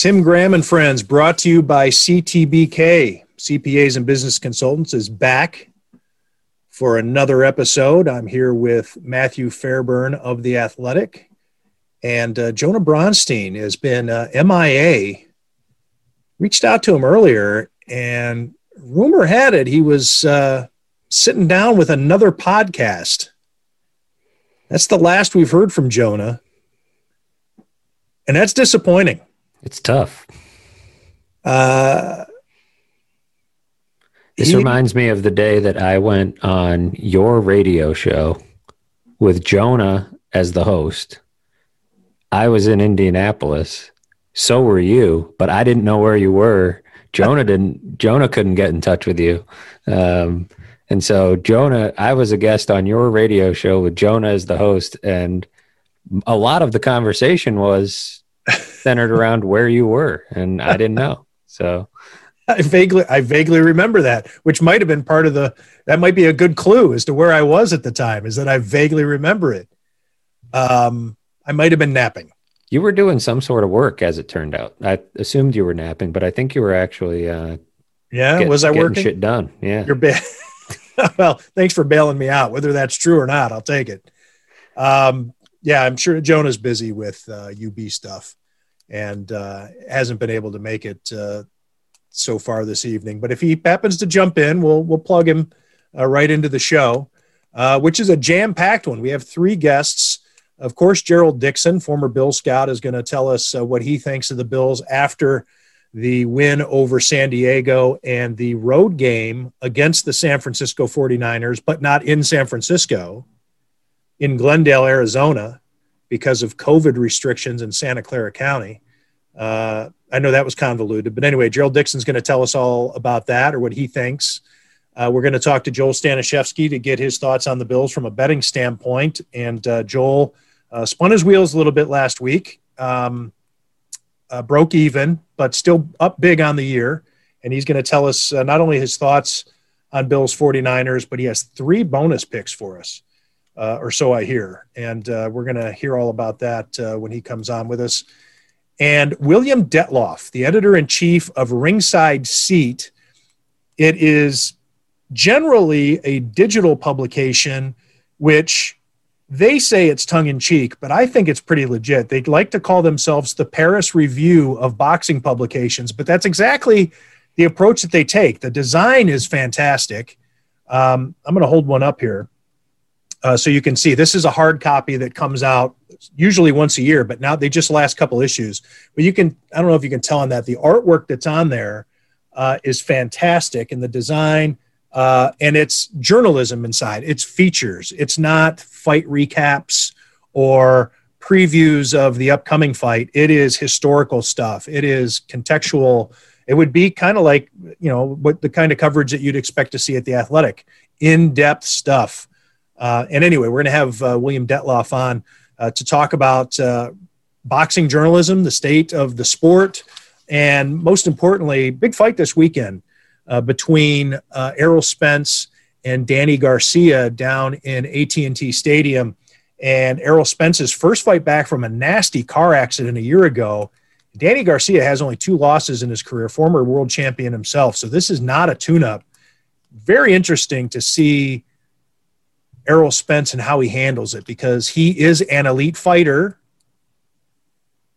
Tim Graham and Friends, brought to you by CTBK. CPAs and Business Consultants is back for another episode. I'm here with Matthew Fairburn of The Athletic. And Jonah Bronstein has been MIA. Reached out to him earlier, and rumor had it he was sitting down with another podcast. That's the last we've heard from Jonah. And that's disappointing. It's tough. This reminds me of the day that I went on your radio show with Jonah as the host. I was in Indianapolis. So were you, but I didn't know where you were. Jonah couldn't get in touch with you. And so Jonah, I was a guest on your radio show with Jonah as the host. And a lot of the conversation was centered around where you were, and I didn't know. So I vaguely remember that, which might've been part of that might be a good clue as to where I was at the time, is that I vaguely remember it. I might've been napping. You were doing some sort of work, as it turned out. I assumed you were napping, but I think you were actually getting shit done. Yeah. You're bad. Well, thanks for bailing me out. Whether that's true or not, I'll take it. Yeah, I'm sure Jonah's busy with UB stuff and hasn't been able to make it so far this evening. But if he happens to jump in, we'll plug him right into the show, which is a jam-packed one. We have three guests. Of course, Gerald Dixon, former Bill scout, is going to tell us what he thinks of the Bills after the win over San Diego and the road game against the San Francisco 49ers, but not in San Francisco, in Glendale, Arizona, because of COVID restrictions in Santa Clara County. I know that was convoluted, but anyway, Gerald Dixon's going to tell us all about that, or what he thinks. We're going to talk to Joel Staniszewski to get his thoughts on the Bills from a betting standpoint. And Joel spun his wheels a little bit last week, broke even, but still up big on the year. And he's going to tell us not only his thoughts on Bills 49ers, but he has three bonus picks for us. Or so I hear. And we're going to hear all about that when he comes on with us. And William Detloff, the editor-in-chief of Ringside Seat. It is generally a digital publication, which they say it's tongue-in-cheek, but I think it's pretty legit. They'd like to call themselves the Paris Review of boxing publications, but that's exactly the approach that they take. The design is fantastic. I'm going to hold one up here. So you can see, this is a hard copy that comes out usually once a year, but now they just last couple issues. But you can, I don't know if you can tell on that, the artwork that's on there is fantastic, and the design, and it's journalism inside. It's features. It's not fight recaps or previews of the upcoming fight. It is historical stuff. It is contextual. It would be kind of like, you know, what the kind of coverage that you'd expect to see at The Athletic, in-depth stuff. And anyway, we're going to have William Detloff on to talk about boxing journalism, the state of the sport, and most importantly, big fight this weekend between Errol Spence and Danny Garcia down in AT&T Stadium. And Errol Spence's first fight back from a nasty car accident a year ago. Danny Garcia has only two losses in his career, former world champion himself. So this is not a tune-up. Very interesting to see Errol Spence and how he handles it, because he is an elite fighter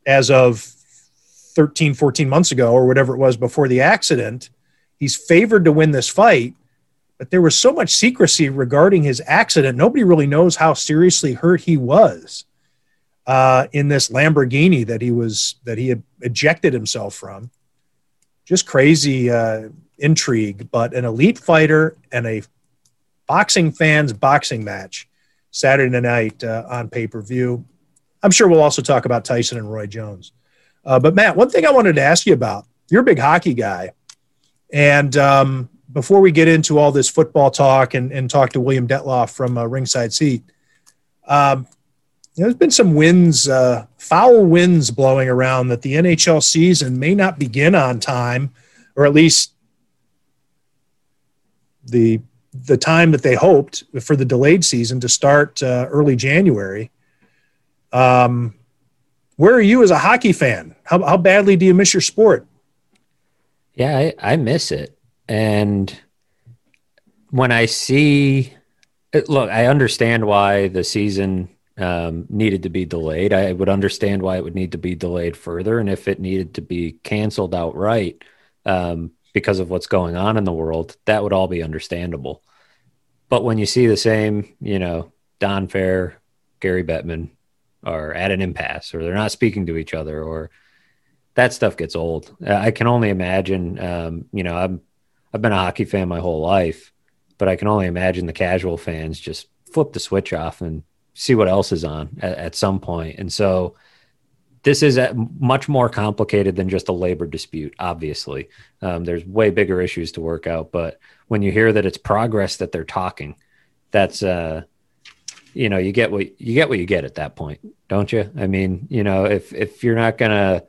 as of 13, 14 months ago, or whatever it was before the accident. He's favored to win this fight, but there was so much secrecy regarding his accident. Nobody really knows how seriously hurt he was in this Lamborghini that he had ejected himself from. Just crazy intrigue, but an elite fighter and a boxing fans boxing match Saturday night on pay-per-view. I'm sure we'll also talk about Tyson and Roy Jones. But Matt, one thing I wanted to ask you about, you're a big hockey guy. And before we get into all this football talk and talk to William Detloff from Ringside Seat, there's been some winds, foul winds blowing around that the NHL season may not begin on time, or at least the time that they hoped for the delayed season to start early January. Where are you as a hockey fan? How badly do you miss your sport? Yeah, I miss it. And when I see – look, I understand why the season needed to be delayed. I would understand why it would need to be delayed further, and if it needed to be canceled outright because of what's going on in the world, that would all be understandable. But when you see the same, you know, Don Fair, Gary Bettman are at an impasse, or they're not speaking to each other, or that stuff gets old. I can only imagine, you know, I've been a hockey fan my whole life, but I can only imagine the casual fans just flip the switch off and see what else is on at some point. And so this is much more complicated than just a labor dispute. Obviously, there's way bigger issues to work out, but when you hear that it's progress that they're talking, that's, you know, you get what you get at that point, don't you? I mean, you know, if you're not going to,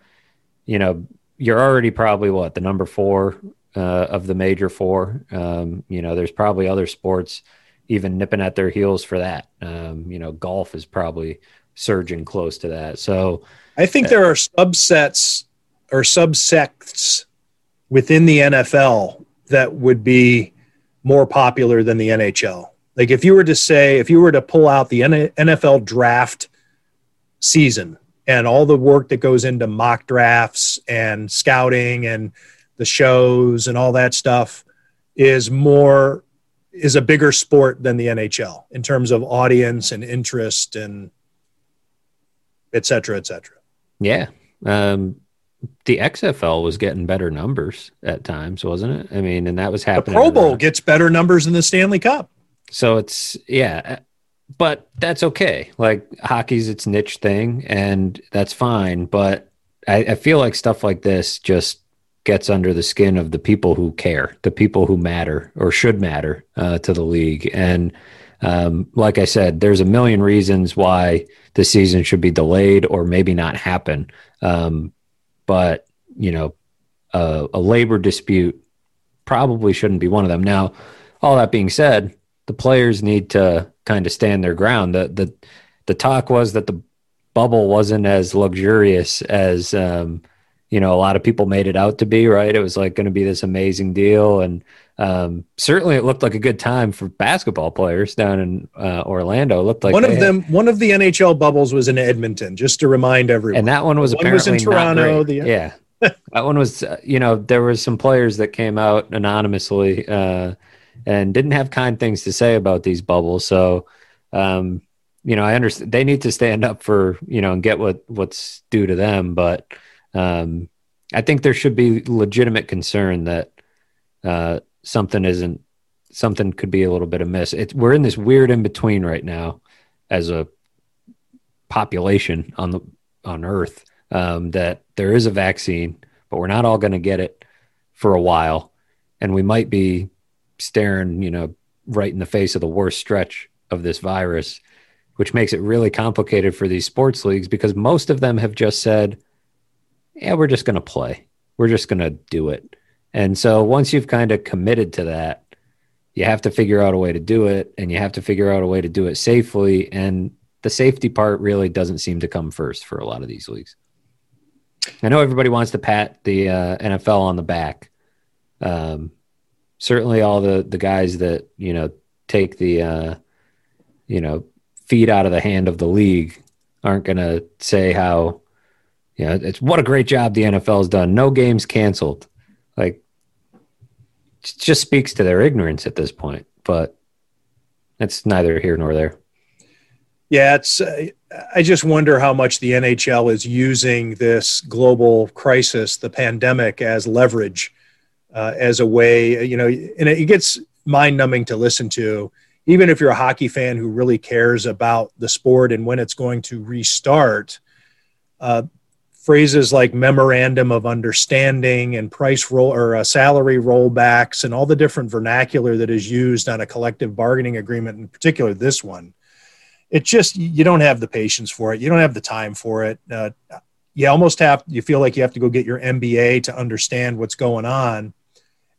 you know, you're already probably the number four of the major four. You know, there's probably other sports even nipping at their heels for that. You know, golf is probably surging close to that. So I think there are subsets or subsects within the NFL that would be more popular than the NHL. Like if you were to pull out the NFL draft season and all the work that goes into mock drafts and scouting and the shows and all that stuff is a bigger sport than the NHL in terms of audience and interest and et cetera, et cetera. Yeah. The XFL was getting better numbers at times, wasn't it? I mean, and that was happening. The Pro Bowl gets better numbers than the Stanley Cup. So but that's okay. Like hockey's its niche thing and that's fine. But I feel like stuff like this just gets under the skin of the people who care, the people who matter or should matter to the league. And like I said, there's a million reasons why the season should be delayed or maybe not happen. But, you know, a labor dispute probably shouldn't be one of them. Now, all that being said, the players need to kind of stand their ground. The talk was that the bubble wasn't as luxurious as, you know, a lot of people made it out to be, right? It was like going to be this amazing deal. And certainly it looked like a good time for basketball players down in Orlando. It looked like one of the NHL bubbles was in Edmonton, just to remind everyone. And that one was apparently in Toronto. Yeah. That one was, you know, there was some players that came out anonymously, and didn't have kind things to say about these bubbles. So, you know, I understand they need to stand up for, you know, and get what's due to them. But I think there should be legitimate concern that something could be a little bit amiss. We're in this weird in-between right now as a population on Earth, that there is a vaccine, but we're not all going to get it for a while. And we might be staring, you know, right in the face of the worst stretch of this virus, which makes it really complicated for these sports leagues because most of them have just said, yeah, we're just going to play. We're just going to do it. And so once you've kind of committed to that, you have to figure out a way to do it, and you have to figure out a way to do it safely. And the safety part really doesn't seem to come first for a lot of these leagues. I know everybody wants to pat the NFL on the back. Certainly all the guys that, you know, take the, you know, feed out of the hand of the league aren't going to say how, you know, it's what a great job the NFL's done. No games canceled. Like, it just speaks to their ignorance at this point, but it's neither here nor there. Yeah, I just wonder how much the NHL is using this global crisis, the pandemic, as leverage. As a way, you know, and it gets mind-numbing to listen to, even if you're a hockey fan who really cares about the sport and when it's going to restart. Phrases like memorandum of understanding and price roll or salary rollbacks and all the different vernacular that is used on a collective bargaining agreement, in particular this one, it just, you don't have the patience for it. You don't have the time for it. You feel like you have to go get your MBA to understand what's going on.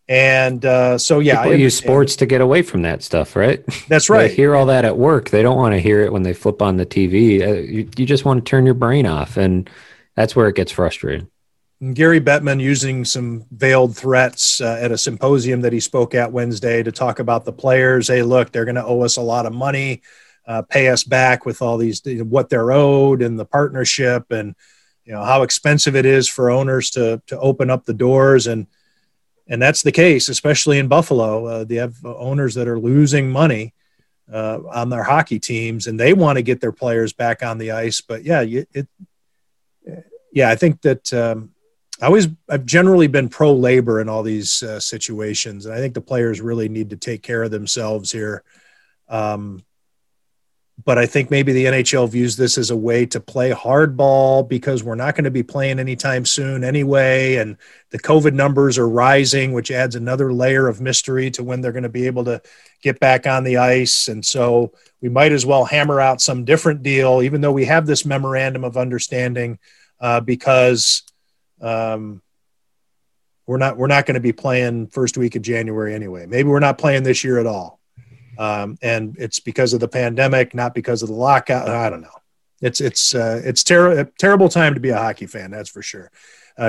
And so, yeah. People use sports to get away from that stuff, right? That's right. They hear all that at work. They don't want to hear it when they flip on the TV. You just want to turn your brain off, and that's where it gets frustrating. And Gary Bettman using some veiled threats at a symposium that he spoke at Wednesday to talk about the players. Hey, look, they're going to owe us a lot of money, pay us back with all these, what they're owed and the partnership, and how expensive it is for owners to open up the doors. And that's the case, especially in Buffalo. They have owners that are losing money on their hockey teams, and they want to get their players back on the ice. But I think that I've generally been pro-labor in all these situations, and I think the players really need to take care of themselves here. But I think maybe the NHL views this as a way to play hardball because we're not going to be playing anytime soon anyway. And the COVID numbers are rising, which adds another layer of mystery to when they're going to be able to get back on the ice. And so we might as well hammer out some different deal, even though we have this memorandum of understanding, because we're not going to be playing first week of January anyway. Maybe we're not playing this year at all. And it's because of the pandemic, not because of the lockout. I don't know. It's a terrible time to be a hockey fan. That's for sure.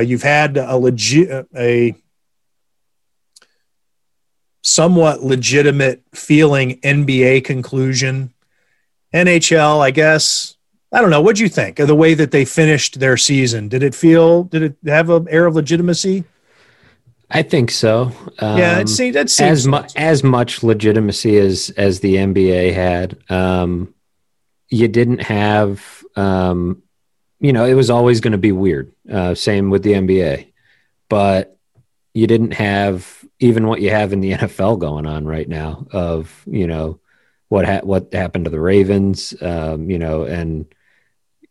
You've had a somewhat legitimate feeling NBA conclusion. NHL, I guess, I don't know. What'd you think of the way that they finished their season? Did it have an air of legitimacy? I think so. Yeah, it seems as much legitimacy as the NBA had. You didn't have, it was always going to be weird. Same with the NBA, but you didn't have even what you have in the NFL going on right now. Of what happened to the Ravens, and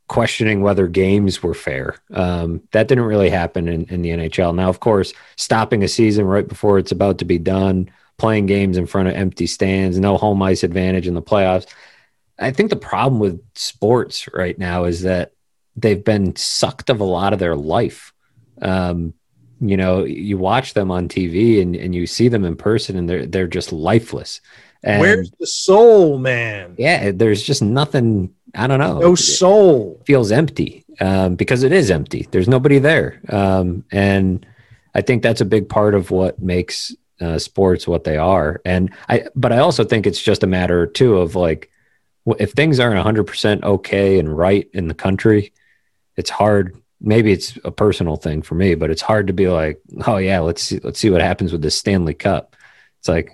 questioning whether games were fair. That didn't really happen in the NHL. Now, of course, stopping a season right before it's about to be done, playing games in front of empty stands, no home ice advantage in the playoffs. I think the problem with sports right now is that they've been sucked of a lot of their life. You watch them on TV and you see them in person and they're just lifeless. And where's the soul, man? Yeah, there's just nothing. I don't know. No soul. It feels empty because it is empty. There's nobody there. And I think that's a big part of what makes sports what they are. But I also think it's just a matter, too, of like, if things aren't 100% okay and right in the country, it's hard. Maybe it's a personal thing for me, but it's hard to be like, oh, yeah, let's see what happens with this Stanley Cup. It's like,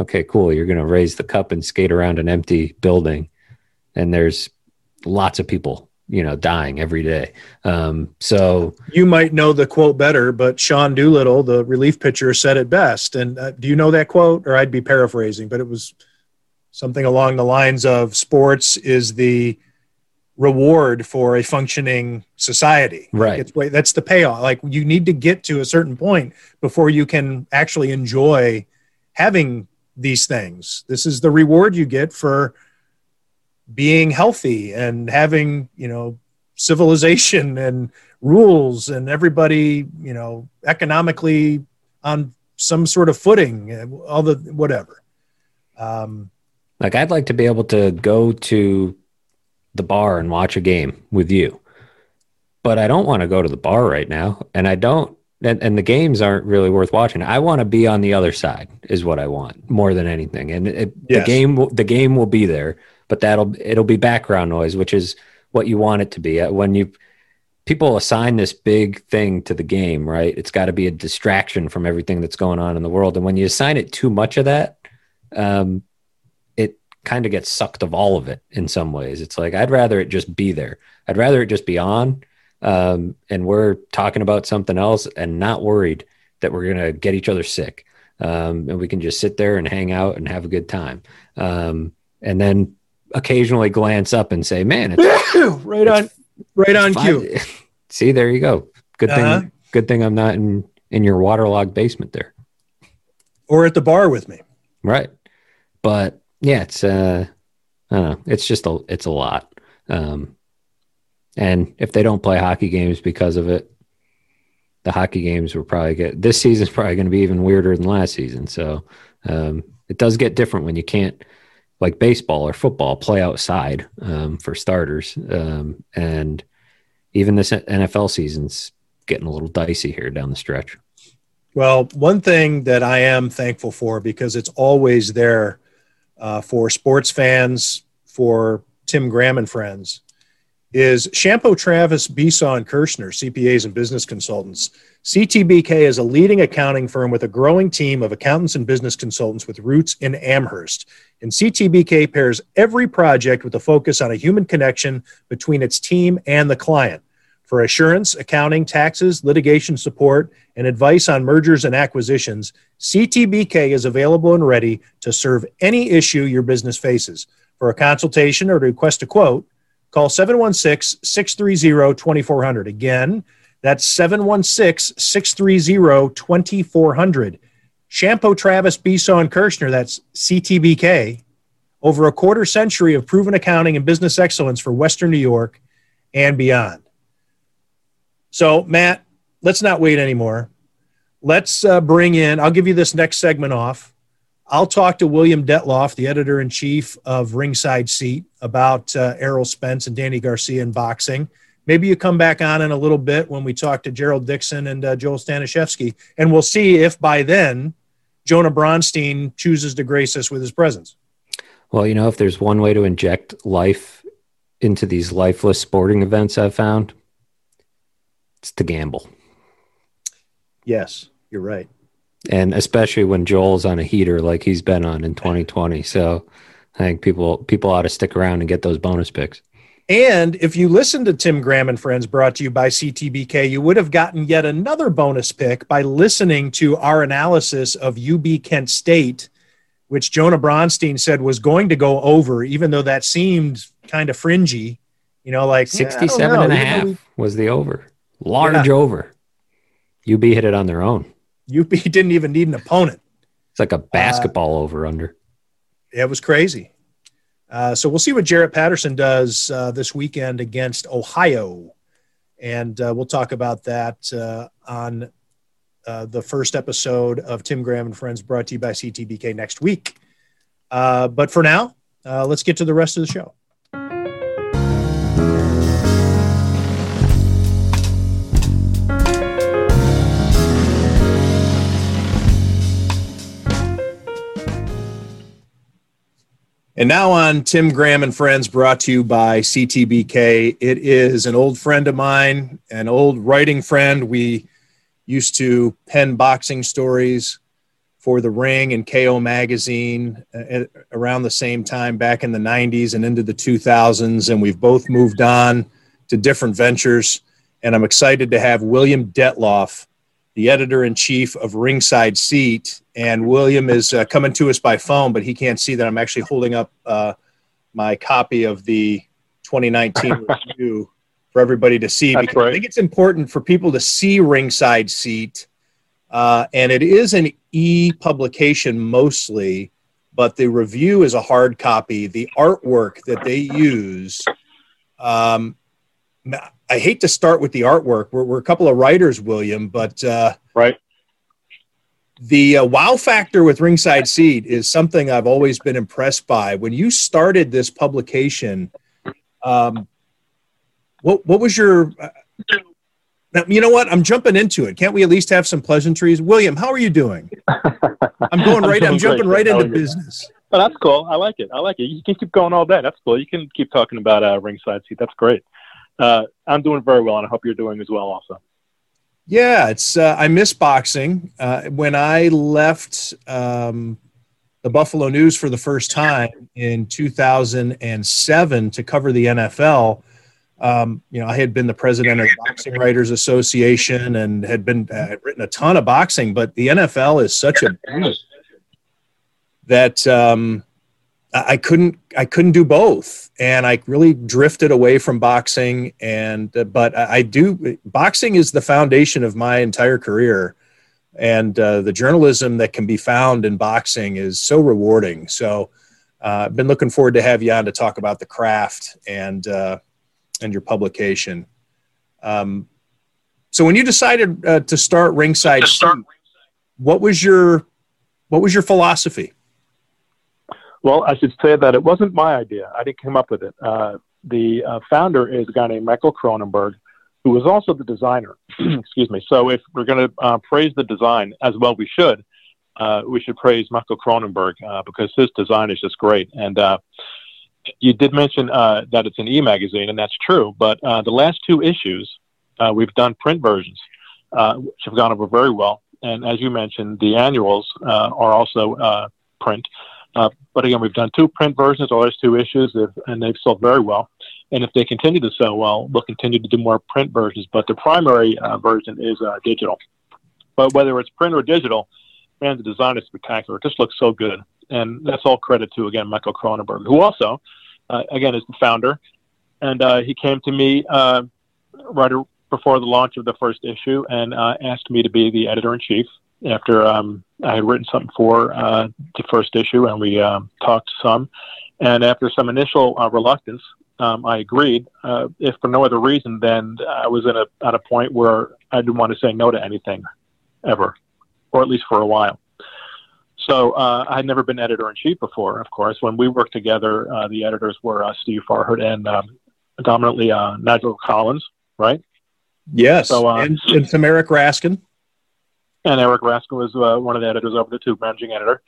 okay, cool. You're going to raise the cup and skate around an empty building. And there's lots of people, dying every day. So you might know the quote better, but Sean Doolittle, the relief pitcher, said it best. And do you know that quote? Or I'd be paraphrasing, but it was something along the lines of sports is the reward for a functioning society. Right. That's the payoff. Like you need to get to a certain point before you can actually enjoy having these things. This is the reward you get for being healthy and having, civilization and rules and everybody, economically on some sort of footing, and all the whatever. I'd like to be able to go to the bar and watch a game with you, but I don't want to go to the bar right now. And I don't, and the games aren't really worth watching. I want to be on the other side is what I want more than anything. And yes. the game will be there, but it'll be background noise, which is what you want it to be. When people assign this big thing to the game, right? It's got to be a distraction from everything that's going on in the world. And when you assign it too much of that, it kind of gets sucked of all of it in some ways. It's like, I'd rather it just be there. I'd rather it just be on. And we're talking about something else and not worried that we're going to get each other sick. And we can just sit there and hang out and have a good time. And then occasionally glance up and say, man, it's right on cue. See, there you go. Good thing. Good thing I'm not in your waterlogged basement there. Or at the bar with me. Right. But yeah, I don't know. It's just it's a lot. And if they don't play hockey games because of it, the hockey games were probably good. This season's probably going to be even weirder than last season. So it does get different when you can't, like baseball or football, play outside for starters. And even this NFL season's getting a little dicey here down the stretch. Well, one thing that I am thankful for, because it's always there for sports fans, for Tim Graham and friends, is Shampo Travis Besaw and Kirshner, CPAs and business consultants. CTBK is a leading accounting firm with a growing team of accountants and business consultants with roots in Amherst. And CTBK pairs every project with a focus on a human connection between its team and the client. For assurance, accounting, taxes, litigation support, and advice on mergers and acquisitions, CTBK is available and ready to serve any issue your business faces. For a consultation or to request a quote, call 716-630-2400. Again, that's 716-630-2400. Shampo Travis Besaw and Kirshner, that's CTBK, over a quarter century of proven accounting and business excellence for Western New York and beyond. So, Matt, let's not wait anymore. Let's bring in, I'll give you this next segment off. I'll talk to William Detloff, the editor-in-chief of Ringside Seat, about Errol Spence and Danny Garcia in boxing. Maybe you come back on in a little bit when we talk to Gerald Dixon and Joel Staniszewski, and we'll see if by then Jonah Bronstein chooses to grace us with his presence. Well, you know, if there's one way to inject life into these lifeless sporting events I've found, it's to gamble. Yes, you're right. And especially when Joel's on a heater like he's been on in 2020. So I think people ought to stick around and get those bonus picks. And if you listen to Tim Graham and Friends, brought to you by CTBK, you would have gotten yet another bonus pick by listening to our analysis of UB Kent State, which Jonah Bronstein said was going to go over, even though that seemed kind of fringy. You know, like 67 and a half was the over. Large over. UB hit it on their own. UP didn't even need an opponent. It's like a basketball over-under. It was crazy. So we'll see what Jarrett Patterson does this weekend against Ohio. And we'll talk about that on the first episode of Tim Graham and Friends, brought to you by CTBK, next week. But for now, let's get to the rest of the show. And now on Tim Graham and Friends, brought to you by CTBK. It is an old friend of mine, an old writing friend. We used to pen boxing stories for The Ring and KO Magazine around the same time, back in the 90s and into the 2000s. And we've both moved on to different ventures. And I'm excited to have William Detloff, the editor-in-chief of Ringside Seat. And William is coming to us by phone, but he can't see that I'm actually holding up my copy of the 2019 review for everybody to see. That's because right. I think it's important for people to see Ringside Seat. And it is an e-publication mostly, but the review is a hard copy. The artwork that they use, I hate to start with the artwork. We're a couple of writers, William, but right. The wow factor with Ringside Seat is something I've always been impressed by. When you started this publication, what was your you know what? I'm jumping into it. Can't we at least have some pleasantries? William, how are you doing? I'm jumping right into business. Oh, that's cool. I like it. You can keep going all day. That's cool. You can keep talking about Ringside Seat. That's great. I'm doing very well, and I hope you're doing as well also. Yeah, it's I miss boxing. When I left the Buffalo News for the first time in 2007 to cover the NFL, you know, I had been the president of the Boxing Writers Association and had been written a ton of boxing, but the NFL is such a beast that I couldn't do both, and I really drifted away from boxing. And but I do. Boxing is the foundation of my entire career, and the journalism that can be found in boxing is so rewarding. So I've been looking forward to have you on to talk about the craft and your publication. So when you decided to start Ringside Seat, what was your philosophy? Well, I should say that it wasn't my idea. I didn't come up with it. The founder is a guy named Michael Kronenberg, who was also the designer. Excuse me. So if we're going to praise the design, as well we should praise Michael Kronenberg because his design is just great. And you did mention that it's an e-magazine, and that's true. But the last two issues, we've done print versions, which have gone over very well. And as you mentioned, the annuals are also print. But again, we've done two print versions, all those two issues, and they've sold very well. And if they continue to sell well, we'll continue to do more print versions. But the primary version is digital. But whether it's print or digital, man, the design is spectacular. It just looks so good. And that's all credit to, again, Michael Kronenberg, who also, again, is the founder. And he came to me right before the launch of the first issue and asked me to be the editor-in-chief after I had written something for the first issue, and we talked some. And after some initial reluctance, I agreed, if for no other reason than I was at a point where I didn't want to say no to anything ever, or at least for a while. So I had never been editor-in-chief before, of course. When we worked together, the editors were Steve Farhood and predominantly Nigel Collins, right? Yes, so, and some Eric Raskin. And Eric Raskin was one of the editors over there, too, managing editor.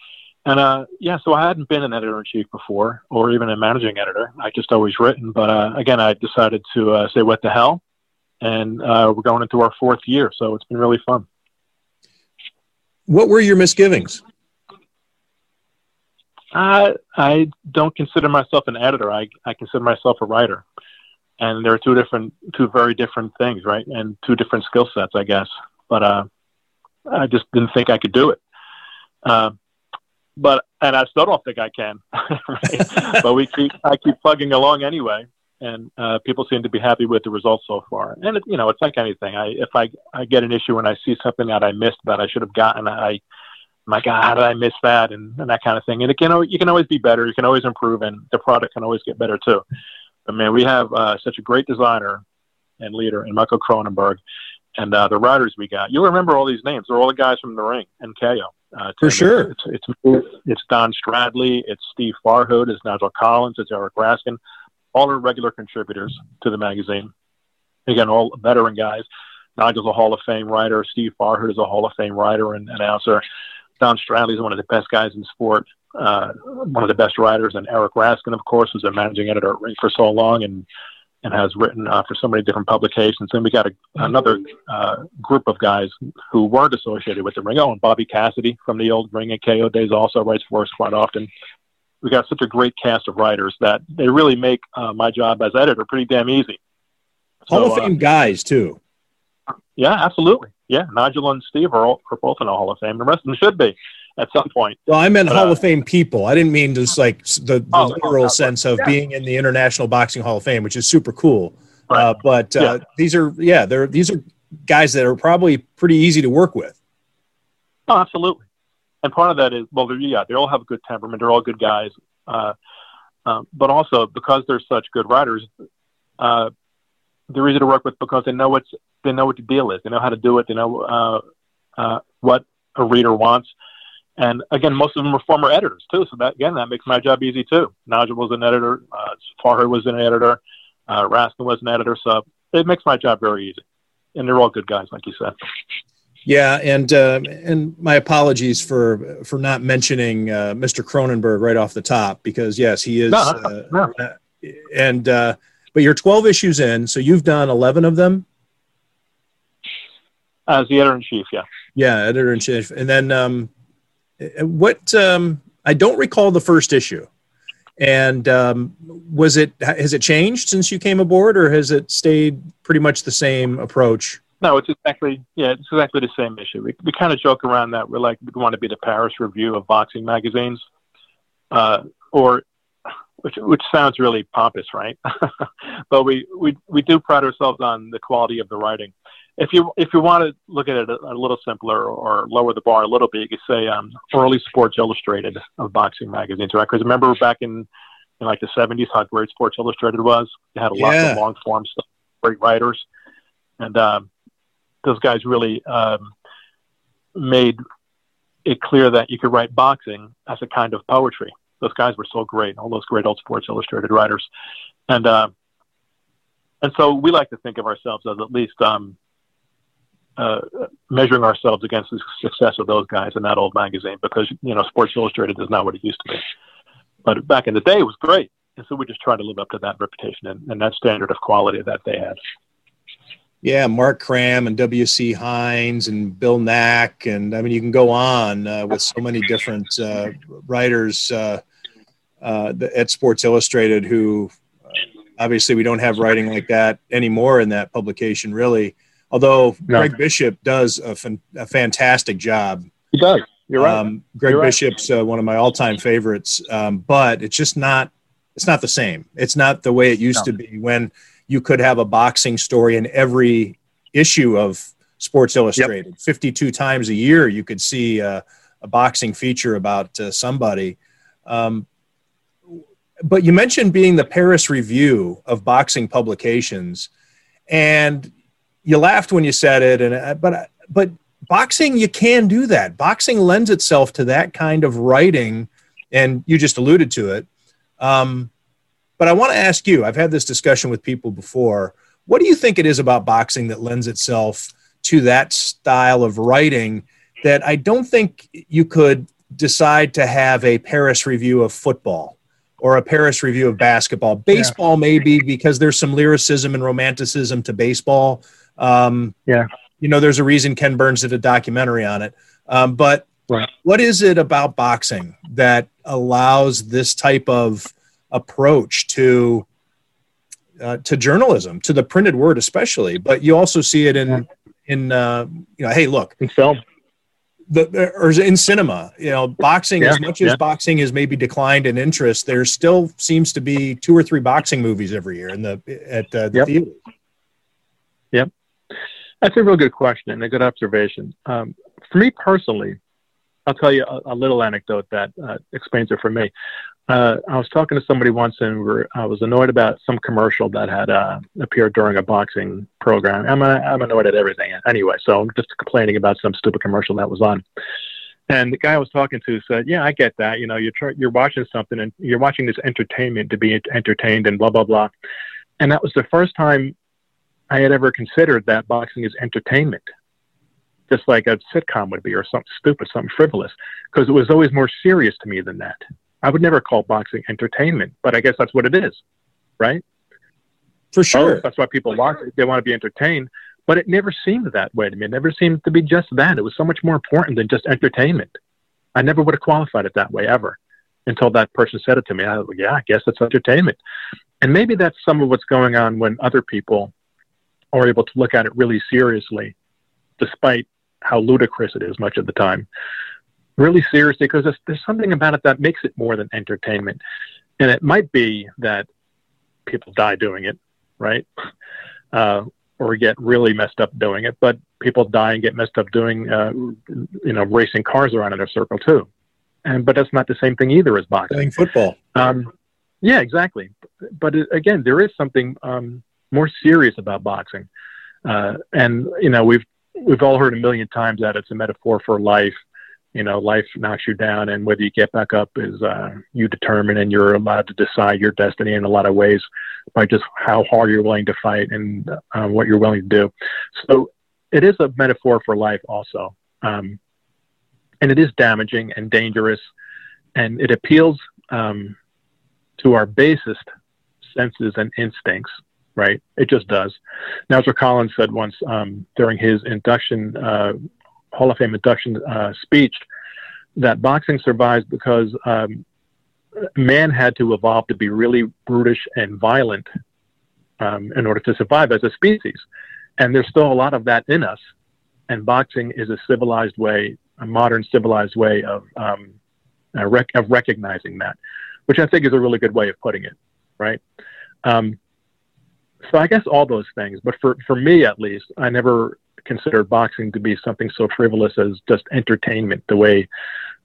And, so I hadn't been an editor-in-chief before or even a managing editor. I just always written. But, again, I decided to say, what the hell? And we're going into our fourth year, so it's been really fun. What were your misgivings? I don't consider myself an editor. I consider myself a writer. And there are two very different things, right? And two different skill sets, I guess. But I just didn't think I could do it. But I still don't think I can, right? But I keep plugging along anyway, and people seem to be happy with the results so far. And it's like anything. If I get an issue and I see something that I missed that I should have gotten, my God, how did I miss that? And that kind of thing. And you can always be better. You can always improve, and the product can always get better too. But man, we have such a great designer and leader in Michael Kronenberg, and the writers we got. You'll remember all these names. They're all the guys from The Ring and KO. For sure. It's Don Stradley, it's Steve Farhood, it's Nigel Collins, it's Eric Raskin. All are regular contributors to the magazine. Again, all veteran guys. Nigel's a Hall of Fame writer. Steve Farhood is a Hall of Fame writer and announcer. Don Stradley is one of the best guys in sport, one of the best writers. And Eric Raskin, of course, was a managing editor at Ring for so long and has written for so many different publications. And we got another group of guys who weren't associated with the Ring. Oh, and Bobby Cassidy from the old Ring and KO days also writes for us quite often. We got such a great cast of writers that they really make my job as editor pretty damn easy. So, Hall of Fame guys, too. Yeah, absolutely. Yeah, Nigel and Steve are both in the Hall of Fame. The rest of them should be at some point. Well, I meant Hall of Fame people. I didn't mean just like the literal sense of being in the International Boxing Hall of Fame, which is super cool. Right. These are guys that are probably pretty easy to work with. Oh, absolutely. And part of that is, well, they all have a good temperament. They're all good guys. But also, because they're such good writers, they're easy to work with because they know what the deal is. They know how to do it. They know what a reader wants. And again, most of them are former editors too. So that makes my job easy too. Nigel was an editor. Farhood was an editor. Raskin was an editor. So it makes my job very easy. And they're all good guys, like you said. Yeah, and my apologies for not mentioning Mr. Kronenberg right off the top, because yes, he is. No. But you're 12 issues in, so you've done 11 of them. As the editor-in-chief, yeah. Yeah, editor-in-chief. And then I don't recall the first issue. And has it changed since you came aboard, or has it stayed pretty much the same approach? No, it's exactly the same issue. We kind of joke around that we want to be the Paris Review of boxing magazines, which sounds really pompous, right? But we do pride ourselves on the quality of the writing. If you want to look at it a little simpler or lower the bar a little bit, you could say early Sports Illustrated of boxing magazines, right? Because remember back in like the 70s, how great Sports Illustrated was. They had a lot of long form stuff, great writers, and those guys really made it clear that you could write boxing as a kind of poetry. Those guys were so great, all those great old Sports Illustrated writers. And so we like to think of ourselves as at least measuring ourselves against the success of those guys in that old magazine, because, you know, Sports Illustrated is not what it used to be. But back in the day, it was great. And so we just try to live up to that reputation and that standard of quality that they had. Yeah, Mark Cram and W.C. Hines and Bill Knack. And, I mean, you can go on with so many different writers at Sports Illustrated who obviously we don't have writing like that anymore in that publication, really. Although Greg Bishop does a fantastic job. He does. You're right. Greg Bishop's one of my all-time favorites. But it's just not – it's not the same. It's not the way it used to be when – you could have a boxing story in every issue of Sports Illustrated. Yep. 52 times a year, you could see a boxing feature about somebody. But you mentioned being the Paris Review of boxing publications, and you laughed when you said it. But boxing, you can do that. Boxing lends itself to that kind of writing, and you just alluded to it. But I want to ask you, I've had this discussion with people before. What do you think it is about boxing that lends itself to that style of writing that I don't think you could decide to have a Paris Review of football or a Paris Review of basketball? Baseball, maybe, because there's some lyricism and romanticism to baseball. You know, there's a reason Ken Burns did a documentary on it. But what is it about boxing that allows this type of approach to journalism, to the printed word especially, but you also see it in film, or in cinema. You know, boxing, as much as boxing has maybe declined in interest, there still seems to be 2 or 3 boxing movies every year at the theater. Yep, that's a real good question and a good observation. For me personally, I'll tell you a little anecdote that explains it for me. I was talking to somebody once, and I was annoyed about some commercial that had appeared during a boxing program. I'm annoyed at everything anyway, so I'm just complaining about some stupid commercial that was on. And the guy I was talking to said, "Yeah, I get that. You know, you're watching something, and you're watching this entertainment to be entertained, and blah blah blah." And that was the first time I had ever considered that boxing is entertainment, just like a sitcom would be, or something stupid, something frivolous, because it was always more serious to me than that. I would never call boxing entertainment, but I guess that's what it is, right? For sure. That's why people watch it. They want to be entertained, but it never seemed that way to me. It never seemed to be just that. It was so much more important than just entertainment. I never would have qualified it that way ever until that person said it to me. I was like, yeah, I guess it's entertainment. And maybe that's some of what's going on when other people are able to look at it really seriously, despite how ludicrous it is much of the time. Really seriously, because there's something about it that makes it more than entertainment. And it might be that people die doing it, right? Or get really messed up doing it, but people die and get messed up doing, racing cars around in a circle too. But that's not the same thing either as boxing. Playing football. Yeah, exactly. But again, there is something more serious about boxing. We've all heard a million times that it's a metaphor for life. You know, life knocks you down, and whether you get back up is you determine, and you're allowed to decide your destiny in a lot of ways by just how hard you're willing to fight and what you're willing to do. So it is a metaphor for life also. And it is damaging and dangerous, and it appeals to our basest senses and instincts, right? It just does. Nigel Collins said once during his induction Hall of Fame induction speech that boxing survives because man had to evolve to be really brutish and violent in order to survive as a species. And there's still a lot of that in us. And boxing is a civilized way, a modern civilized way of recognizing that, which I think is a really good way of putting it, right? So I guess all those things, but for me at least, I never considered boxing to be something so frivolous as just entertainment, the way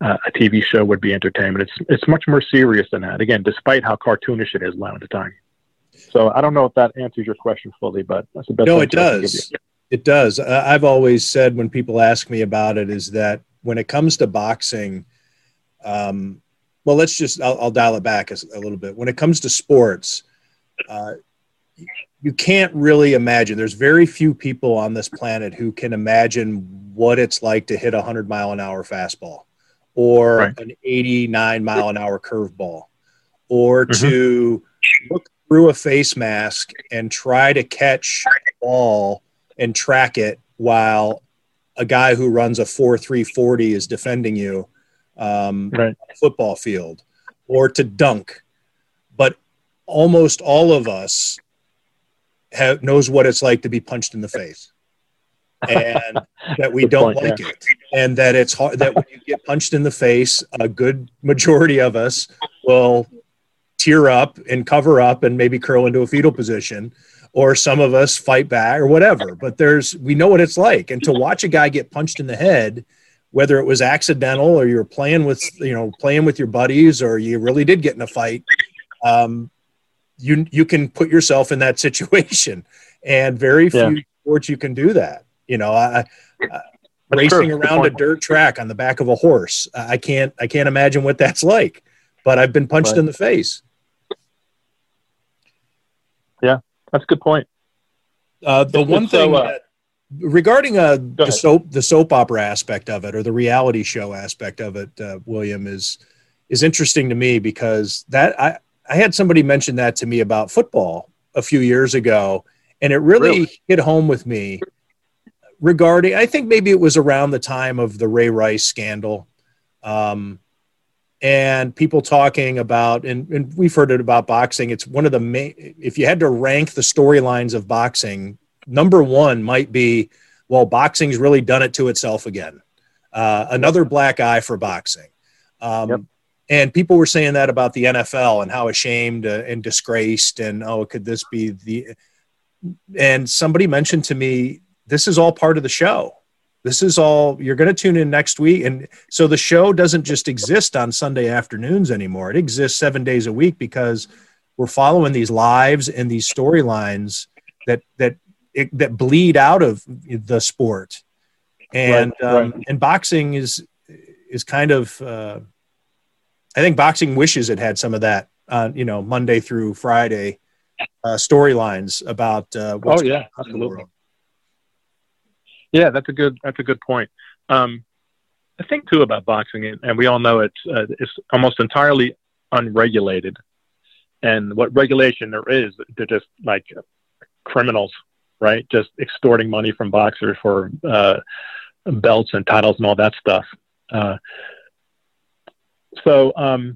a TV show would be entertainment. It's much more serious than that, again, despite how cartoonish it is a lot of the time. So I don't know if that answers your question fully, but that's the best. No, it does. It does. I've always said when people ask me about it is that when it comes to boxing, well, let's just, I'll dial it back a little bit. When it comes to sports, you can't really imagine. There's very few people on this planet who can imagine what it's like to hit a 100-mile-an-hour fastball or an 89-mile-an-hour curveball or to look through a face mask and try to catch the ball and track it while a guy who runs a 4.340 is defending you on a football field, or to dunk. But almost all of us knows what it's like to be punched in the face, and that we don't like it, and that it's hard, that when you get punched in the face, a good majority of us will tear up and cover up and maybe curl into a fetal position, or some of us fight back or whatever. But we know what it's like. And to watch a guy get punched in the head, whether it was accidental or you were playing with your buddies or you really did get in a fight, you can put yourself in that situation. And very few sports you can do that. You know, racing around a dirt track on the back of a horse, I can't imagine what that's like. But I've been punched in the face. Yeah, that's a good point. Regarding the soap opera aspect of it, or the reality show aspect of it, William, is interesting to me because that I had somebody mention that to me about football a few years ago, and it really hit home with me. Regarding, I think maybe it was around the time of the Ray Rice scandal, and people talking about, and we've heard it about boxing. It's one of the main. If you had to rank the storylines of boxing, number one might be, well, boxing's really done it to itself again. Another black eye for boxing. And people were saying that about the NFL and how ashamed and disgraced and, could this be and somebody mentioned to me, this is all part of the show. This is all, you're going to tune in next week. And so the show doesn't just exist on Sunday afternoons anymore. It exists 7 days a week because we're following these lives and these storylines that bleed out of the sport. And and boxing is kind of I think boxing wishes it had some of that Monday through Friday storylines about what's going on in the world. Yeah, that's a good point. I think too about boxing, and we all know it's almost entirely unregulated. And what regulation there is, they're just like criminals, right? Just extorting money from boxers for belts and titles and all that stuff. So the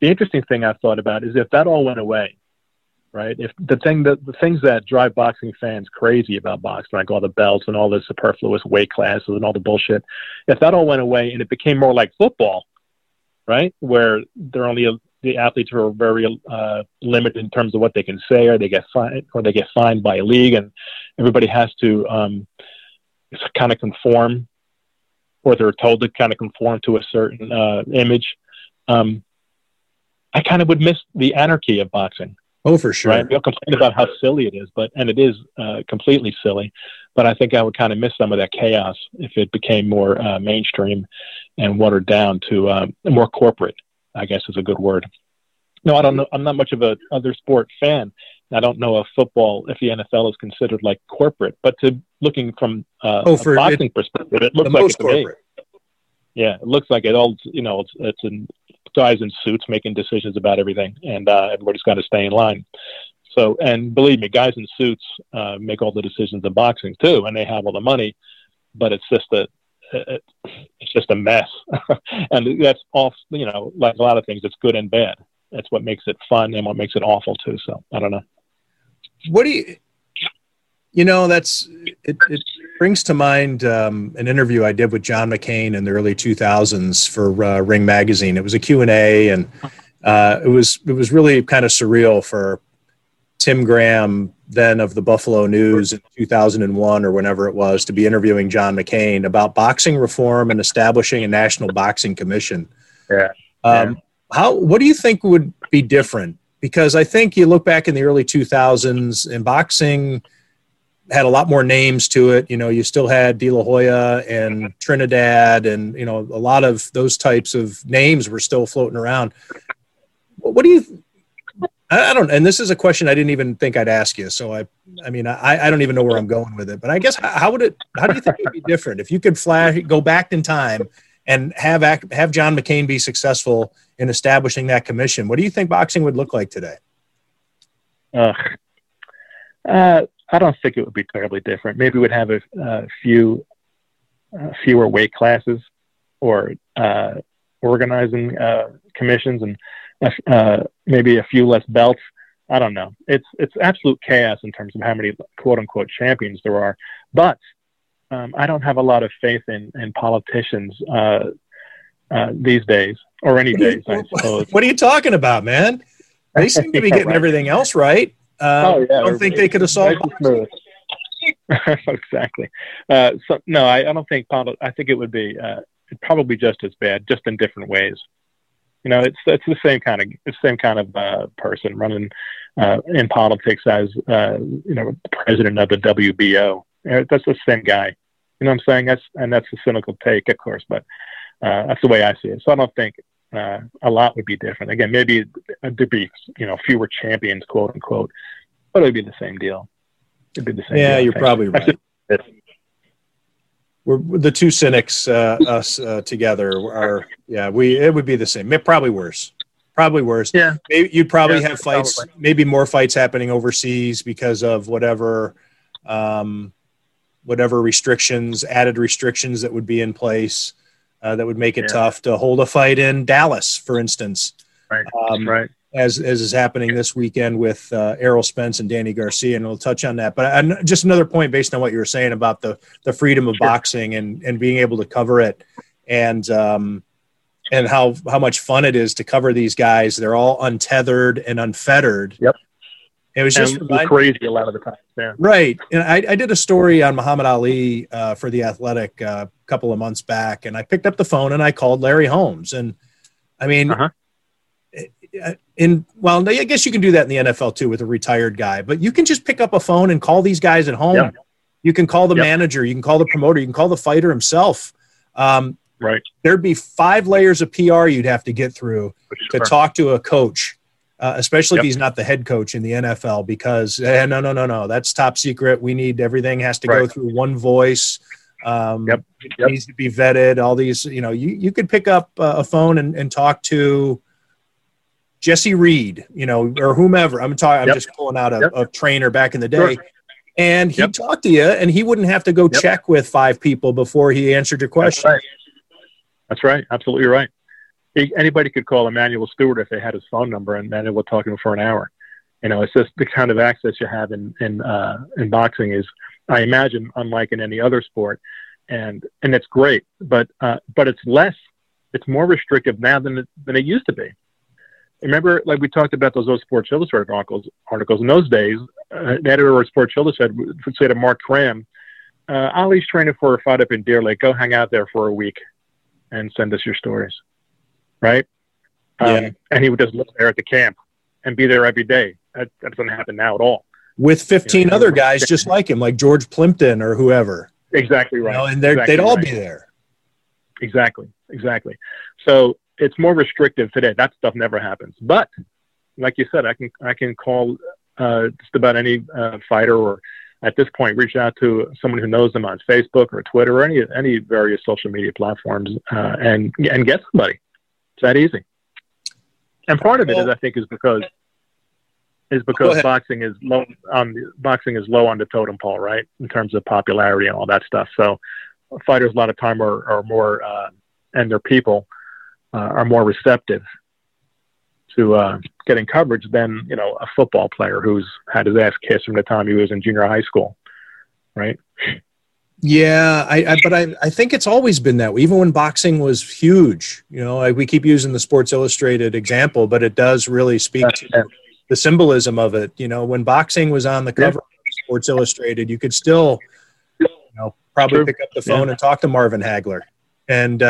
interesting thing I've thought about is if that all went away, right? If the things that drive boxing fans crazy about boxing, like all the belts and all the superfluous weight classes and all the bullshit, if that all went away and it became more like football, right? Where they're only the athletes are very limited in terms of what they can say, or they get fined by a league, and everybody has to kind of conform, or they're told to kind of conform to a certain image. I kind of would miss the anarchy of boxing. Oh, for sure. Right? We all complain about how silly it is, and it is completely silly. But I think I would kind of miss some of that chaos if it became more mainstream and watered down to more corporate, I guess is a good word. No, I don't know. I'm not much of a other sport fan. I don't know if football, if the NFL is considered like corporate, but looking from a boxing perspective, it looks like it's corporate. Yeah, it looks like it all. You know, it's in guys in suits making decisions about everything, and everybody's got to stay in line. So, and believe me, guys in suits make all the decisions in boxing too, and they have all the money. But it's just a mess, and that's all. You know, like a lot of things, it's good and bad. That's what makes it fun and what makes it awful too. So I don't know. What do you? You know, it brings to mind an interview I did with John McCain in the early 2000s for Ring magazine. It was a Q&A, and it was really kind of surreal for Tim Graham, then of the Buffalo News in 2001 or whenever it was, to be interviewing John McCain about boxing reform and establishing a national boxing commission. Yeah. What do you think would be different? Because I think you look back in the early 2000s and boxing had a lot more names to it. You know, you still had De La Hoya and Trinidad and, you know, a lot of those types of names were still floating around. What do you, I don't, and this is a question I didn't even think I'd ask you. So I mean, I don't even know where I'm going with it, but I guess how do you think it'd be different if you could go back in time and have John McCain be successful in establishing that commission? What do you think boxing would look like today? I don't think it would be terribly different. Maybe we'd have fewer weight classes or organizing commissions and maybe a few less belts. I don't know. It's absolute chaos in terms of how many quote unquote champions there are. But I don't have a lot of faith in politicians these days or any days, I suppose. What are you talking about, man? They seem to be getting everything else right. I don't think they could have solved it. Exactly. So no, I don't think. I think it would be probably just as bad, just in different ways. You know, it's the same kind of person running in politics as you know, president of the WBO. That's the same guy. You know what I'm saying? That's a cynical take, of course, but that's the way I see it. So I don't think a lot would be different. Again, maybe there'd be, you know, fewer champions, quote unquote, but it'd be the same deal. Yeah, deal, you're probably right. We're the two cynics, us together are, yeah, it would be the same. Probably worse. Yeah. Maybe you'd probably have fights, maybe more fights happening overseas because of whatever restrictions, added restrictions that would be in place. That would make it tough to hold a fight in Dallas, for instance, right. As is happening this weekend with Errol Spence and Danny Garcia, and we'll touch on that. But just another point based on what you were saying about the freedom of boxing and being able to cover it, and how much fun it is to cover these guys. They're all untethered and unfettered. Yep. It was just crazy a lot of the time. Yeah. Right. And I did a story on Muhammad Ali for The Athletic a couple of months back, and I picked up the phone and I called Larry Holmes. And, I mean, well, I guess you can do that in the NFL too with a retired guy, but you can just pick up a phone and call these guys at home. Yep. You can call the manager. You can call the promoter. You can call the fighter himself. Right. There'd be 5 layers of PR you'd have to get through to talk to a coach. Especially if he's not the head coach in the NFL, because no, that's top secret. We need everything has to go through one voice. It needs to be vetted. All these, you know, you could pick up a phone and talk to Jesse Reed, you know, or whomever. I'm just pulling out a trainer back in the day, and he'd talk to you, and he wouldn't have to go check with 5 people before he answered your question. That's right. Absolutely right. Anybody could call Emmanuel Stewart if they had his phone number, and then it would talk to him for an hour. You know, it's just the kind of access you have in boxing is, I imagine, unlike in any other sport, and it's great, but it's more restrictive now than it used to be. Remember, like we talked about those old Sports Illustrated articles in those days. The editor of Sports Illustrated would say to Mark Cram, "Ali's training for a fight up in Deer Lake. Go hang out there for a week, and send us your stories." Right? And he would just live there at the camp and be there every day. That doesn't happen now at all. With 15 other guys just like him, like George Plimpton or whoever. Exactly right. You know, and they'd all be there. Exactly. So it's more restrictive today. That stuff never happens. But like you said, I can call just about any fighter, or at this point reach out to someone who knows them on Facebook or Twitter or any various social media platforms and get somebody. It's that easy. And part of it is, I think, is because boxing is low on the totem pole, right? In terms of popularity and all that stuff. So fighters a lot of time are more, and their people are more receptive to getting coverage than, you know, a football player who's had his ass kissed from the time he was in junior high school, right? Yeah, but I think it's always been that way. Even when boxing was huge, you know, we keep using the Sports Illustrated example, but it does really speak to the symbolism of it. You know, when boxing was on the cover of Sports Illustrated, you could still, you know, probably pick up the phone and talk to Marvin Hagler, and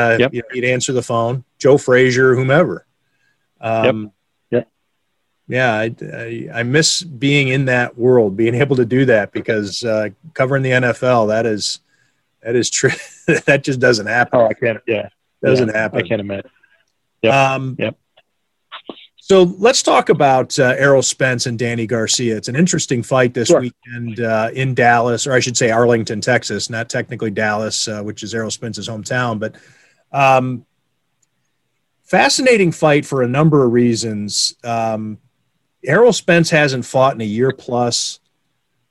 he'd answer the phone, Joe Frazier, whomever. yeah, I miss being in that world, being able to do that, because covering the NFL, that is true. That just doesn't happen. Oh, I can't. Yeah, doesn't happen. I can't imagine. Yep. Yep. So let's talk about Errol Spence and Danny Garcia. It's an interesting fight this weekend in Dallas, or I should say Arlington, Texas, not technically Dallas, which is Errol Spence's hometown, but fascinating fight for a number of reasons. Errol Spence hasn't fought in a year plus.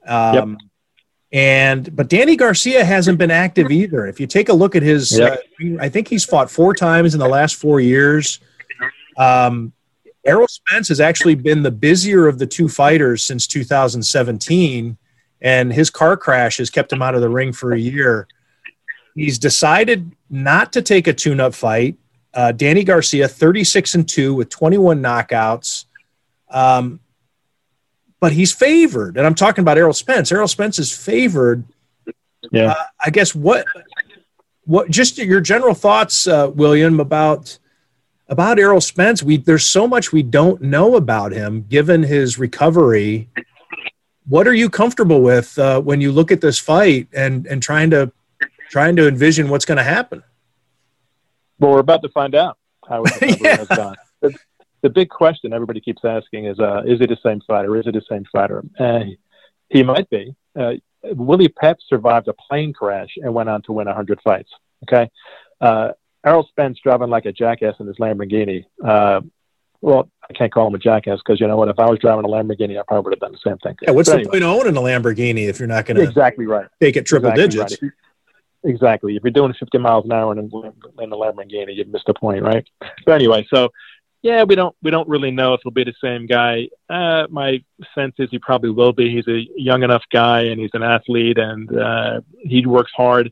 Yep. But Danny Garcia hasn't been active either. If you take a look at his, I think he's fought 4 times in the last 4 years. Errol Spence has actually been the busier of the 2 fighters since 2017, and his car crash has kept him out of the ring for a year. He's decided not to take a tune-up fight. Danny Garcia, 36-2 with 21 knockouts. But he's favored, and I'm talking about Errol Spence. Errol Spence is favored. Yeah, I guess what just your general thoughts, William, about Errol Spence. There's so much we don't know about him, given his recovery. What are you comfortable with when you look at this fight and trying to envision what's going to happen? Well, we're about to find out how it has gone. The big question everybody keeps asking is it the same fighter? Is it the same fighter? He might be. Willie Pep survived a plane crash and went on to win 100 fights. Okay. Errol Spence driving like a jackass in his Lamborghini. Well, I can't call him a jackass because you know what? If I was driving a Lamborghini, I probably would have done the same thing. Yeah, what's the point of owning a Lamborghini if you're not going to take it triple digits? Right. Exactly. If you're doing 50 miles an hour in a Lamborghini, you've missed a point, right? But anyway, so yeah, we don't really know if he'll be the same guy. My sense is he probably will be. He's a young enough guy, and he's an athlete, and he works hard.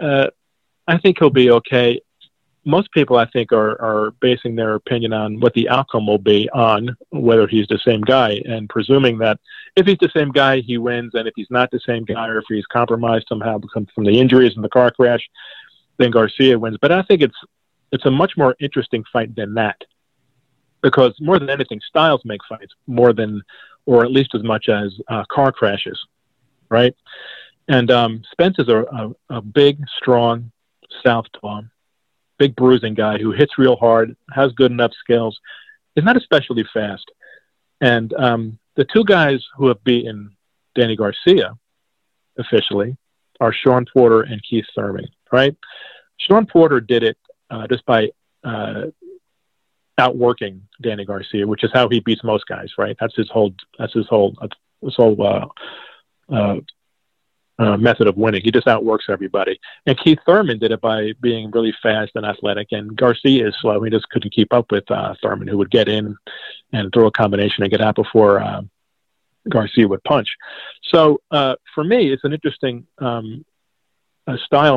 I think he'll be okay. Most people, I think, are basing their opinion on what the outcome will be on whether he's the same guy, and presuming that if he's the same guy, he wins, and if he's not the same guy, or if he's compromised somehow from the injuries and the car crash, then Garcia wins. But I think it's a much more interesting fight than that. Because more than anything, styles make fights more than, or at least as much as car crashes, right? And Spence is a big, strong southpaw, big bruising guy who hits real hard, has good enough skills, is not especially fast. And the 2 guys who have beaten Danny Garcia officially are Sean Porter and Keith Thurman, right? Sean Porter did it just by outworking Danny Garcia, which is how he beats most guys, right? That's his whole method of winning. He just outworks everybody. And Keith Thurman did it by being really fast and athletic, and Garcia is slow. He just couldn't keep up with Thurman, who would get in and throw a combination and get out before Garcia would punch. So for me, it's an interesting style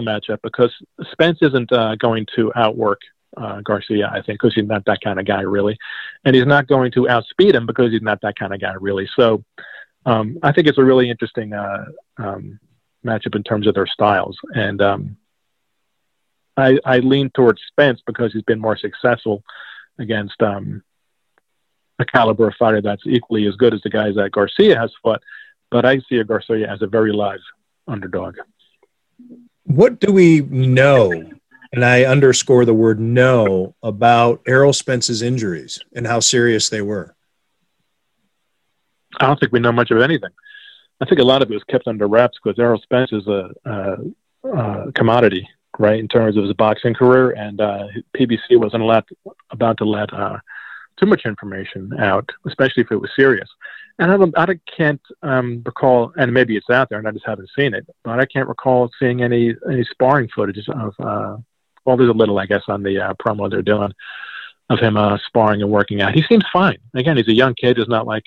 matchup because Spence isn't going to outwork Garcia, I think, because he's not that kind of guy, really. And he's not going to outspeed him because he's not that kind of guy, really. So I think it's a really interesting matchup in terms of their styles. And I lean towards Spence because he's been more successful against a caliber of fighter that's equally as good as the guys that Garcia has fought. But I see Garcia as a very live underdog. What do we know? And I underscore the word "no" about Errol Spence's injuries and how serious they were. I don't think we know much of anything. I think a lot of it was kept under wraps because Errol Spence is a commodity, right, in terms of his boxing career, and PBC wasn't about to let too much information out, especially if it was serious. And I can't recall, and maybe it's out there, and I just haven't seen it, but I can't recall seeing any sparring footage of. Well, there's a little, I guess, on the promo they're doing of him sparring and working out. He seems fine. Again, he's a young kid. It's not like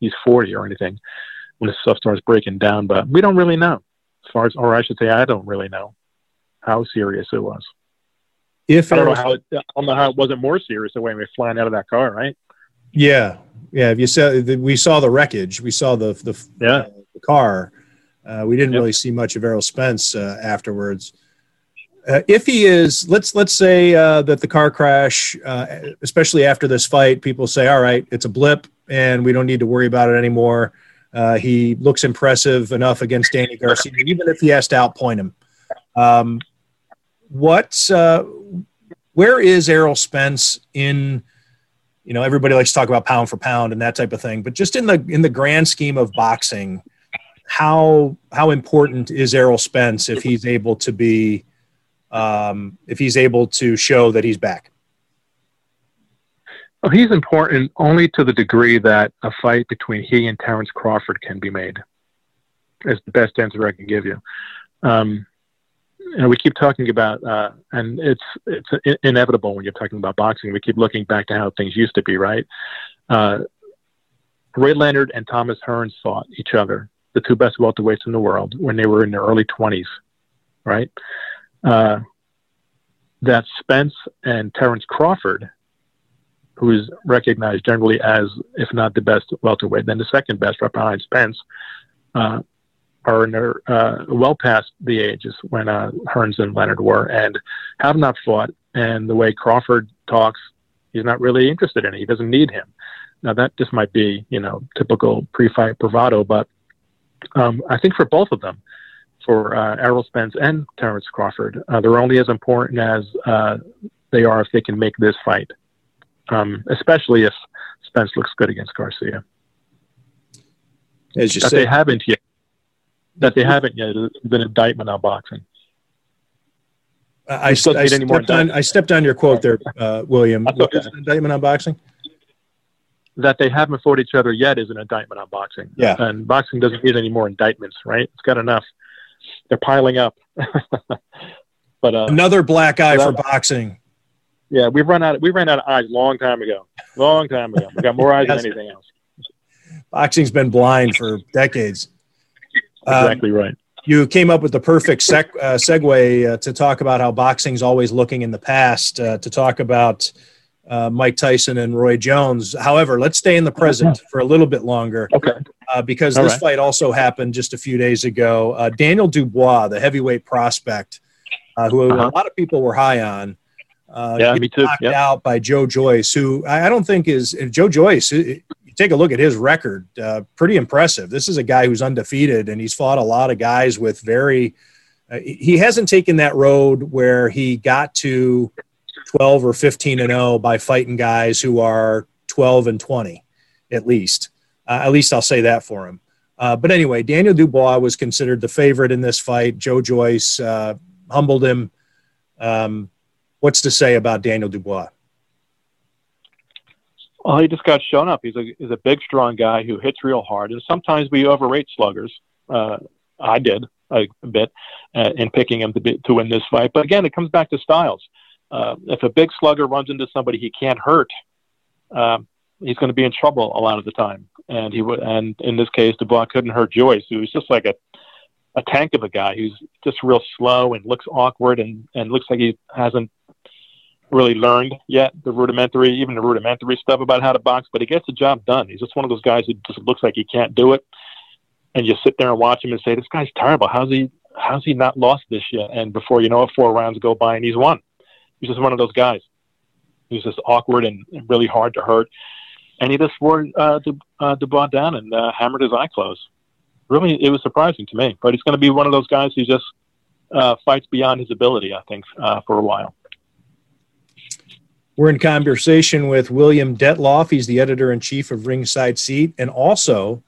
he's 40 or anything when his stuff starts breaking down. But we don't really know, as far as, or I should say, I don't really know how serious it was. I don't know how it wasn't more serious the way we were flying out of that car, right? Yeah, yeah. If you said we saw the wreckage, we saw the car. We didn't really see much of Errol Spence afterwards. If he is, let's say that the car crash, especially after this fight, people say, all right, it's a blip. and we don't need to worry about it anymore. He looks impressive enough against Danny Garcia, even if he has to outpoint him. Where is Errol Spence in, you know, everybody likes to talk about pound for pound and that type of thing, but just in the grand scheme of boxing, how important is Errol Spence if he's able to be, if he's able to show that he's back? Well, he's important only to the degree that a fight between he and Terrence Crawford can be made. That's the best answer I can give you. And we keep talking about, and it's inevitable when you're talking about boxing. We keep looking back to how things used to be, right? Ray Leonard and Thomas Hearns fought each other, the two best welterweights in the world, when they were in their early 20s, right? That Spence and Terrence Crawford, who is recognized generally as, if not the best welterweight, then the second best right behind Spence, are in their, well past the ages when Hearns and Leonard were, and have not fought. And the way Crawford talks, he's not really interested in it. He doesn't need him. Now that just might be, you know, typical pre-fight bravado, but I think for both of them, for Errol Spence and Terrence Crawford, they're only as important as they are if they can make this fight. Especially if Spence looks good against Garcia. As you say, that they haven't yet is an indictment on boxing. I stepped on your quote there, William. What is an indictment on boxing? That they haven't fought each other yet is an indictment on boxing. Yeah. And boxing doesn't need any more indictments, right? It's got enough. They're piling up. But another black eye for boxing. Yeah, we ran out of eyes a long time ago. We got more eyes than anything else. Boxing's been blind for decades. Exactly right. You came up with the perfect segue to talk about how boxing's always looking in the past, to talk about Mike Tyson and Roy Jones. However, let's stay in the present for a little bit longer. Okay. Because this fight also happened just a few days ago. Daniel Dubois, the heavyweight prospect, who a lot of people were high on, me too. Knocked out by Joe Joyce, who I don't think is – Joe Joyce, you take a look at his record, pretty impressive. This is a guy who's undefeated, and he's fought a lot of guys with very – he hasn't taken that road where he got to 12 or 15-0 by fighting guys who are 12-20 at least. At least I'll say that for him. But anyway, Daniel Dubois was considered the favorite in this fight. Joe Joyce humbled him. What's to say about Daniel Dubois? Well, he just got shown up. He's a big, strong guy who hits real hard. And sometimes we overrate sluggers. I did a bit in picking him to win this fight. But again, it comes back to styles. If a big slugger runs into somebody he can't hurt, he's going to be in trouble a lot of the time. And and in this case, Dubois couldn't hurt Joyce, who was just like a tank of a guy who's just real slow and looks awkward and looks like he hasn't really learned yet the rudimentary stuff about how to box, but he gets the job done. He's just one of those guys who just looks like he can't do it, and you sit there and watch him and say, this guy's terrible. How's he not lost this yet? And before you know it, 4 rounds go by and he's won. He's just one of those guys who's just awkward and really hard to hurt, and he just wore Dubois down and hammered his eye closed. Really, it was surprising to me, but he's going to be one of those guys who just fights beyond his ability, I think, for a while. We're in conversation with William Detloff. He's the editor-in-chief of Ringside Seat and also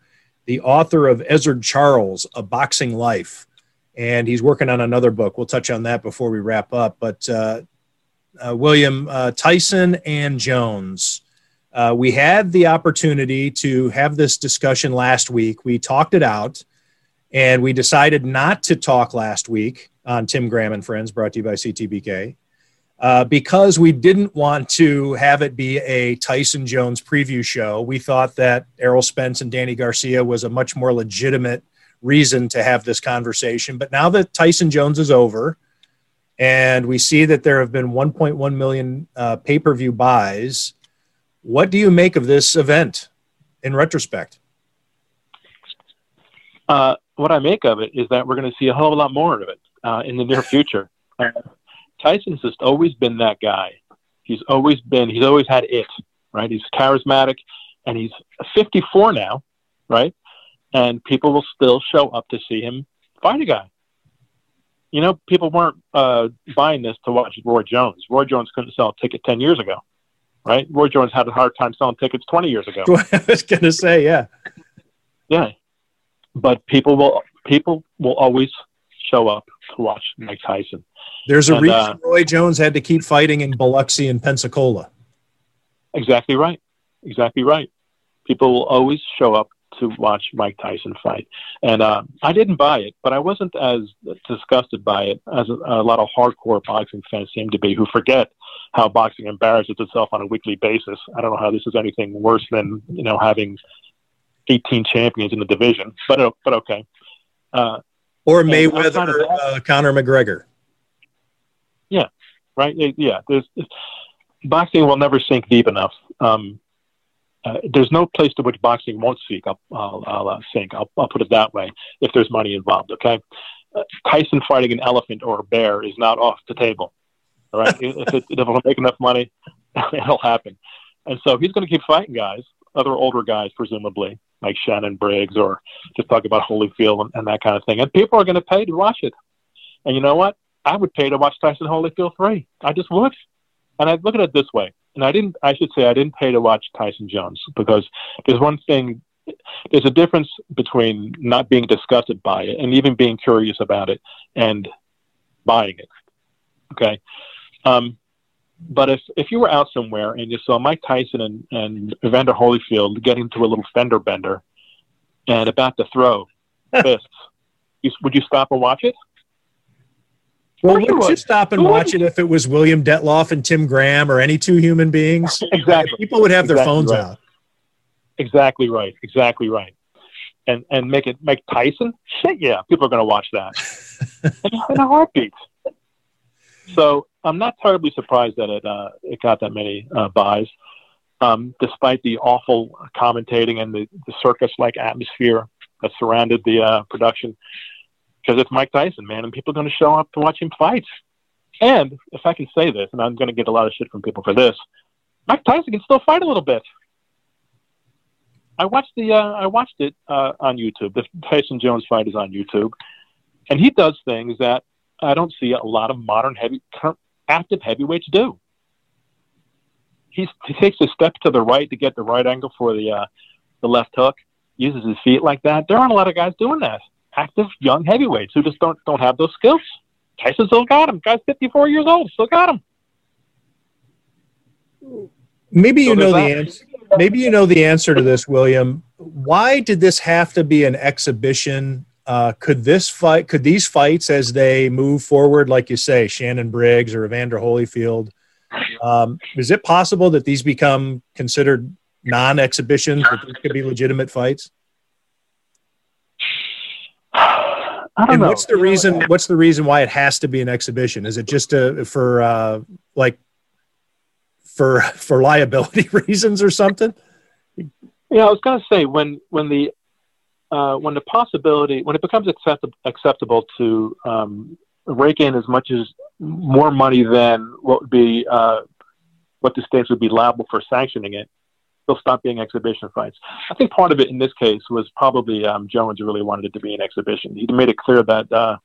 the author of Ezzard Charles, A Boxing Life. And he's working on another book. We'll touch on that before we wrap up. But, William, Tyson and Jones, we had the opportunity to have this discussion last week. We talked it out, and we decided not to talk last week on Tim Graham and Friends, brought to you by CTBK. Because we didn't want to have it be a Tyson Jones preview show, we thought that Errol Spence and Danny Garcia was a much more legitimate reason to have this conversation. But now that Tyson Jones is over and we see that there have been 1.1 million pay-per-view buys, what do you make of this event in retrospect? What I make of it is that we're going to see a whole lot more of it in the near future. Tyson's just always been that guy. He's always had it, right? He's charismatic. and he's 54 now, right? And people will still show up to see him fight a guy. You know, people weren't buying this to watch Roy Jones. Roy Jones couldn't sell a ticket 10 years ago, right? Roy Jones had a hard time selling tickets 20 years ago. I was going to say, yeah. Yeah. But people will always show up to watch Mike Tyson. There's a reason Roy Jones had to keep fighting in Biloxi and Pensacola. Exactly right. Exactly right. People will always show up to watch Mike Tyson fight. And I didn't buy it, but I wasn't as disgusted by it as a lot of hardcore boxing fans seem to be, who forget how boxing embarrasses itself on a weekly basis. I don't know how this is anything worse than, you know, having 18 champions in the division, but okay. Or Mayweather, Conor McGregor. Yeah, right. Yeah, boxing will never sink deep enough. There's no place to which boxing won't sink. I'll put it that way. If there's money involved, okay. Tyson fighting an elephant or a bear is not off the table. All right, if it'll make enough money, it'll happen. And so he's going to keep fighting guys, other older guys, presumably, like Shannon Briggs, or just talk about Holyfield and that kind of thing. And people are going to pay to watch it. And you know what? I would pay to watch Tyson Holyfield 3. I just would. And I'd look at it this way. And I didn't pay to watch Tyson Jones, because there's one thing, there's a difference between not being disgusted by it and even being curious about it and buying it. Okay. But if you were out somewhere and you saw Mike Tyson and Evander Holyfield get into a little fender bender and about to throw fists, would you stop and watch it? Well, would you stop and watch it if it was William Detloff and Tim Graham or any two human beings? Exactly. People would have their phones out. Exactly right. Exactly right. And make Tyson? Shit, yeah. People are going to watch that. In a heartbeat. So I'm not terribly surprised that it got that many buys, despite the awful commentating and the circus-like atmosphere that surrounded the production. Because it's Mike Tyson, man, and people are going to show up to watch him fight. And if I can say this, and I'm going to get a lot of shit from people for this, Mike Tyson can still fight a little bit. I watched it on YouTube. The Tyson Jones fight is on YouTube, and he does things that I don't see a lot of modern active heavyweights do. He takes a step to the right to get the right angle for the left hook, uses his feet like that. There aren't a lot of guys doing that. Active young heavyweights who just don't have those skills. Tyson still got him. Guy's 54 years old, still got him. Maybe you know the answer to this, William. Why did this have to be an exhibition? Could these fights, as they move forward, like you say, Shannon Briggs or Evander Holyfield, is it possible that these become considered non-exhibitions, that these could be legitimate fights? I don't know. What's the reason why it has to be an exhibition? Is it just for liability reasons or something? Yeah, I was going to say when the possibility, when it becomes acceptable to rake in as much as more money than what would be what the states would be liable for sanctioning it, they'll stop being exhibition fights. I think part of it in this case was probably Jones really wanted it to be an exhibition. He made it clear that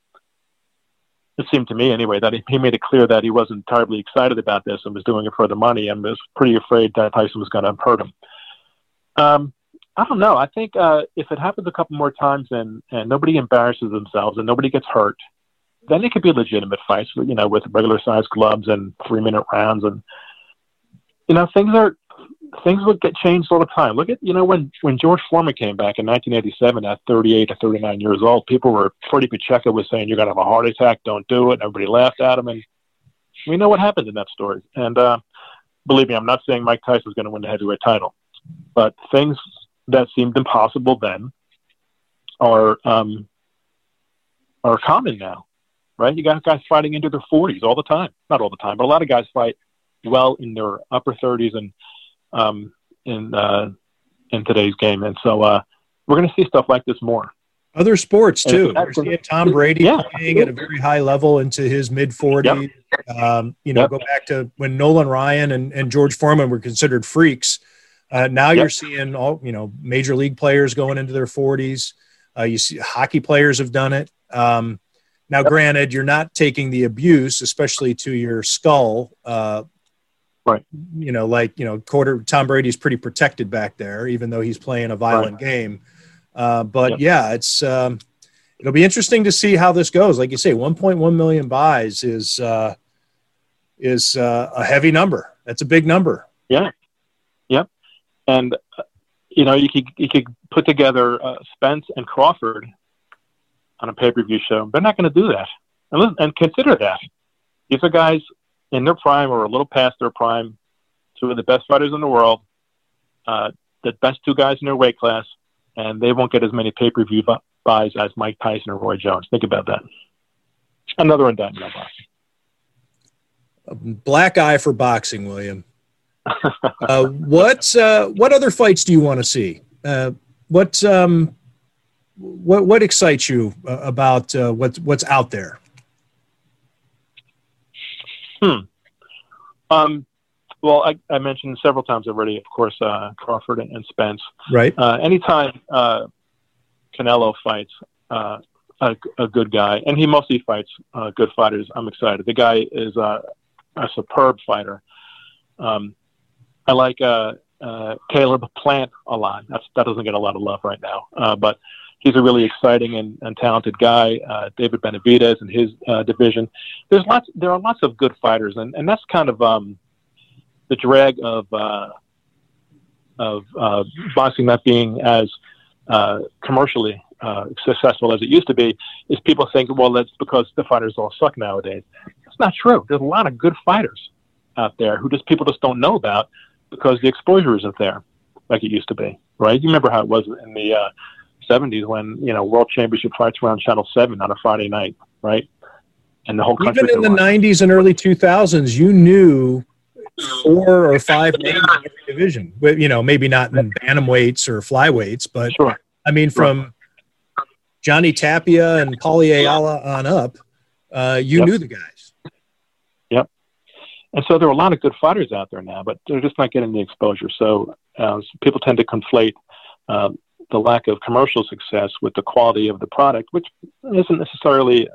it seemed to me anyway that he made it clear that he wasn't terribly excited about this and was doing it for the money and was pretty afraid that Tyson was going to hurt him. I don't know. I think if it happens a couple more times and nobody embarrasses themselves and nobody gets hurt, then it could be legitimate fights, you know, with regular sized gloves and 3-minute rounds. And, you know, things would get changed all the time. Look at, you know, when George Foreman came back in 1987 at 38 or 39 years old, people were, Freddie Pacheco was saying, you're going to have a heart attack, don't do it. And everybody laughed at him. And we know what happened in that story. And believe me, I'm not saying Mike Tyson is going to win the heavyweight title, but things that seemed impossible then are common now, right? You got guys fighting into their 40s all the time. Not all the time, but a lot of guys fight well in their upper 30s and in today's game. And so we're going to see stuff like this more. Other sports, too. We're seeing Tom Brady playing at a very high level into his mid-40s. Yep. Go back to when Nolan Ryan and George Foreman were considered freaks. Now you're seeing all, you know, major league players going into their 40s. You see hockey players have done it. Now, granted, you're not taking the abuse, especially to your skull. Right. You know, like, you know, Tom Brady's pretty protected back there, even though he's playing a violent game. But yeah, it's it'll be interesting to see how this goes. Like you say, 1.1 million buys is a heavy number. That's a big number. Yeah. Yep. And, you know, you could put together Spence and Crawford on a pay-per-view show. They're not going to do that. And listen, and consider that. These are guys in their prime or a little past their prime, two of the best fighters in the world, the best two guys in their weight class, and they won't get as many pay-per-view buys as Mike Tyson or Roy Jones. Think about that. Another indictment on boxing. A black eye for boxing, William. What other fights do you want to see? What excites you about what's out there? Well, I mentioned several times already, of course, Crawford and Spence. Right. Anytime Canelo fights a good guy, and he mostly fights good fighters, I'm excited. The guy is a superb fighter. I like Caleb Plant a lot. That doesn't get a lot of love right now, but he's a really exciting and talented guy. David Benavidez and his division. There are lots of good fighters, and that's kind of the drag of boxing not being as commercially successful as it used to be. Is people think, well, that's because the fighters all suck nowadays. That's not true. There's a lot of good fighters out there who people just don't know about because the exposure isn't there like it used to be. Right? You remember how it was in the 70s when, you know, World Championship fights were on Channel 7 on a Friday night, right? And the whole country. Even in the 90s and early 2000s, you knew 4 or 5 names in every division. But, you know, maybe not in bantamweights or flyweights, but sure. I mean, from Johnny Tapia and Paulie Ayala on up, you knew the guys. Yep. And so there are a lot of good fighters out there now, but they're just not getting the exposure. So people tend to conflate the lack of commercial success with the quality of the product, which doesn't necessarily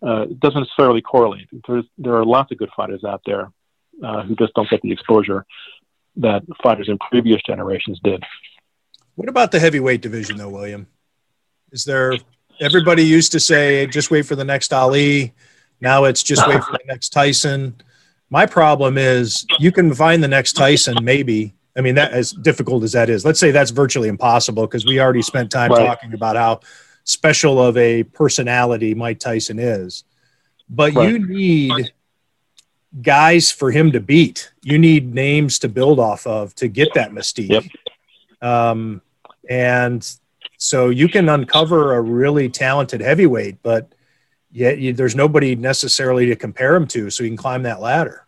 correlate. There are lots of good fighters out there who just don't get the exposure that fighters in previous generations did. What about the heavyweight division, though, William? Everybody used to say, just wait for the next Ali. Now it's just wait for the next Tyson. My problem is you can find the next Tyson, maybe. I mean, that, as difficult as that is, let's say that's virtually impossible because we already spent time talking about how special of a personality Mike Tyson is. But you need guys for him to beat. You need names to build off of to get that mystique. Yep. And so you can uncover a really talented heavyweight, but yet there's nobody necessarily to compare him to, so you can climb that ladder.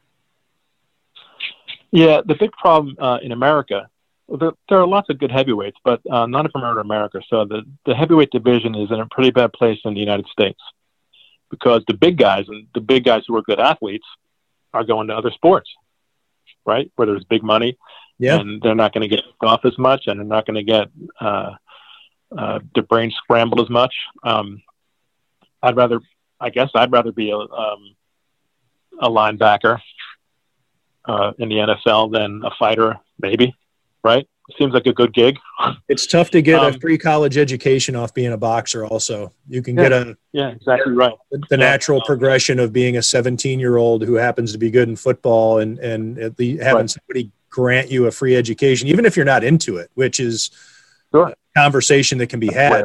Yeah, the big problem in America, there are lots of good heavyweights, but none of them are in America. So the heavyweight division is in a pretty bad place in the United States because the big guys who are good athletes are going to other sports, right? Where there's big money, and they're not going to get off as much, and they're not going to get their brains scrambled as much. I'd rather be a linebacker in the NFL than a fighter, maybe, right? Seems like a good gig. It's tough to get a free college education off being a boxer also. You can get the natural progression of being a 17-year-old who happens to be good in football and at least having somebody grant you a free education, even if you're not into it, which is a conversation that can be had.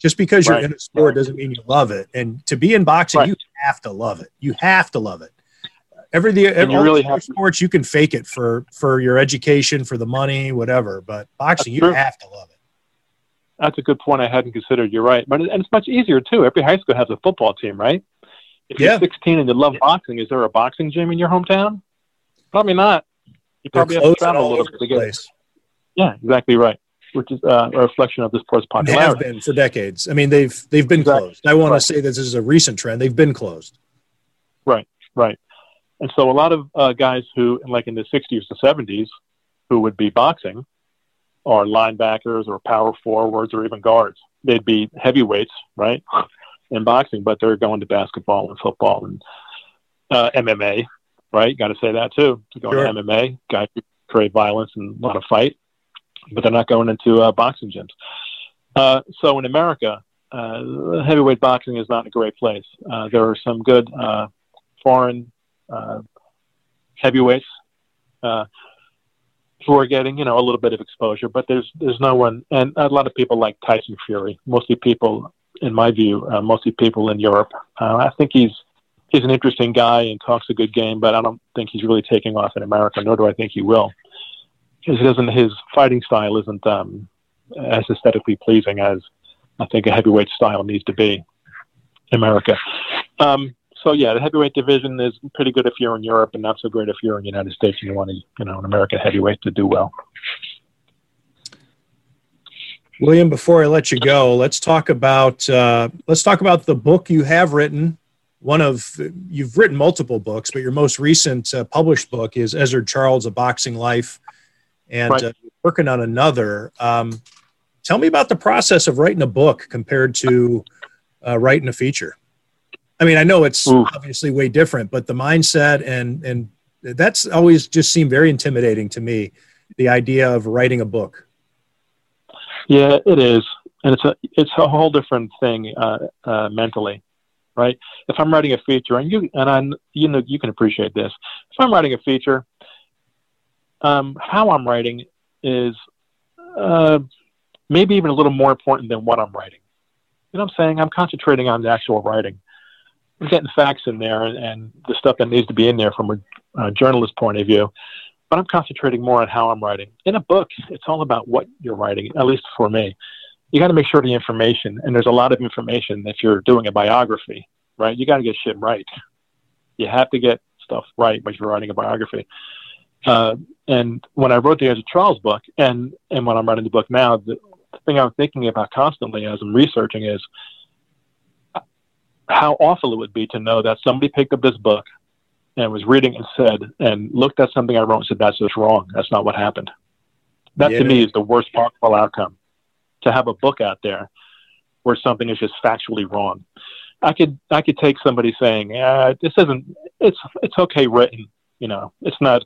Just because you're in a sport doesn't mean you love it. And to be in boxing, you have to love it. You have to love it. Every sports you can fake it for your education, for the money, whatever. But boxing, you have to love it. That's a good point I hadn't considered. You're right, and it's much easier too. Every high school has a football team, right? If you're 16 and you love boxing, is there a boxing gym in your hometown? Probably not. You probably have to travel a little bit to get it. Yeah, exactly right. Which is a reflection of the sport's popularity. They have been for decades. I mean, they've been closed. I want to say that this is a recent trend. They've been closed. Right. And so a lot of guys who, like in the 60s to 70s, who would be boxing, or linebackers or power forwards or even guards. They'd be heavyweights, right, in boxing, but they're going to basketball and football and MMA, right? Got to say that, too. To go to MMA, guys who create violence and a lot of fight, but they're not going into boxing gyms. So in America, heavyweight boxing is not a great place. There are some good foreign heavyweights who are getting, you know, a little bit of exposure, but there's no one, and a lot of people like Tyson Fury. Mostly people, in my view, mostly people in Europe. I think he's an interesting guy and talks a good game, but I don't think he's really taking off in America, nor do I think he will, because his fighting style isn't as aesthetically pleasing as I think a heavyweight style needs to be in America. So yeah, the heavyweight division is pretty good if you're in Europe, and not so great if you're in the United States and you want an American heavyweight to do well. William, before I let you go, let's talk about the book you have written. You've written multiple books, but your most recent published book is Ezzard Charles: A Boxing Life, and right. You're working on another. Tell me about the process of writing a book compared to writing a feature. I mean, I know it's obviously way different, but the mindset and that's always just seemed very intimidating to me, the idea of writing a book. Yeah, it is. And it's a whole different thing mentally, right? If I'm writing a feature, and you can appreciate this. If I'm writing a feature, how I'm writing is maybe even a little more important than what I'm writing. You know what I'm saying? I'm concentrating on the actual writing. We're getting facts in there and the stuff that needs to be in there from a journalist point of view, but I'm concentrating more on how I'm writing. In a book, it's all about what you're writing, at least for me. You got to make sure the information, and there's a lot of information if you're doing a biography, right? You got to get shit right. You have to get stuff right when you're writing a biography. And when I wrote the Ezzard Charles book, and when I'm writing the book now, the thing I'm thinking about constantly as I'm researching is, how awful it would be to know that somebody picked up this book and was reading and said, and looked at something I wrote and said, that's just wrong. That's not what happened. That to me is the worst possible outcome, to have a book out there where something is just factually wrong. I could take somebody saying, this isn't, it's okay written. You know, it's not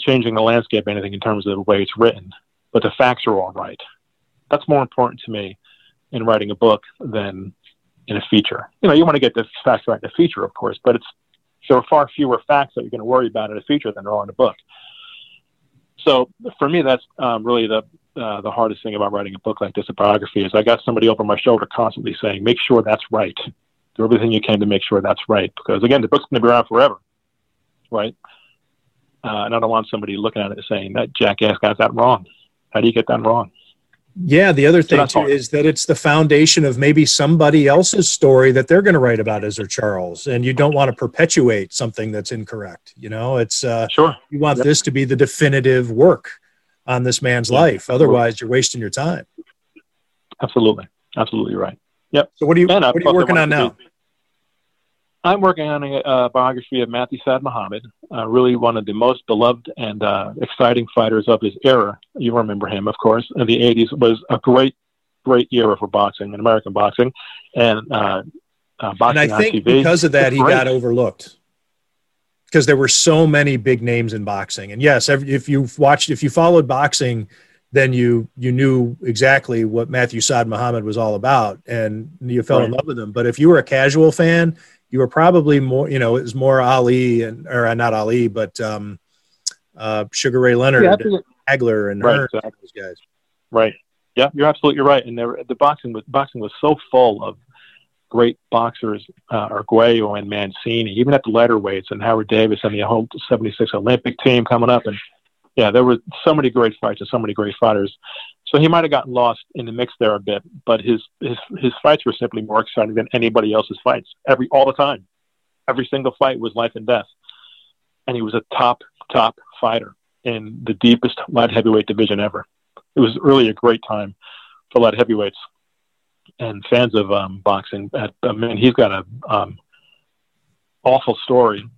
changing the landscape or anything in terms of the way it's written, but the facts are all right. That's more important to me in writing a book than in a feature. You know, you want to get the facts right in a feature, of course, but there are far fewer facts that you're going to worry about in a feature than there are in a book. So for me, that's really the hardest thing about writing a book like this, a biography, is I got somebody over my shoulder constantly saying, make sure that's right. Do everything you can to make sure that's right. Because again, the book's going to be around forever, right? And I don't want somebody looking at it saying, that jackass got that wrong. How do you get that wrong? Yeah, the other thing too is that it's the foundation of maybe somebody else's story that they're going to write about Ezzard Charles, and you don't want to perpetuate something that's incorrect. You know, it's sure you want this to be the definitive work on this man's life. Otherwise, you're wasting your time. Absolutely right. Yep. So what are you working on now? I'm working on a biography of Matthew Saad Muhammad, really one of the most beloved and exciting fighters of his era. You remember him, of course. In the 80s was a great, great era for boxing, in American boxing, and boxing on TV. And I think because of that, he got overlooked because there were so many big names in boxing. And yes, if you followed boxing, then you knew exactly what Matthew Saad Muhammad was all about, and you fell in love with him. But if you were a casual fan, you were probably more, you know, it was more Ali but Sugar Ray Leonard, and Hagler, and Hearn, those guys. Right. Yeah, you're absolutely right. And the boxing was so full of great boxers, Arguello and Mancini, even at the lighter weights, and Howard Davis and the whole '76 Olympic team coming up, and yeah, there were so many great fights and so many great fighters. So he might have gotten lost in the mix there a bit, but his fights were simply more exciting than anybody else's fights. All the time, every single fight was life and death, and he was a top fighter in the deepest light heavyweight division ever. It was really a great time for light heavyweights and fans of boxing. I mean, he's got a awful story,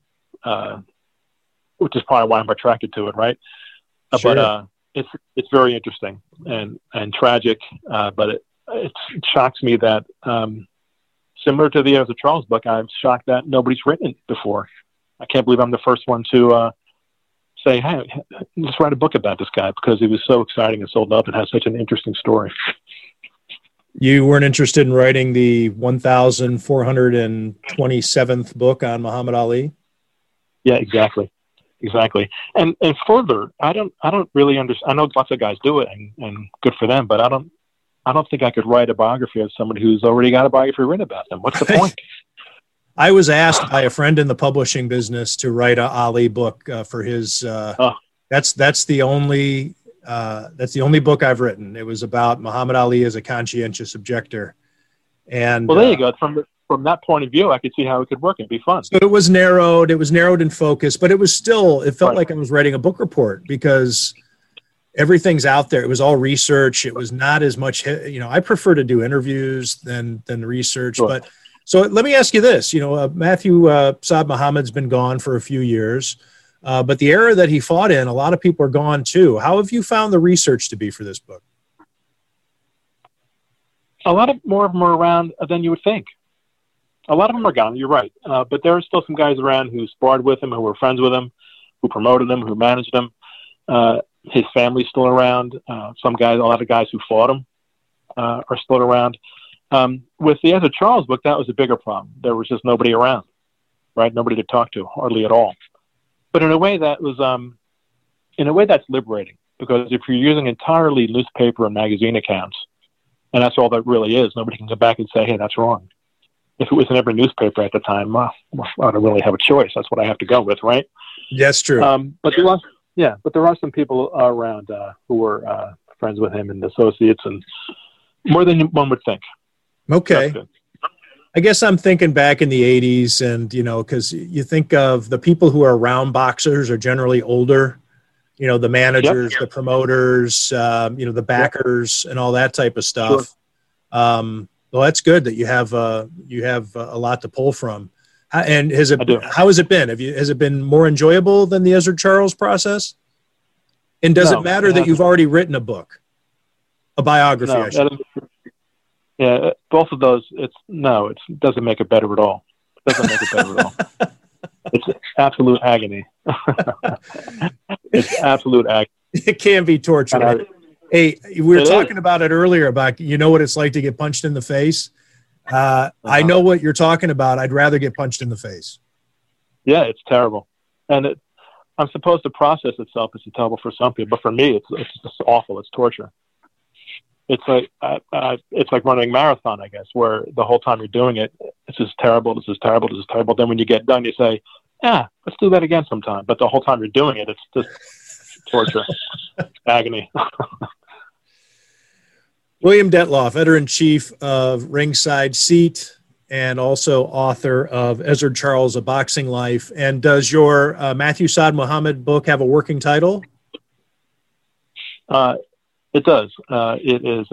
which is probably why I'm attracted to it, right? Sure. But it's very interesting and tragic, but it shocks me that similar to the Ezzard Charles book, I'm shocked that nobody's written it before. I can't believe I'm the first one to say, hey, let's write a book about this guy, because he was so exciting and sold up and has such an interesting story. You weren't interested in writing the 1,427th book on Muhammad Ali? Yeah, exactly. Exactly. And further, I don't really understand. I know lots of guys do it and good for them, but I don't think I could write a biography of somebody who's already got a biography written about them. What's the point? I was asked by a friend in the publishing business to write an Ali book for his, that's the only book I've written. It was about Muhammad Ali as a conscientious objector. And well, there you go. From that point of view, I could see how it could work. It'd be fun. So it was narrowed in focus, but it was still, it felt like I was writing a book report, because everything's out there. It was all research. It was not as much, I prefer to do interviews than research. Sure. But so let me ask you this, Matthew Saad Muhammad's been gone for a few years, but the era that he fought in, a lot of people are gone too. How have you found the research to be for this book? A lot of more of them are around than you would think. A lot of them are gone. You're right. But there are still some guys around who sparred with him, who were friends with him, who promoted him, who managed him. His family's still around. A lot of guys who fought him are still around. With the Ezzard Charles book, that was a bigger problem. There was just nobody around, right? Nobody to talk to, hardly at all. But in a way, that's liberating, because if you're using entirely newspaper and magazine accounts, and that's all that really is, nobody can go back and say, hey, that's wrong. If it was in every newspaper at the time, I don't really have a choice. That's what I have to go with, right? Yes, true. But there are some people around who were friends with him and associates, and more than one would think. Okay. I guess I'm thinking back in the 80s, and, because you think of the people who are around boxers are generally older, the managers, the promoters, the backers and all that type of stuff. Sure. Well, that's good that you have a lot to pull from. How has it been? Has it been more enjoyable than the Ezzard Charles process? And does it matter that you've already written a book, a biography? Yeah, both of those. It doesn't make it better at all. It doesn't make it better at all. It's absolute agony. It's absolute agony. It can be torture. Hey, we were talking about it earlier about what it's like to get punched in the face. I know what you're talking about. I'd rather get punched in the face. Yeah, it's terrible, and I'm supposed to process itself. It's terrible for some people, but for me, it's just awful. It's torture. It's like running a marathon, I guess, where the whole time you're doing it, this is terrible, this is terrible, this is terrible. Then when you get done, you say, yeah, let's do that again sometime. But the whole time you're doing it, it's just torture, agony. William Detloff, editor-in-chief of Ringside Seat and also author of Ezzard Charles, A Boxing Life. And does your Matthew Saad Muhammad book have a working title? It does. It is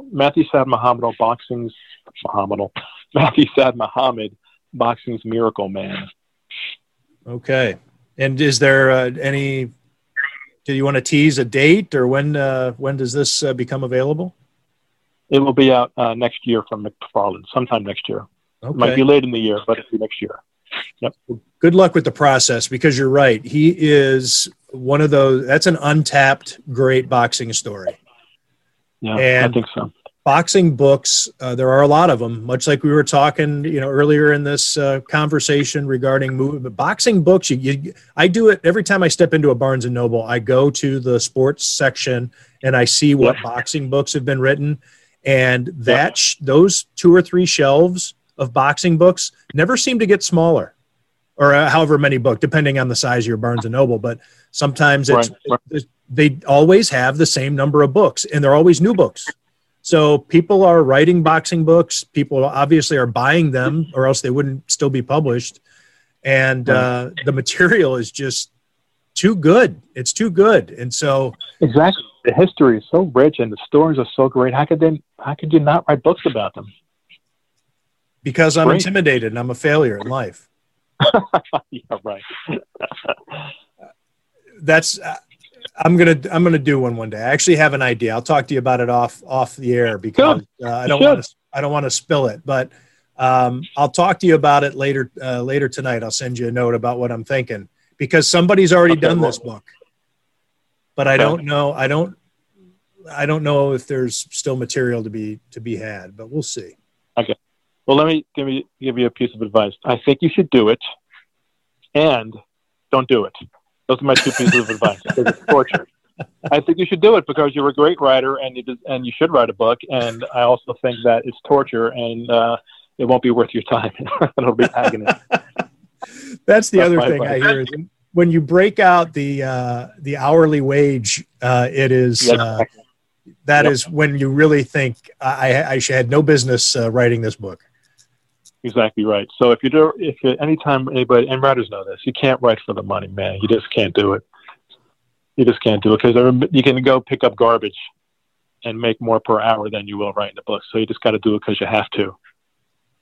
Matthew Saad Muhammad, Boxing's Miracle Man. Okay. And is there do you want to tease a date, or when does this become available? It will be out next year from McFarland, sometime next year. Okay. It might be late in the year, but it'll be next year. Yep. Good luck with the process, because you're right. He is one of those. That's an untapped great boxing story. Yeah, and I think so. Boxing books, there are a lot of them. Much like we were talking, earlier in this conversation regarding movement, boxing books. I do it every time I step into a Barnes and Noble. I go to the sports section and I see what boxing books have been written, and that those two or three shelves of boxing books never seem to get smaller, or however many book, depending on the size of your Barnes and Noble. But sometimes they always have the same number of books, and they're always new books. So people are writing boxing books. People obviously are buying them, or else they wouldn't still be published. And the material is just too good. It's too good. And so exactly, the history is so rich and the stories are so great. How could you not write books about them? Because I'm intimidated and I'm a failure in life. Yeah, right. That's I'm gonna do one day. I actually have an idea. I'll talk to you about it off the air because I don't want to spill it. But I'll talk to you about it later tonight. I'll send you a note about what I'm thinking because somebody's already done this book. But I don't know. I don't know if there's still material to be had. But we'll see. Okay. Well, let me give you a piece of advice. I think you should do it, and don't do it. Those are my two pieces of advice. It's torture. I think you should do it because you're a great writer and you should write a book. And I also think that it's torture and it won't be worth your time. It'll be agony. That's other thing advice. I hear is when you break out the hourly wage, it is is when you really think I had no business writing this book. Exactly right. So if you anytime anybody, and writers know this, you can't write for the money, man. You just can't do it. You just can't do it because you can go pick up garbage and make more per hour than you will writing the book. So you just got to do it because you have to,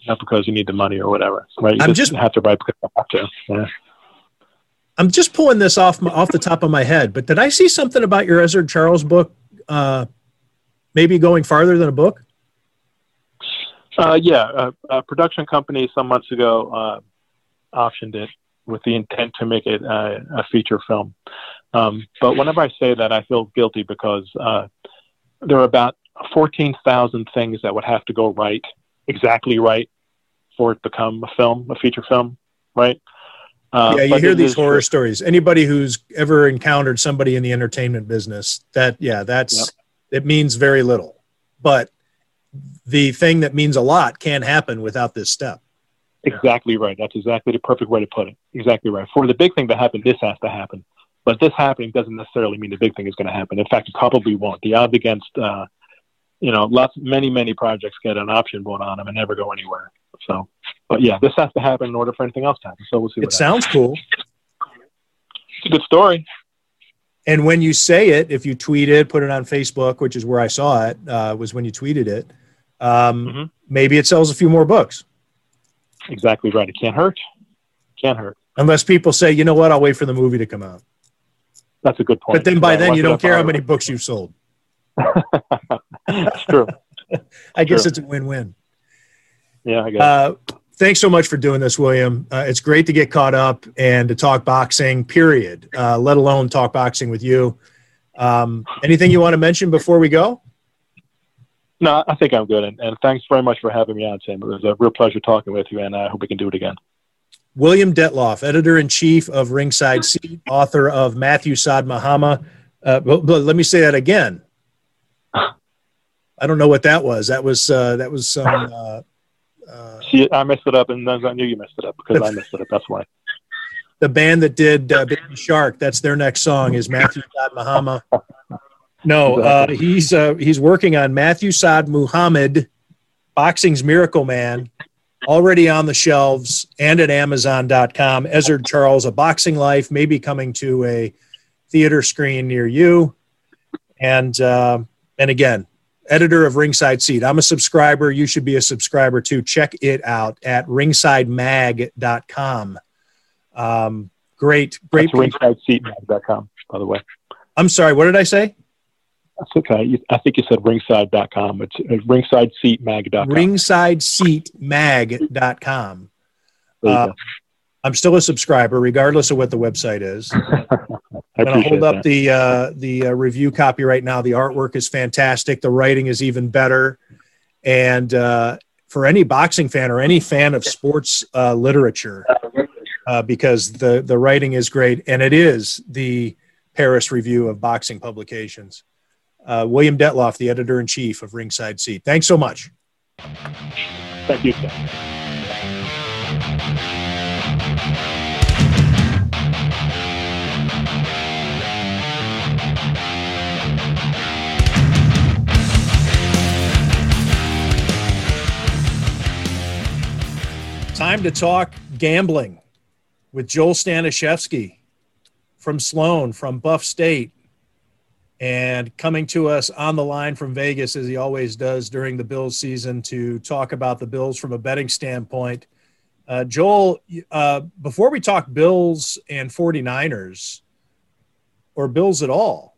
not because you need the money or whatever. Right? You just have to write because you have to. Yeah. I'm just pulling this off the top of my head, but did I see something about your Ezzard Charles book maybe going farther than a book? A production company some months ago optioned it with the intent to make it a feature film. But whenever I say that, I feel guilty because there are about 14,000 things that would have to go right, exactly right, for it to become a film, a feature film, right? You hear these horror stories. Anybody who's ever encountered somebody in the entertainment business, it means very little. But the thing that means a lot can't happen without this step. Exactly right. That's exactly the perfect way to put it. Exactly right. For the big thing to happen, this has to happen. But this happening doesn't necessarily mean the big thing is going to happen. In fact, it probably won't. The odds against, many projects get an option vote on them and never go anywhere. So, but yeah, this has to happen in order for anything else to happen. So we'll see. It sounds cool. It's a good story. And when you say it, if you tweet it, put it on Facebook, which is where I saw it, was when you tweeted it. Maybe it sells a few more books. Exactly right. It can't hurt. Can't hurt. Unless people say, you know what, I'll wait for the movie to come out. That's a good point. But then by then you don't care how many books you've sold. That's true. I guess it's a win-win. Yeah, I guess. Thanks so much for doing this, William. It's great to get caught up and to talk boxing, period, let alone talk boxing with you. Anything you want to mention before we go? No, I think I'm good. And thanks very much for having me on, Tim. It was a real pleasure talking with you, and I hope we can do it again. William Detloff, editor-in-chief of Ringside Seat, author of Matthew Saad Muhammad. Let me say that again. I don't know what that was. That was some... See, I messed it up, and I knew you messed it up because I messed it up. That's why. The band that did Baby Shark, that's their next song, is Matthew Saad Muhammad. No, he's working on Matthew Saad Muhammad, Boxing's Miracle Man, already on the shelves and at Amazon.com. Ezzard Charles, A Boxing Life, maybe coming to a theater screen near you. And again, editor of Ringside Seat. I'm a subscriber. You should be a subscriber too. Check it out at ringsidemag.com. Great. That's ringsideseatmag.com, by the way. I'm sorry. What did I say? That's okay. I think you said ringside.com. It's ringsideseatmag.com. Ringsideseatmag.com. I'm still a subscriber, regardless of what the website is. I'm going to hold up the review copy right now. The artwork is fantastic. The writing is even better. And for any boxing fan or any fan of sports literature, because the writing is great, and it is the Paris Review of boxing publications. William Detloff, the editor-in-chief of Ringside Seat. Thanks so much. Thank you, Tim. Time to talk gambling with Joel Staniszewski from Sloan, from Buff State, and coming to us on the line from Vegas, as he always does during the Bills season, to talk about the Bills from a betting standpoint. Joel, before we talk Bills and 49ers, or Bills at all,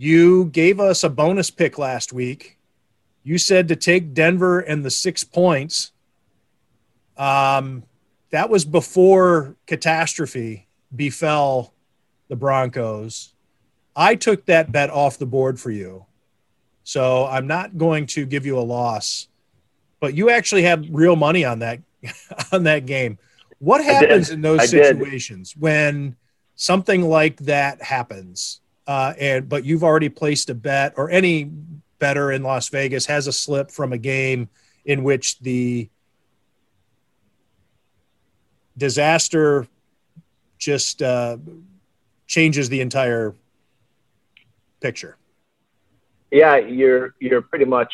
You gave us a bonus pick last week. You said to take Denver and the 6 points. That was before catastrophe befell the Broncos. I took that bet off the board for you. So I'm not going to give you a loss. But you actually had real money on that game. What happens in those situations when something like that happens? But you've already placed a bet, or any bettor in Las Vegas has a slip from a game in which the disaster just changes the entire picture. Yeah, you're pretty much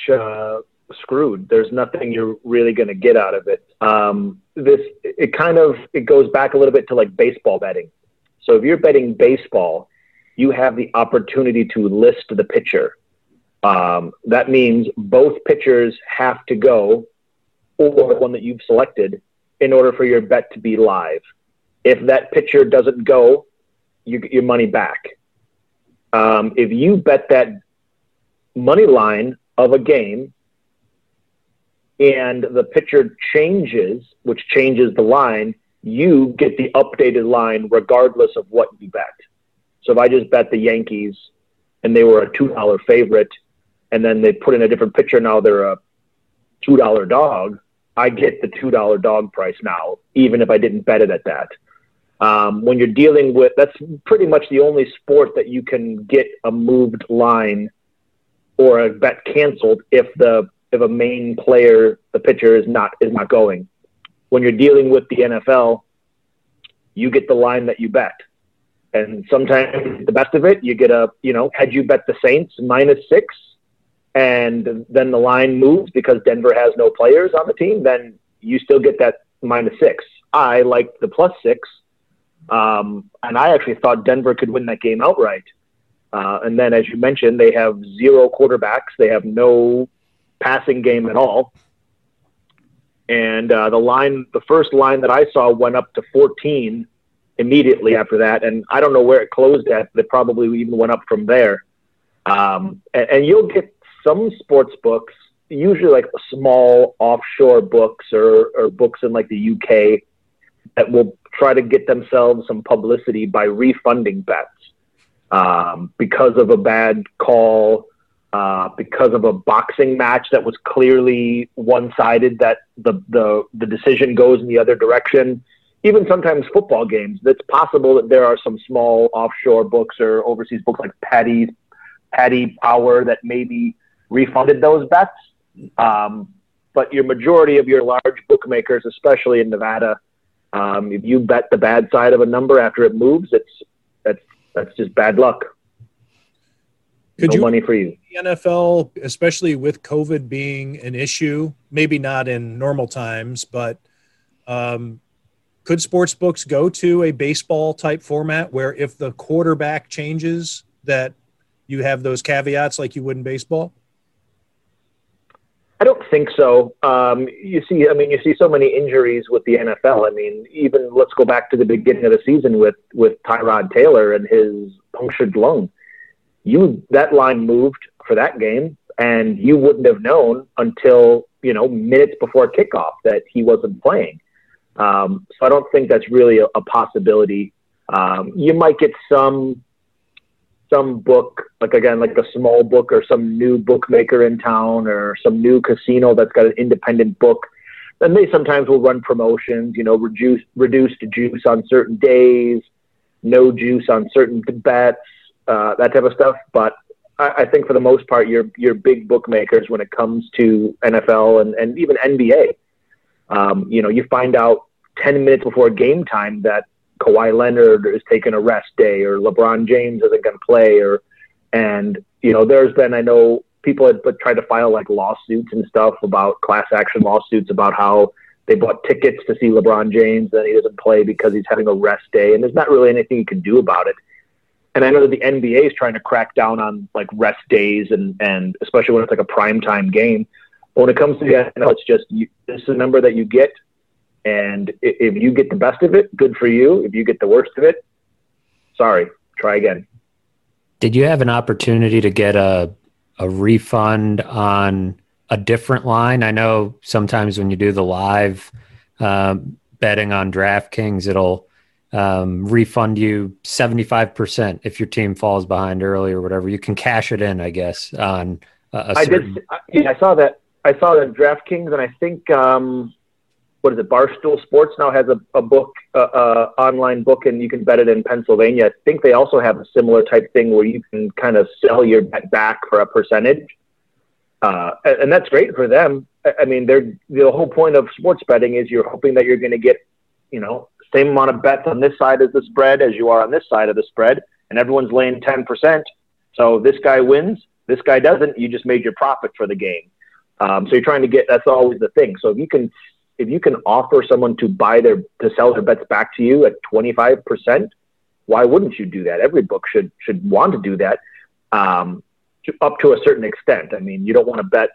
screwed. There's nothing you're really going to get out of it. It goes back a little bit to like baseball betting. So if you're betting baseball, you have the opportunity to list the pitcher. That means both pitchers have to go, or the one that you've selected, in order for your bet to be live. If that pitcher doesn't go, you get your money back. If you bet that money line of a game and the pitcher changes, which changes the line, you get the updated line regardless of what you bet. So if I just bet the Yankees and they were a $2 favorite and then they put in a different pitcher, now they're a $2 dog, I get the $2 dog price now, even if I didn't bet it at that. When you're dealing with, that's pretty much the only sport that you can get a moved line or a bet canceled if a main player, the pitcher, is not going. When you're dealing with the NFL, you get the line that you bet. And sometimes the best of it, you get had you bet the Saints -6 and then the line moves because Denver has no players on the team, then you still get that -6. I liked the +6. And I actually thought Denver could win that game outright. And then, as you mentioned, they have zero quarterbacks. They have no passing game at all. And the first line that I saw went up to 14 immediately after that, and I don't know where it closed at. They probably even went up from there. And you'll get some sports books, usually like small offshore books or books in like the UK, that will try to get themselves some publicity by refunding bets because of a bad call, because of a boxing match that was clearly one-sided, that the decision goes in the other direction. Even sometimes football games, it's possible that there are some small offshore books or overseas books like Paddy Power that maybe refunded those bets. But your majority of your large bookmakers, especially in Nevada, if you bet the bad side of a number after it moves, that's just bad luck. No money for you. The NFL, especially with COVID being an issue, maybe not in normal times, but could sportsbooks go to a baseball-type format where if the quarterback changes that you have those caveats like you would in baseball? I don't think so. You see so many injuries with the NFL. I mean, even let's go back to the beginning of the season with Tyrod Taylor and his punctured lung. That line moved for that game, and you wouldn't have known until, minutes before kickoff that he wasn't playing. So I don't think that's really a possibility. You might get some book, like a small book or some new bookmaker in town or some new casino that's got an independent book. And they sometimes will run promotions, reduced juice on certain days, no juice on certain bets, that type of stuff. But I think for the most part, your big bookmakers when it comes to NFL and even NBA, you find out 10 minutes before game time that Kawhi Leonard is taking a rest day or LeBron James isn't going to play. There's been, I know people had tried to file like lawsuits and stuff about class action lawsuits about how they bought tickets to see LeBron James and he doesn't play because he's having a rest day. And there's not really anything you can do about it. And I know that the NBA is trying to crack down on like rest days and especially when it's like a primetime game. When it comes to the NFL, it's just this is a number that you get, and if you get the best of it, good for you. If you get the worst of it, sorry, try again. Did you have an opportunity to get a refund on a different line? I know sometimes when you do the live betting on DraftKings, it'll refund you 75% if your team falls behind early or whatever. You can cash it in, I guess, on I saw that DraftKings, and I think Barstool Sports now has a book, online book, and you can bet it in Pennsylvania. I think they also have a similar type thing where you can kind of sell your bet back for a percentage. And that's great for them. I mean, the whole point of sports betting is you're hoping that you're going to get, same amount of bets on this side of the spread as you are on this side of the spread, and everyone's laying 10%. So this guy wins, this guy doesn't, you just made your profit for the game. So you're trying to get, that's always the thing. So if you can offer someone to sell their bets back to you at 25%, why wouldn't you do that? Every book should want to do that, up to a certain extent. I mean, you don't want to bet,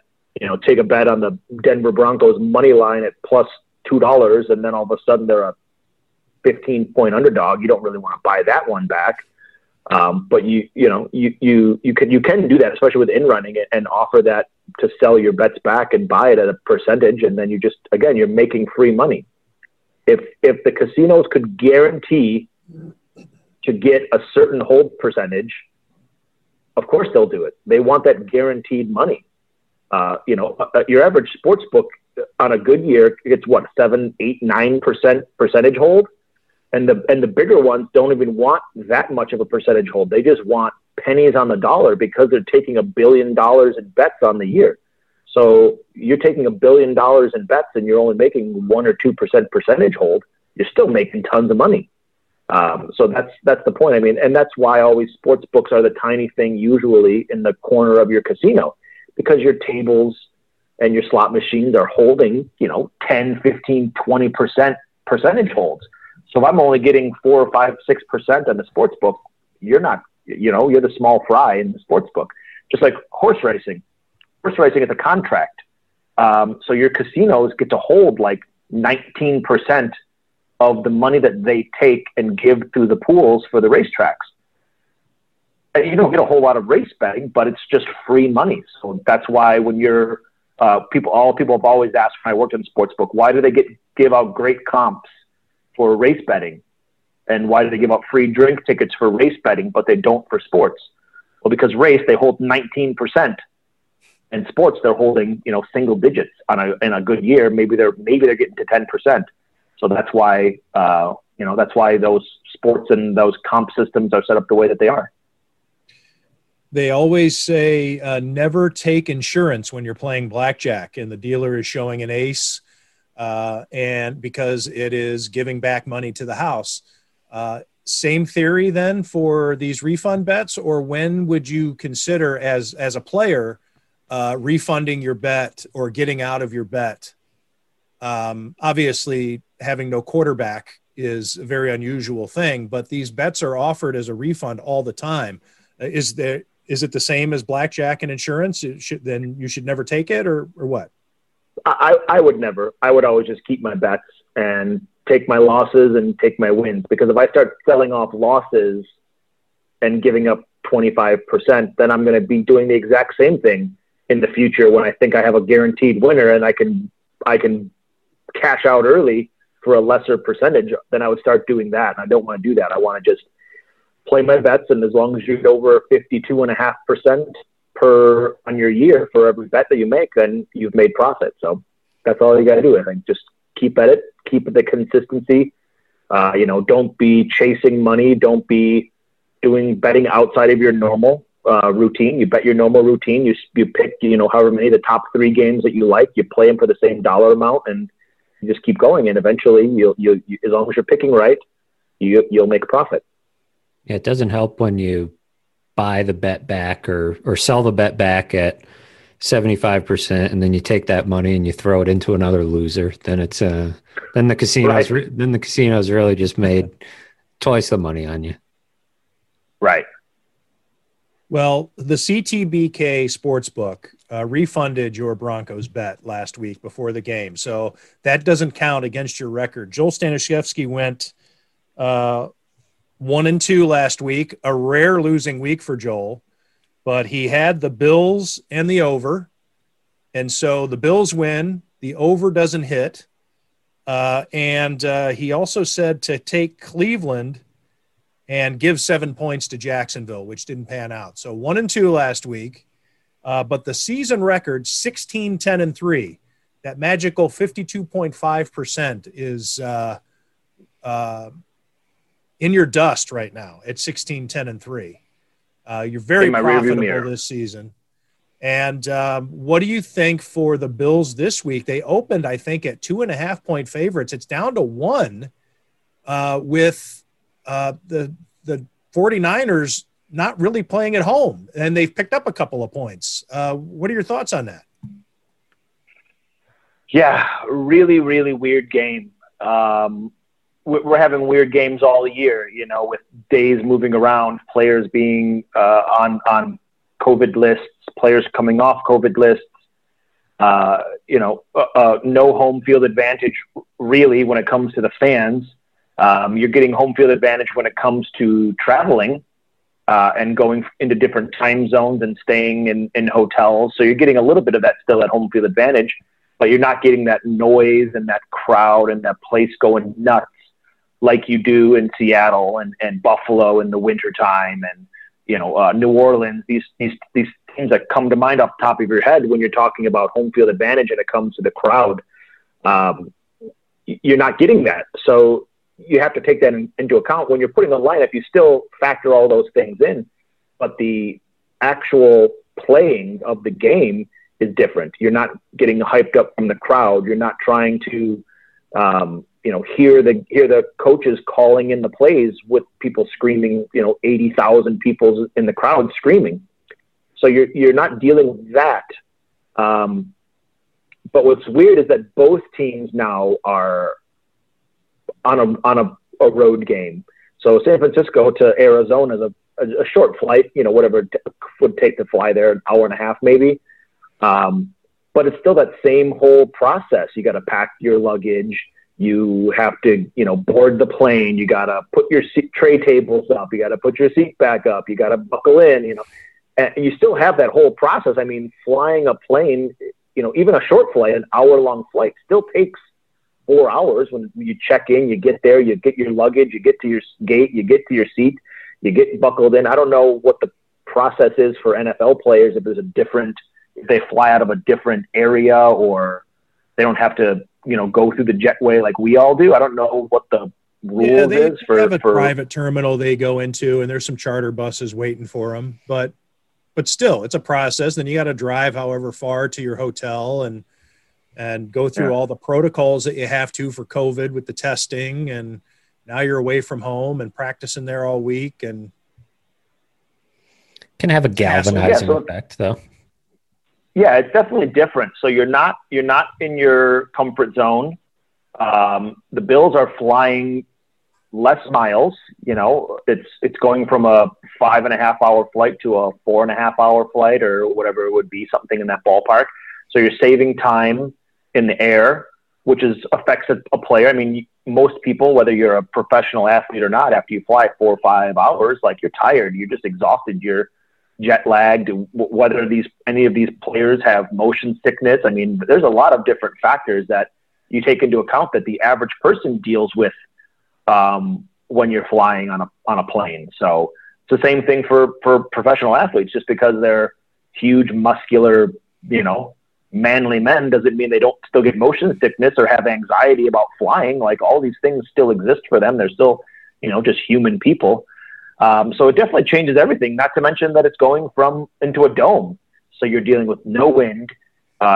take a bet on the Denver Broncos money line at plus $2, and then all of a sudden they're a 15-point underdog. You don't really want to buy that one back. But you can do that, especially with in running it, and offer that to sell your bets back and buy it at a percentage. And then you just, again, you're making free money. If the casinos could guarantee to get a certain hold percentage, of course they'll do it. They want that guaranteed money. Your average sports book on a good year gets 7, 8, 9% percentage hold. And the bigger ones don't even want that much of a percentage hold. They just want pennies on the dollar because they're taking $1 billion in bets on the year. So you're taking $1 billion in bets and you're only making 1 or 2% percentage hold. You're still making tons of money. So that's the point. I mean, and that's why always sports books are the tiny thing usually in the corner of your casino, because your tables and your slot machines are holding, 10, 15, 20% percentage holds. So if I'm only getting 4, 5, 6% on the sports book, you're not, you're the small fry in the sports book. Just like horse racing. Horse racing is a contract. So your casinos get to hold 19% of the money that they take and give through the pools for the racetracks. And you don't get a whole lot of race betting, but it's just free money. So that's why when you're, people have always asked when I worked in sports book, why do they give out great comps for race betting, and why do they give out free drink tickets for race betting but they don't for sports? Well, because race they hold 19%, and sports they're holding single digits in a good year. Maybe they're getting to 10%. So that's why those sports and those comp systems are set up the way that they are. They always say never take insurance when you're playing blackjack and the dealer is showing an ace. And because it is giving back money to the house. Same theory then for these refund bets, or when would you consider as a player refunding your bet or getting out of your bet? Obviously, having no quarterback is a very unusual thing, but these bets are offered as a refund all the time. Is it the same as blackjack and insurance? Then you should never take it or what? I would never. I would always just keep my bets and take my losses and take my wins, because if I start selling off losses and giving up 25%, then I'm going to be doing the exact same thing in the future when I think I have a guaranteed winner and I can cash out early for a lesser percentage. Then I would start doing that, and I don't want to do that. I want to just play my bets, and as long as you're over 52.5%. On your year for every bet that you make, then you've made profit. So that's all you got to do. I think just keep at it, keep the consistency. Don't be chasing money. Don't be betting outside of your normal routine. You bet your normal routine. You pick, however many, the top 3 games that you like. You play them for the same dollar amount, and you just keep going. And eventually, you as long as you're picking right, you'll make a profit. Yeah, it doesn't help when you buy the bet back or sell the bet back at 75%, and then you take that money and you throw it into another loser. Then it's then the casinos really just made twice the money on you. Right. Well, the CTBK Sportsbook refunded your Broncos bet last week before the game, so that doesn't count against your record. Joel Staniszewski went 1-2 last week, a rare losing week for Joel, but he had the Bills and the over. And so the Bills win, the over doesn't hit. He also said to take Cleveland and give 7 points to Jacksonville, which didn't pan out. So 1-2 last week, but the season record 16-10-3, that magical 52.5% is in your dust right now at 16-10-3. You're very profitable this season. And what do you think for the Bills this week? They opened, I think, at 2.5-point favorites. It's down to one with the 49ers not really playing at home, and they've picked up a couple of points. What are your thoughts on that? Yeah, really, really weird game. We're having weird games all year, you know, with days moving around, players being on COVID lists, players coming off COVID lists, no home field advantage really when it comes to the fans. You're getting home field advantage when it comes to traveling and going into different time zones and staying in hotels. So you're getting a little bit of that still at home field advantage, but you're not getting that noise and that crowd and that place going nuts like you do in Seattle and Buffalo in the wintertime and, you know, New Orleans, these teams that come to mind off the top of your head when you're talking about home field advantage and it comes to the crowd. You're not getting that. So you have to take that into account when you're putting a lineup. You still factor all those things in, but the actual playing of the game is different. You're not getting hyped up from the crowd. You're not trying to, hear the coaches calling in the plays with people screaming, 80,000 people in the crowd screaming. So you're not dealing with that. But what's weird is that both teams now are on a road game. So San Francisco to Arizona is a short flight, whatever it would take to fly there, an hour and a half maybe. But it's still that same whole process. You got to pack your luggage. You have to, board the plane. You got to put your tray tables up. You got to put your seat back up. You got to buckle in, and you still have that whole process. I mean, flying a plane, even a short flight, an hour-long flight still takes 4 hours when you check in, you get there, you get your luggage, you get to your gate, you get to your seat, you get buckled in. I don't know what the process is for NFL players, if they fly out of a different area or they don't have to, go through the jetway like we all do. I don't know what the rules is for. They have a private terminal they go into, and there's some charter buses waiting for them. But still, it's a process. Then you got to drive however far to your hotel and go through all the protocols that you have to for COVID with the testing. And now you're away from home and practicing there all week. And can have a galvanizing effect, though. Yeah, it's definitely different. So you're not in your comfort zone. The Bills are flying less miles. It's going from a 5.5-hour flight to a 4.5-hour flight or whatever it would be, something in that ballpark. So you're saving time in the air, which affects a player. I mean, most people, whether you're a professional athlete or not, after you fly 4 or 5 hours, like you're tired, you're just exhausted, you're jet lagged, whether any of these players have motion sickness. I mean, there's a lot of different factors that you take into account that the average person deals with when you're flying on a plane. So it's the same thing for professional athletes. Just because they're huge, muscular, manly men doesn't mean they don't still get motion sickness or have anxiety about flying. Like, all these things still exist for them. They're still, just human people. So it definitely changes everything, not to mention that it's going into a dome. So you're dealing with no wind,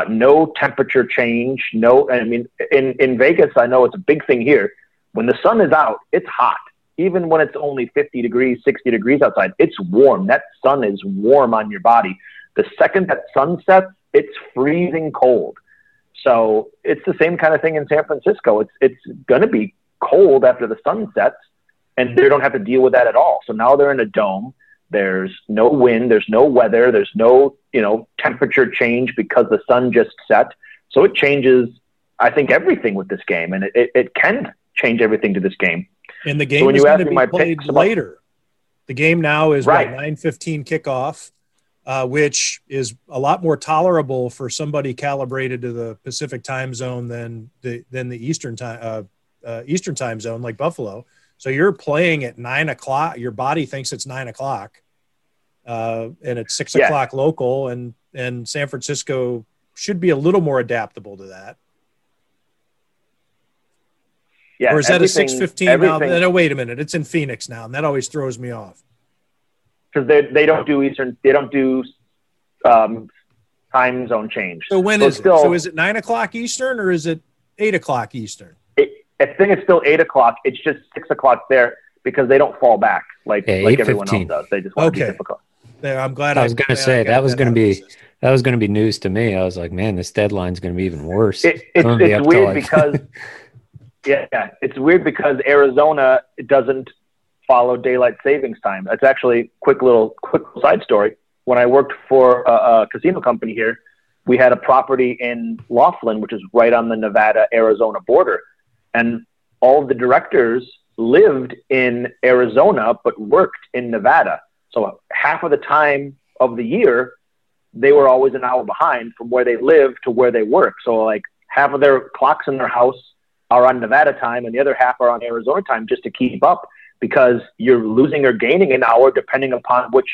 no temperature change. In Vegas, I know it's a big thing here. When the sun is out, it's hot. Even when it's only 50 degrees, 60 degrees outside, it's warm. That sun is warm on your body. The second that sun sets, it's freezing cold. So it's the same kind of thing in San Francisco. It's going to be cold after the sun sets. And they don't have to deal with that at all. So now they're in a dome. There's no wind. There's no weather. There's no, temperature change because the sun just set. So it changes, I think, everything with this game. And it can change everything to this game. And the game is going to be played later. The game now is right. 9:15 kickoff, which is a lot more tolerable for somebody calibrated to the Pacific time zone than the Eastern time zone, like Buffalo. So you're playing at 9 o'clock. Your body thinks it's 9 o'clock, and it's 6 o'clock local. And San Francisco should be a little more adaptable to that. Yeah, or is that a 6:15 now? No, wait a minute. It's in Phoenix now, and that always throws me off. Because they don't do Eastern, they don't do time zone change. So when is it? So is it 9 o'clock Eastern or is it 8 o'clock Eastern? I think it's still 8 o'clock. It's just 6 o'clock there because they don't fall back like everyone else does. They just want to be difficult. I'm glad. I was going to say that was going to be news to me. I was like, man, this deadline's going to be even worse. It's weird because. Yeah, it's weird because Arizona doesn't follow daylight savings time. That's actually a quick side story. When I worked for a casino company here, we had a property in Laughlin, which is right on the Nevada-Arizona border. And all the directors lived in Arizona but worked in Nevada. So half of the time of the year, they were always an hour behind from where they live to where they work. So like half of their clocks in their house are on Nevada time and the other half are on Arizona time just to keep up because you're losing or gaining an hour depending upon which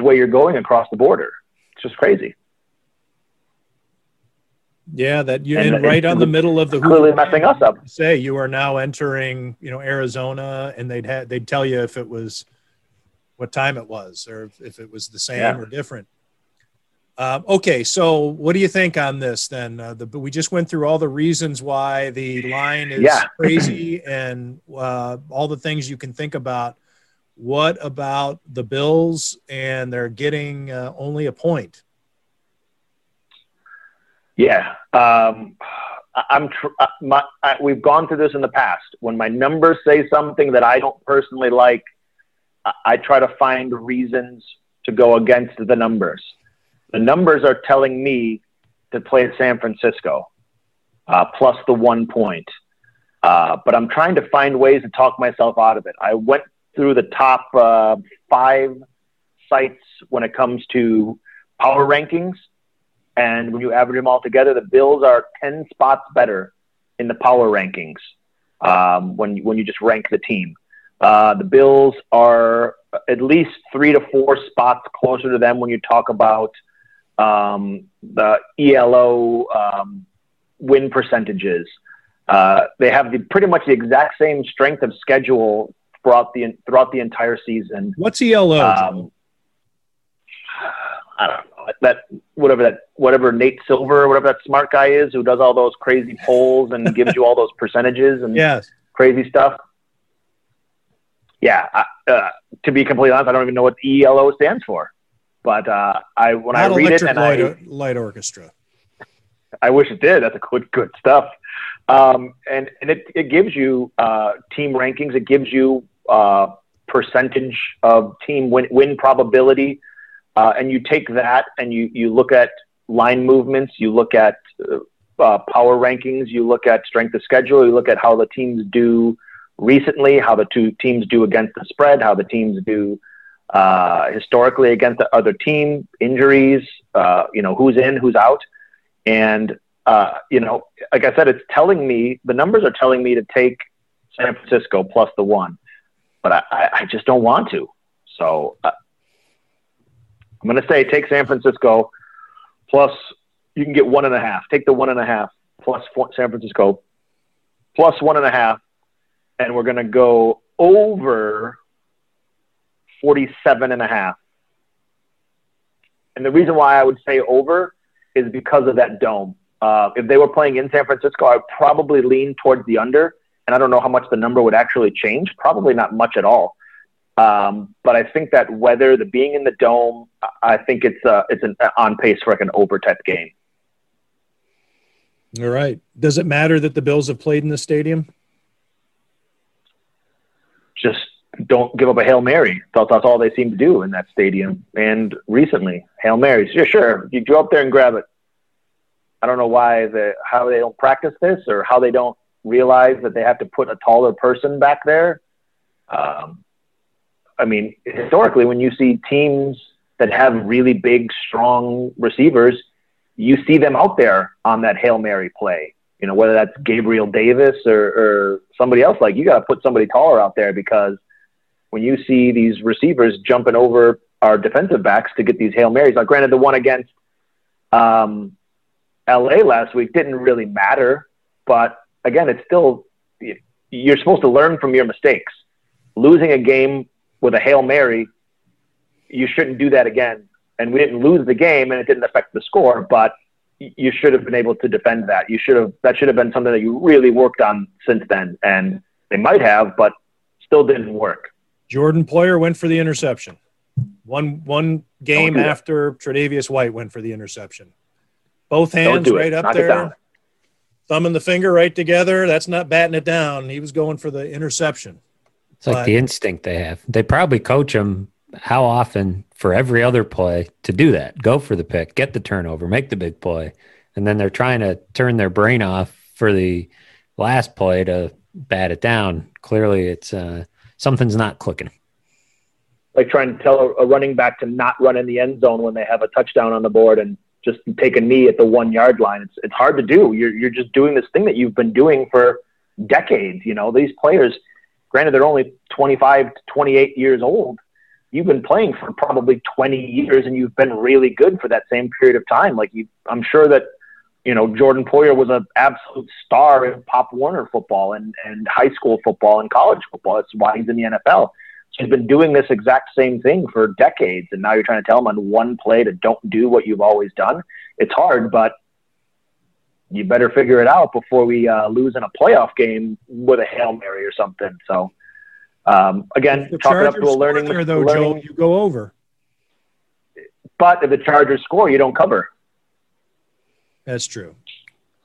way you're going across the border. It's just crazy. Yeah, that you're in right on the middle of the clearly messing us up. Say you are now entering, Arizona, and they'd tell you if it was what time it was or if it was the same or different. Okay, so what do you think on this then? We just went through all the reasons why the line is crazy and all the things you can think about. What about the Bills and they're getting only a point? Yeah, we've gone through this in the past. When my numbers say something that I don't personally like, I try to find reasons to go against the numbers. The numbers are telling me to play San Francisco, plus the 1 point. But I'm trying to find ways to talk myself out of it. I went through the top 5 sites when it comes to power rankings. And when you average them all together, the Bills are 10 spots better in the power rankings when you just rank the team. The Bills are at least 3 to 4 spots closer to them when you talk about the ELO win percentages. They have pretty much the exact same strength of schedule throughout the entire season. What's ELO? I don't know whatever Nate Silver, whatever that smart guy is who does all those crazy polls and gives you all those percentages and crazy stuff. Yeah, to be completely honest, I don't even know what ELO stands for. But I read it, and Light Orchestra. I wish it did. That's a good stuff. And it gives you team rankings. It gives you percentage of team win probability, and you take that and you look at line movements. You look at power rankings. You look at strength of schedule. You look at how the teams do. Recently, how the two teams do against the spread, how the teams do historically against the other team, injuries, who's in, who's out. And, like I said, it's telling me, the numbers are telling me to take San Francisco plus the 1. But I just don't want to. So I'm going to say take San Francisco plus, you can get 1.5. Take the 1.5 plus San Francisco plus 1.5. And we're going to go over 47.5. And the reason why I would say over is because of that dome. If they were playing in San Francisco, I would probably lean towards the under. And I don't know how much the number would actually change. Probably not much at all. But I think that weather, the being in the dome, I think it's an on pace for like an over type game. All right. Does it matter that the Bills have played in the stadium? Just don't give up a Hail Mary. That's all they seem to do in that stadium. And recently, Hail Marys. Yeah, sure. You go up there and grab it. I don't know how they don't practice this or how they don't realize that they have to put a taller person back there. I mean, historically, when you see teams that have really big, strong receivers, you see them out there on that Hail Mary play. You know, whether that's Gabriel Davis or somebody else, like, you got to put somebody taller out there, because when you see these receivers jumping over our defensive backs to get these Hail Marys, now granted, the one against LA last week didn't really matter, but again, it's still, you're supposed to learn from your mistakes. Losing a game with a Hail Mary, you shouldn't do that again. And we didn't lose the game, and it didn't affect the score, but you should have been able to defend that. You should have, that should have been something that you really worked on since then. And they might have, but still didn't work. Jordan Ployer went for the interception. One game after Tre'Davious White went for the interception. Both hands right up there. Thumb and the finger right together. That's not batting it down. He was going for the interception. It's like the instinct they have. They probably coach him how often for every other play to do that. Go for the pick, get the turnover, make the big play. And then they're trying to turn their brain off for the last play to bat it down. Clearly it's something's not clicking. Like trying to tell a running back to not run in the end zone when they have a touchdown on the board and just take a knee at the 1 yard line. It's hard to do. You're just doing this thing that you've been doing for decades. You know, these players, granted, they're only 25 to 28 years old. You've been playing for probably 20 years and you've been really good for that same period of time. Like, I'm sure that, you know, Jordan Poyer was an absolute star in Pop Warner football and high school football and college football. That's why he's in the NFL. He's been doing this exact same thing for decades, and now you're trying to tell him on one play to don't do what you've always done. It's hard, but you better figure it out before we lose in a playoff game with a Hail Mary or something. So, again, chalk it up to a learning. There, though, Joel, you go over. But if the Chargers score, you don't cover. That's true.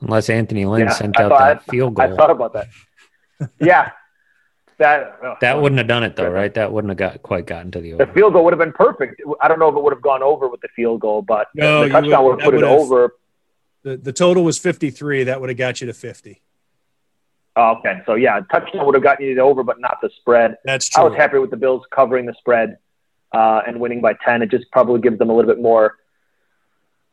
Unless Anthony Lynn sent out that field goal. I thought about that. Yeah. That wouldn't have done it, though, right? That wouldn't have gotten to the over. The field goal would have been perfect. I don't know if it would have gone over with the field goal, but the touchdown would have put it over. The total was 53. That would have got you to 50. Oh, okay. So, yeah, touchdown would have gotten you to over, but not the spread. That's true. I was happy with the Bills covering the spread and winning by 10. It just probably gives them a little bit more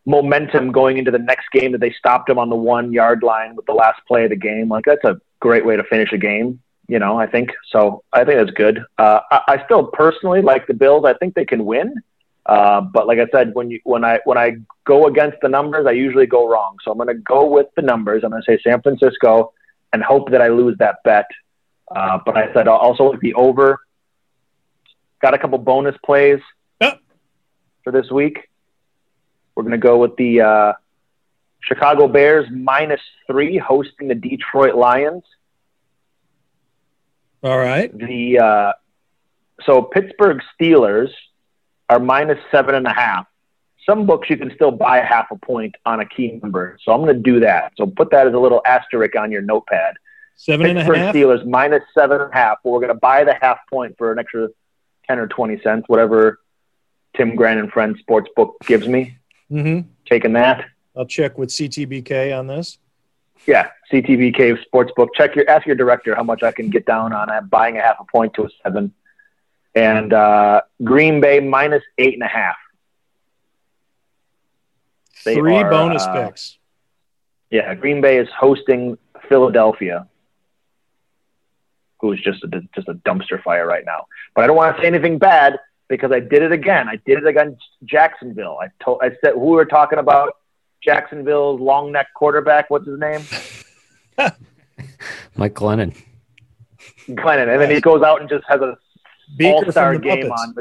momentum going into the next game, that they stopped them on the 1 yard line with the last play of the game. Like, that's a great way to finish a game. You know, I think so. I think that's good. I still personally like the Bills. I think they can win, but like I said, when I go against the numbers, I usually go wrong. So I'm going to go with the numbers. I'm going to say San Francisco and hope that I lose that bet. But I said also with the over. Got a couple bonus plays for this week. We're going to go with the Chicago Bears -3 hosting the Detroit Lions. All right. The so Pittsburgh Steelers are -7.5. Some books you can still buy a half a point on a key number, so I'm going to do that. So put that as a little asterisk on your notepad. Pittsburgh Steelers -7.5. But we're going to buy the half point for an extra 10 or 20 cents, whatever Tim Grand and Friends Sportsbook gives me. Mm-hmm. Taking that. I'll check with CTBK on this. Yeah, CTBK Sportsbook. Ask your director how much I can get down on. I'm buying a half a point to a 7. And Green Bay -8.5. Three bonus picks. Yeah, Green Bay is hosting Philadelphia, who is just a dumpster fire right now. But I don't want to say anything bad because I did it again. I did it against Jacksonville. I said who we were talking about. Jacksonville's long neck quarterback. What's his name? Mike Glennon. Glennon. And then he goes out and just has a all-star game on.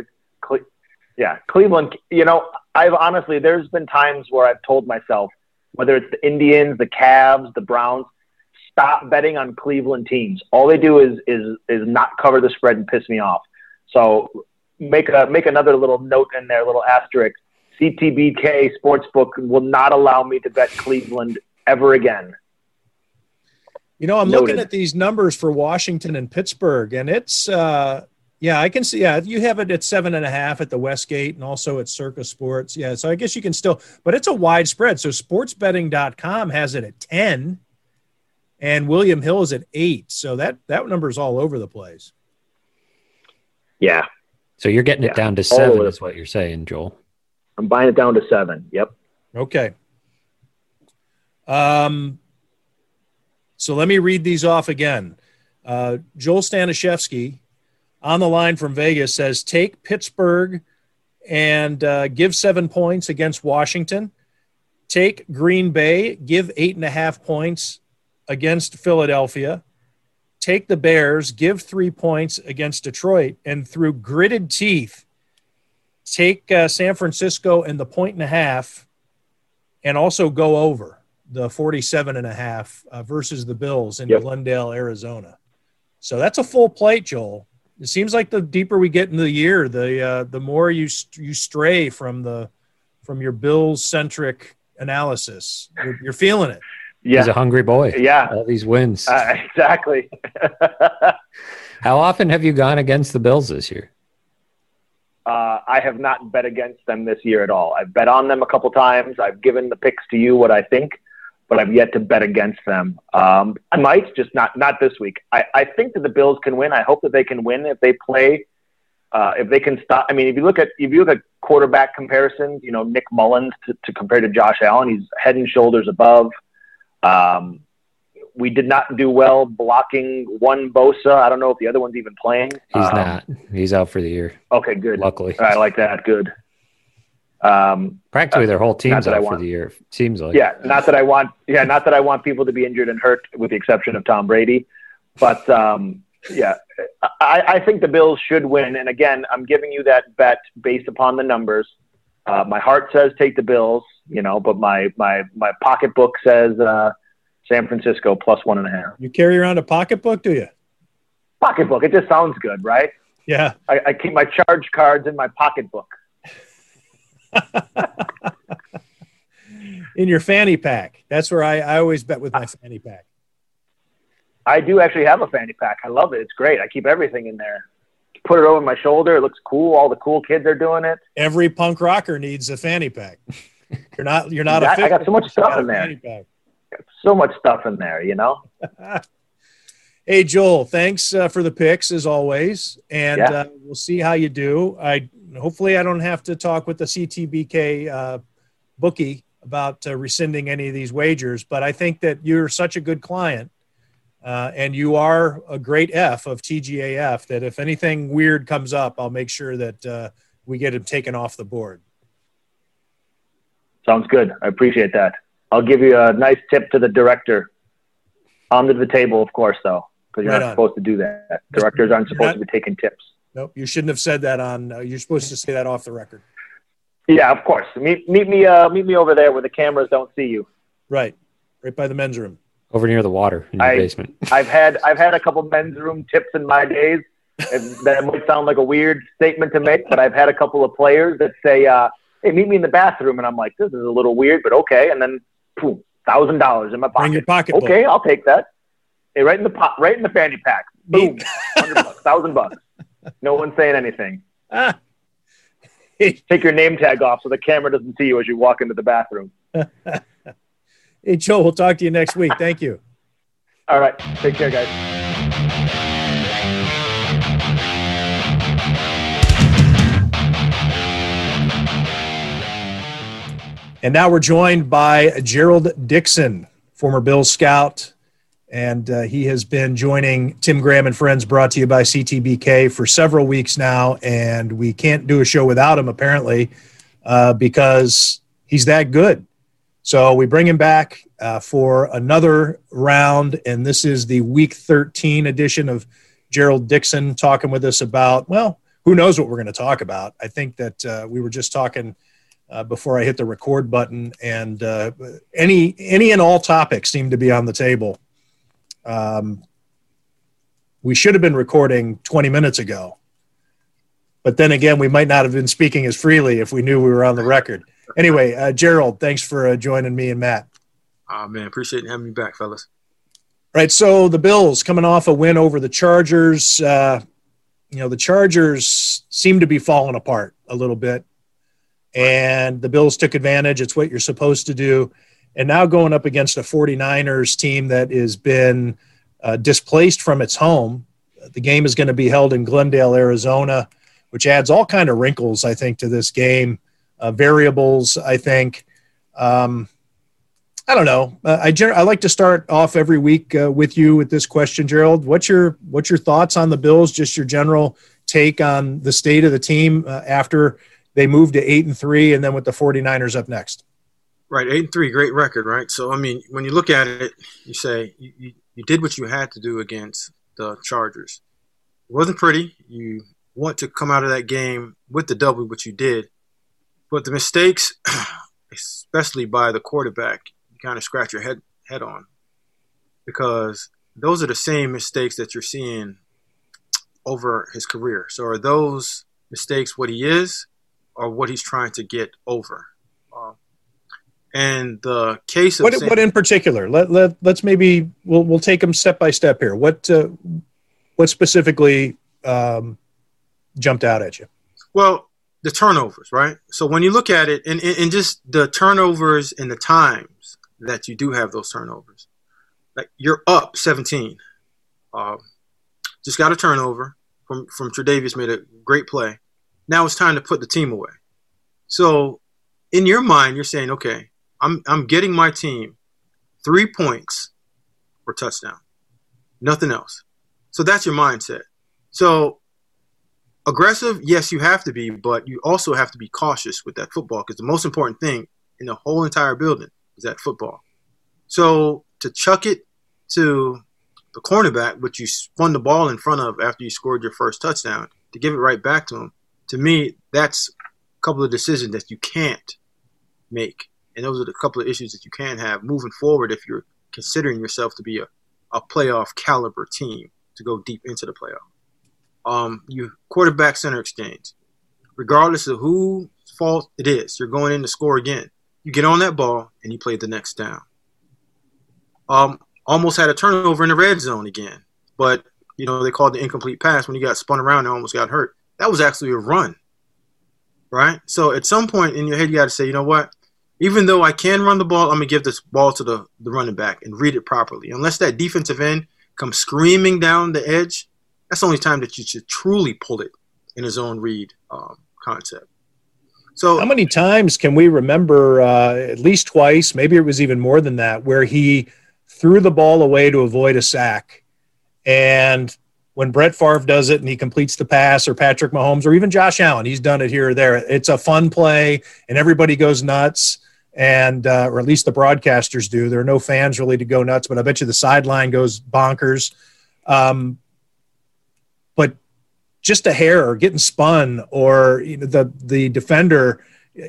Yeah. Cleveland. You know, I've honestly, there's been times where I've told myself, whether it's the Indians, the Cavs, the Browns, stop betting on Cleveland teams. All they do is not cover the spread and piss me off. So make another little note in there, little asterisk. CTBK Sportsbook will not allow me to bet Cleveland ever again. You know, I'm looking at these numbers for Washington and Pittsburgh, and it's, I can see, you have it at 7.5 at the Westgate and also at Circa Sports. Yeah, so I guess you can still, but it's a wide spread. So sportsbetting.com has it at 10, and William Hill is at 8. So that number is all over the place. Yeah. So you're getting it down to 7 is what you're saying, Joel. I'm buying it down to 7. Yep. Okay. So let me read these off again. Joel Staniszewski on the line from Vegas says, take Pittsburgh and give 7 points against Washington. Take Green Bay, give 8.5 points against Philadelphia. Take the Bears, give 3 points against Detroit. And through gritted teeth, take San Francisco and the 1.5 points and also go over the 47.5 versus the Bills in Glendale, Arizona. So that's a full plate, Joel. It seems like the deeper we get into the year, the more you stray from your Bills-centric analysis. You're feeling it. Yeah. He's a hungry boy. Yeah. All these wins. Exactly. How often have you gone against the Bills this year? I have not bet against them this year at all. I've bet on them a couple times. I've given the picks to you what I think, but I've yet to bet against them. I might, just not this week. I think that the Bills can win. I hope that they can win if they play. If they can stop, I mean, if you look at quarterback comparisons, you know, Nick Mullins to compare to Josh Allen, he's head and shoulders above. We did not do well blocking one Bosa. I don't know if the other one's even playing. He's not. He's out for the year. Okay, good. Luckily. All right, I like that. Good. Practically their whole team's out for the year, seems like. Yeah, not that I want people to be injured and hurt with the exception of Tom Brady. But, yeah, I think the Bills should win. And, again, I'm giving you that bet based upon the numbers. My heart says take the Bills, you know, but my pocketbook says San Francisco plus 1.5. You carry around a pocketbook, do you? Pocketbook. It just sounds good, right? Yeah. I keep my charge cards in my pocketbook. In your fanny pack. That's where I always bet with my fanny pack. I do actually have a fanny pack. I love it. It's great. I keep everything in there. Put it over my shoulder. It looks cool. All the cool kids are doing it. Every punk rocker needs a fanny pack. You're not I got so much stuff in there. So much stuff in there, you know. Hey, Joel, thanks for the picks as always, and we'll see how you do. Hopefully I don't have to talk with the CTBK bookie about rescinding any of these wagers, but I think that you're such a good client, and you are a great F of TGAF that if anything weird comes up, I'll make sure that we get him taken off the board. Sounds good. I appreciate that. I'll give you a nice tip to the director. Under the table, of course, though, because you're not supposed to do that. Directors aren't supposed to be taking tips. Nope, you shouldn't have said that on – you're supposed to say that off the record. Yeah, of course. Meet me over there where the cameras don't see you. Right by the men's room. Over near the water in the basement. I've had a couple men's room tips in my days. That might sound like a weird statement to make, but I've had a couple of players that say, hey, meet me in the bathroom. And I'm like, this is a little weird, but okay. And then – $1,000 in my pocket. In your pocket. Okay, I'll take that. Hey, right in the fanny pack. Boom, $100, $1,000. No one's saying anything. Take your name tag off so the camera doesn't see you as you walk into the bathroom. Hey, Joe, we'll talk to you next week. Thank you. All right, take care, guys. And now we're joined by Gerald Dixon, former Bills scout, and he has been joining Tim Graham and Friends, brought to you by CTBK, for several weeks now, and we can't do a show without him, apparently, because he's that good. So we bring him back for another round, and this is the Week 13 edition of Gerald Dixon talking with us about, well, who knows what we're going to talk about. I think that we were just talking before I hit the record button, and any and all topics seem to be on the table. We should have been recording 20 minutes ago, but then again, we might not have been speaking as freely if we knew we were on the record. Anyway, Gerald, thanks for joining me and Matt. Oh, man, appreciate having me back, fellas. All right, so the Bills coming off a win over the Chargers. You know, the Chargers seem to be falling apart a little bit. And the Bills took advantage. It's what you're supposed to do. And now going up against a 49ers team that has been displaced from its home. The game is going to be held in Glendale, Arizona, which adds all kind of wrinkles, I think, to this game. Variables, I think. I don't know. I like to start off every week with you with this question, Gerald. What's your thoughts on the Bills? Just your general take on the state of the team after they moved to 8-3, and then with the 49ers up next. Right, 8-3, great record, right? So, I mean, when you look at it, you say you did what you had to do against the Chargers. It wasn't pretty. You want to come out of that game with the W, which you did. But the mistakes, especially by the quarterback, you kind of scratch your head on, because those are the same mistakes that you're seeing over his career. So are those mistakes what he is or what he's trying to get over? And the case of what in particular? Let's maybe we'll take them step by step here. What specifically jumped out at you? Well, the turnovers, right? So when you look at it, and just the turnovers and the times that you do have those turnovers, like you're up 17, just got a turnover from Tre'Davious, made a great play. Now it's time to put the team away. So in your mind, you're saying, okay, I'm getting my team 3 points or touchdown, nothing else. So that's your mindset. So aggressive, yes, you have to be, but you also have to be cautious with that football, because the most important thing in the whole entire building is that football. So to chuck it to the cornerback, which you spun the ball in front of after you scored your first touchdown, to give it right back to him, to me, that's a couple of decisions that you can't make. And those are the couple of issues that you can have moving forward if you're considering yourself to be a playoff caliber team to go deep into the playoffs. Your quarterback center exchange, regardless of whose fault it is, you're going in to score again. You get on that ball and you play the next down. Almost had a turnover in the red zone again, but you know they called the incomplete pass when he got spun around and almost got hurt. That was actually a run, right? So at some point in your head, you got to say, you know what? Even though I can run the ball, I'm gonna give this ball to the running back and read it properly. Unless that defensive end comes screaming down the edge. That's the only time that you should truly pull it in a zone read concept. So, how many times can we remember, at least twice, maybe it was even more than that, where he threw the ball away to avoid a sack? And when Brett Favre does it and he completes the pass, or Patrick Mahomes, or even Josh Allen, he's done it here or there. It's a fun play and everybody goes nuts, and or at least the broadcasters do. There are no fans really to go nuts, but I bet you the sideline goes bonkers. But just a hair, or getting spun, or you know, the defender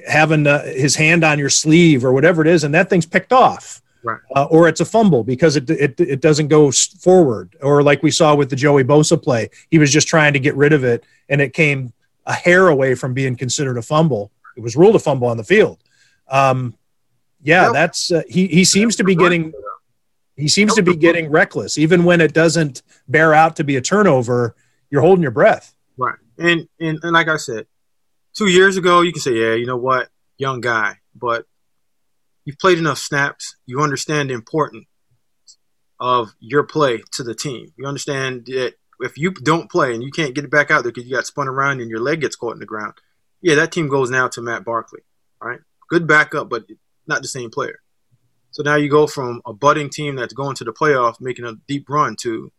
having his hand on your sleeve, or whatever it is, and that thing's picked off, right. Or it's a fumble because it doesn't go forward, or like we saw with the Joey Bosa play, he was just trying to get rid of it, and it came a hair away from being considered a fumble. It was ruled a fumble on the field. That's he seems to be getting reckless, even when it doesn't bear out to be a turnover. You're holding your breath. Right. And like I said, 2 years ago, you can say, yeah, you know what, young guy. But you've played enough snaps. You understand the importance of your play to the team. You understand that if you don't play and you can't get it back out there because you got spun around and your leg gets caught in the ground, yeah, that team goes now to Matt Barkley. All right. Good backup, but not the same player. So now you go from a budding team that's going to the playoff, making a deep run, to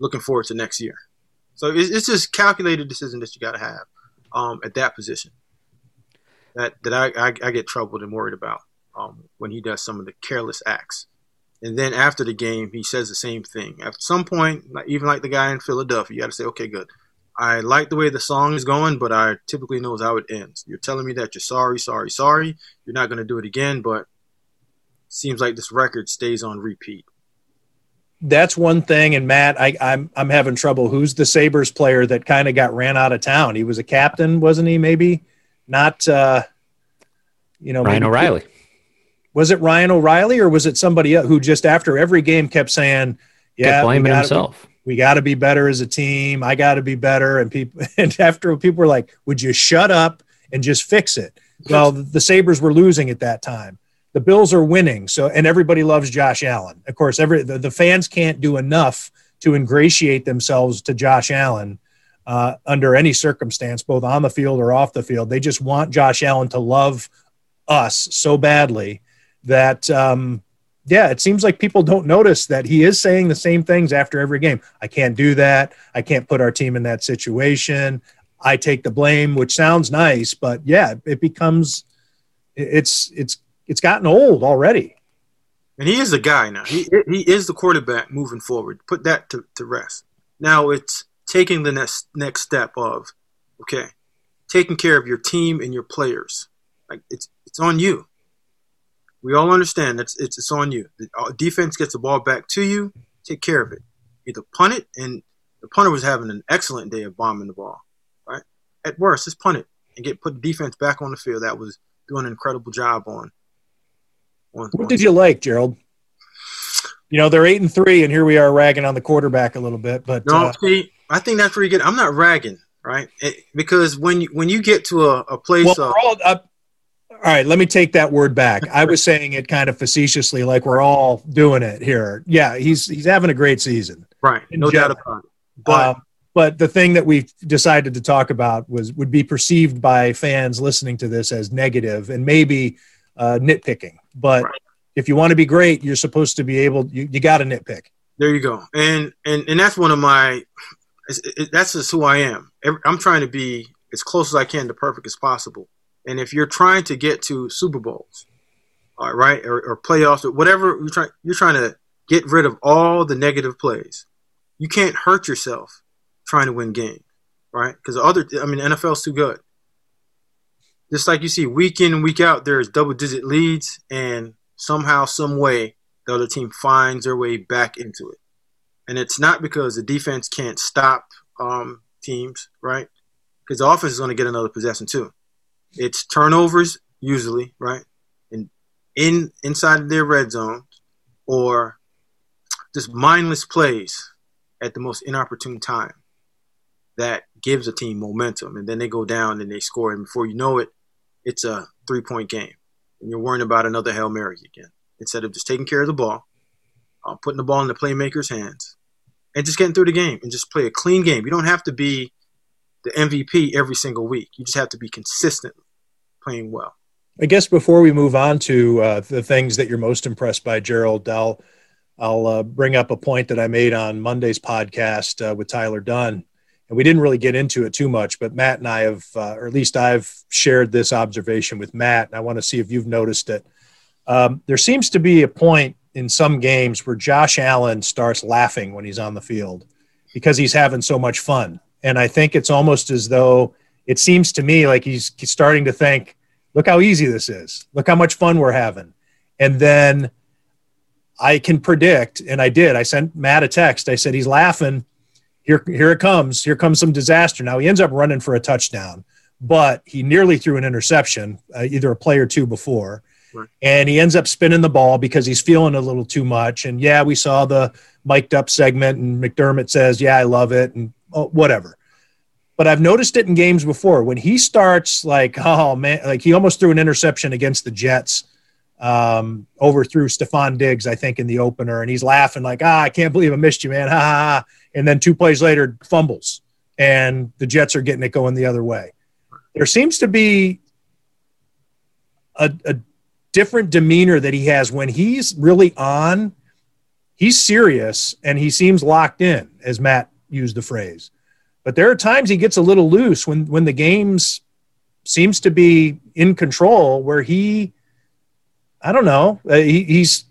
looking forward to next year. So it's just calculated decision that you got to have at that position that I get troubled and worried about when he does some of the careless acts. And then after the game, he says the same thing. At some point, even like the guy in Philadelphia, you got to say, okay, good. I like the way the song is going, but I typically knows how it ends. You're telling me that you're sorry. You're not going to do it again, but it seems like this record stays on repeat. That's one thing, and Matt, I'm having trouble. Who's the Sabres player that kind of got ran out of town? He was a captain, wasn't he? Maybe not. Ryan O'Reilly. Was it Ryan O'Reilly, or was it somebody who just after every game kept saying, "Yeah, blaming himself. We got to be better as a team. I got to be better." And people, and after people were like, "Would you shut up and just fix it?" Well, the Sabres were losing at that time. the Bills are winning. So, and everybody loves Josh Allen. Of course, the fans can't do enough to ingratiate themselves to Josh Allen under any circumstance, both on the field or off the field. They just want Josh Allen to love us so badly that, yeah, it seems like people don't notice that he is saying the same things after every game. I can't do that. I can't put our team in that situation. I take the blame, which sounds nice, but yeah, it becomes, it's gotten old already. And he is the guy now. He is the quarterback moving forward. Put that to rest. Now it's taking the next step of, okay, taking care of your team and your players. Like it's on you. We all understand it's on you. The defense gets the ball back to you. Take care of it. Either punt it, and the punter was having an excellent day of bombing the ball. Right? At worst, just punt it and put the defense back on the field. That was doing an incredible job on. What did you like, Gerald? You know, they're 8-3, and here we are ragging on the quarterback a little bit. But no, see, I think that's pretty good. I'm not ragging, right? Because when you get to a place of – all right, let me take that word back. I was saying it kind of facetiously, like we're all doing it here. Yeah, he's having a great season. Right, no doubt about it. But the thing that we decided to talk about would be perceived by fans listening to this as negative and maybe nitpicking. But right. If you want to be great, you're supposed to be able – you got to nitpick. There you go. And that's one of my – that's just who I am. I'm trying to be as close as I can to perfect as possible. And if you're trying to get to Super Bowls, all right, or playoffs, or whatever, you're trying to get rid of all the negative plays. You can't hurt yourself trying to win games, right? Because NFL's too good. Just like you see week in and week out, there's double-digit leads, and somehow, some way, the other team finds their way back into it. And it's not because the defense can't stop teams, right? Because the offense is going to get another possession too. It's turnovers usually, right, and inside of their red zone, or just mindless plays at the most inopportune time that gives a team momentum, and then they go down and they score, and before you know it, it's a three-point game, and you're worrying about another Hail Mary again instead of just taking care of the ball, putting the ball in the playmaker's hands, and just getting through the game and just play a clean game. You don't have to be the MVP every single week. You just have to be consistent playing well. I guess before we move on to the things that you're most impressed by, Gerald, I'll bring up a point that I made on Monday's podcast with Tyler Dunn. And we didn't really get into it too much, but Matt and I have, or at least I've shared this observation with Matt, and I want to see if you've noticed it. There seems to be a point in some games where Josh Allen starts laughing when he's on the field because he's having so much fun. And I think it's almost as though it seems to me like he's starting to think, look how easy this is. Look how much fun we're having. And then I can predict, and I did. I sent Matt a text. I said, he's laughing. Here it comes. Here comes some disaster. Now, he ends up running for a touchdown, but he nearly threw an interception, either a play or two before. Right. And he ends up spinning the ball because he's feeling a little too much. And, yeah, we saw the mic'd up segment, and McDermott says, yeah, I love it, and whatever. But I've noticed it in games before when he starts like, oh man, like he almost threw an interception against the Jets, overthrew Stephon Diggs, I think, in the opener. And he's laughing like, I can't believe I missed you, man. Ha ha ha. And then 2 plays later fumbles and the Jets are getting it going the other way. There seems to be a different demeanor that he has when he's really on. He's serious and he seems locked in, as Matt use the phrase, but there are times he gets a little loose when the games seems to be in control, where he, I don't know, he's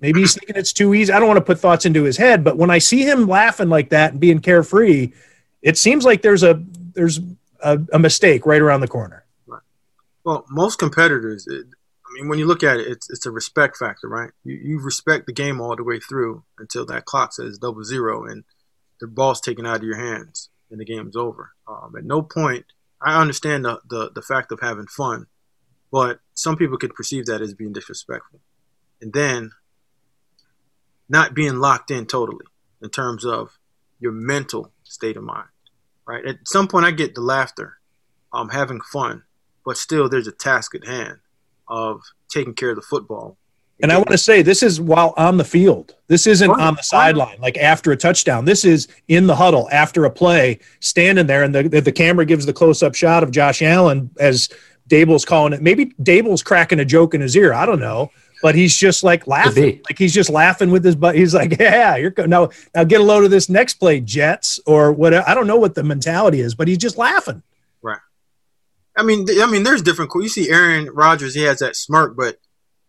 thinking it's too easy. I don't want to put thoughts into his head, but when I see him laughing like that and being carefree, it seems like there's a mistake right around the corner. Right. Well, most competitors, when you look at it, it's a respect factor, right? You respect the game all the way through until that clock says 00 and the ball's taken out of your hands and the game's over. At no point, I understand the fact of having fun, but some people could perceive that as being disrespectful. And then not being locked in totally in terms of your mental state of mind, right? At some point I get the laughter, having fun, but still there's a task at hand of taking care of the football. And I want to say this is while on the field. This isn't on the sideline, like after a touchdown. This is in the huddle after a play, standing there, and the camera gives the close-up shot of Josh Allen as Dable's calling it. Maybe Dable's cracking a joke in his ear. I don't know. But he's just like laughing. Like he's just laughing with his butt. He's like, yeah, you're now get a load of this next play, Jets, or whatever. I don't know what the mentality is, but he's just laughing. Right. I mean, there's different – you see Aaron Rodgers, he has that smirk, but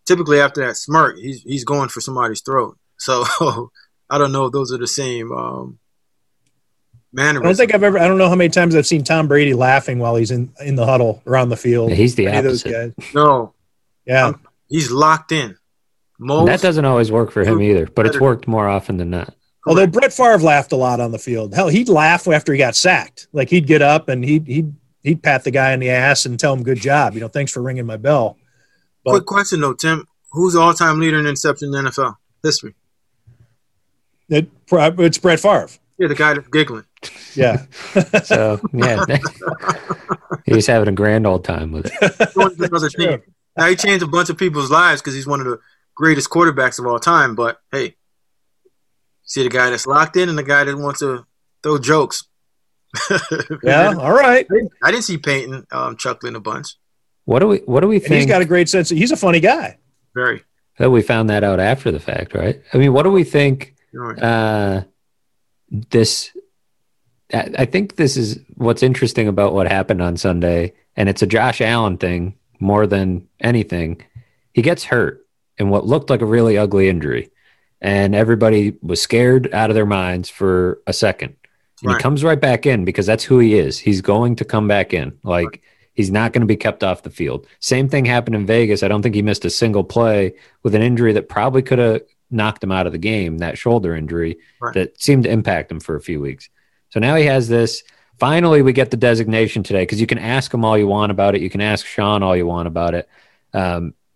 typically after that smirk, he's going for somebody's throat. So I don't know if those are the same mannerisms. I don't know how many times I've seen Tom Brady laughing while he's in the huddle or on the field. Yeah, he's the opposite. No. Yeah. He's locked in. That doesn't always work for him either, but it's worked more often than not. Although Brett Favre laughed a lot on the field. Hell, he'd laugh after he got sacked. Like he'd get up and he'd pat the guy in the ass and tell him, good job. You know, thanks for ringing my bell. But, quick question, though, Tim. Who's the all-time leader in interceptions in the NFL history? It's Brett Favre. Yeah, the guy that's giggling. Yeah. So, yeah. He's having a grand old time with it. Now, he changed a bunch of people's lives because he's one of the greatest quarterbacks of all time. But, hey, see the guy that's locked in and the guy that wants to throw jokes. Yeah, all right. I didn't see Peyton chuckling a bunch. What do we think? And he's got a great sense. He's a funny guy. Very. So we found that out after the fact, right? I mean, what do we think this – I think this is what's interesting about what happened on Sunday, and it's a Josh Allen thing. More than anything, he gets hurt in what looked like a really ugly injury. And everybody was scared out of their minds for a second. And right. He comes right back in because that's who he is. He's going to come back in. Like, right. He's not going to be kept off the field. Same thing happened in Vegas. I don't think he missed a single play with an injury that probably could have knocked him out of the game, that shoulder injury that seemed to impact him for a few weeks. So now he has this. Finally, we get the designation today because you can ask him all you want about it. You can ask Sean all you want about it.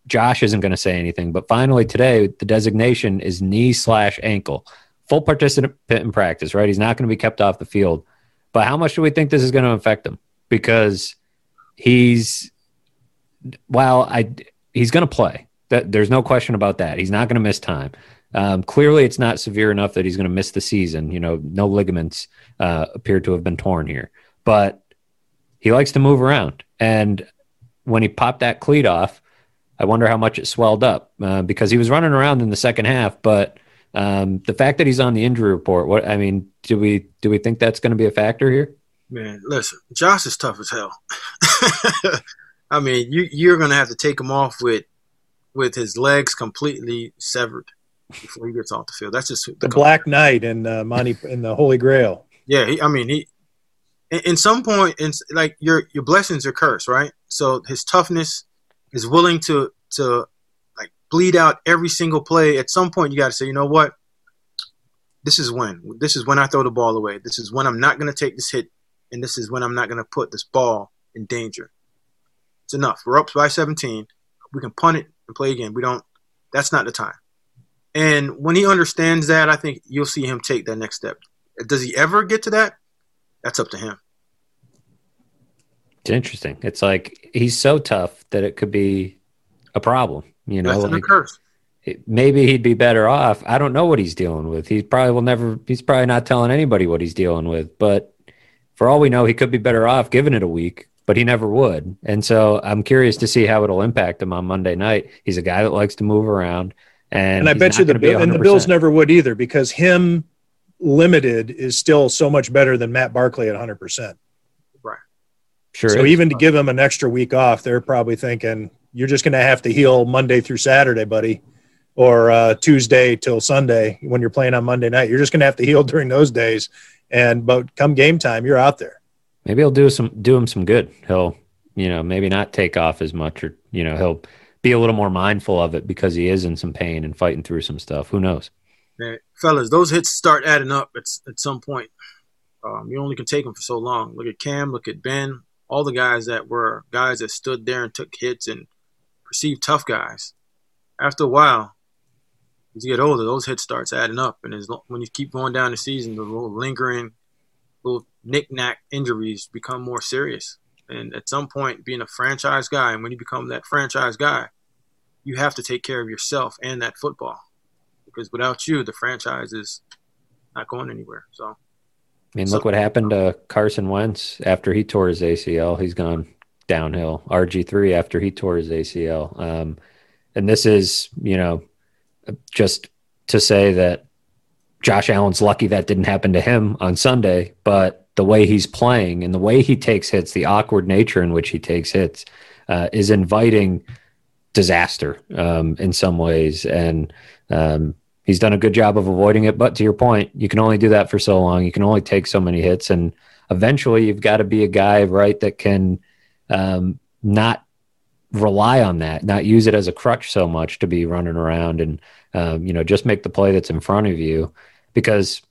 Josh isn't going to say anything. But finally today, the designation is knee/ankle. Full participant in practice, right? He's not going to be kept off the field. But how much do we think this is going to affect him? Because he's going to play. There's no question about that. He's not going to miss time. Clearly it's not severe enough that he's going to miss the season. You know, no ligaments appear to have been torn here, but he likes to move around. And when he popped that cleat off, I wonder how much it swelled up because he was running around in the second half. But the fact that he's on the injury report, do we think that's going to be a factor here? Man, listen, Josh is tough as hell. I mean, you're going to have to take him off with his legs completely severed. Before he gets off the field, that's just the Black Knight and Monty in the Holy Grail. Yeah, he. In some point, it's like your blessings are cursed, right? So his toughness is willing to like bleed out every single play. At some point, you got to say, you know what? This is when I throw the ball away. This is when I'm not going to take this hit, and this is when I'm not going to put this ball in danger. It's enough. We're up by 17. We can punt it and play again. We don't. That's not the time. And when he understands that, I think you'll see him take that next step. Does he ever get to that? That's up to him. It's interesting. It's like he's so tough that it could be a problem. You know, that's a curse. Maybe he'd be better off. I don't know what he's dealing with. He's probably not telling anybody what he's dealing with. But for all we know, he could be better off giving it a week, but he never would. And so I'm curious to see how it'll impact him on Monday night. He's a guy that likes to move around. And I bet you the Bills never would either, because him limited is still so much better than Matt Barkley at 100%. Right. Sure. So even to give him an extra week off, they're probably thinking you're just going to have to heal Monday through Saturday, buddy, or Tuesday till Sunday when you're playing on Monday night. You're just going to have to heal during those days, but come game time, you're out there. Maybe he'll do him some good. He'll maybe not take off as much, or he'll be a little more mindful of it because he is in some pain and fighting through some stuff. Who knows? Hey, fellas, those hits start adding up at some point. You only can take them for so long. Look at Cam, look at Ben, all the guys that stood there and took hits and perceived tough guys. After a while, as you get older, those hits starts adding up. And when you keep going down the season, the little lingering, little knick-knack injuries become more serious. And at some point, being a franchise guy, and when you become that franchise guy, you have to take care of yourself and that football, because without you, the franchise is not going anywhere. So, I mean, look what happened to Carson Wentz after he tore his ACL. He's gone downhill. RG3 after he tore his ACL. And this is, you know, just to say that Josh Allen's lucky that didn't happen to him on Sunday, but the way he's playing and the way he takes hits, the awkward nature in which he takes hits, is inviting disaster in some ways. And he's done a good job of avoiding it. But to your point, you can only do that for so long. You can only take so many hits. And eventually you've got to be a guy, right, that can not rely on that, not use it as a crutch so much to be running around and, you know, just make the play that's in front of you, because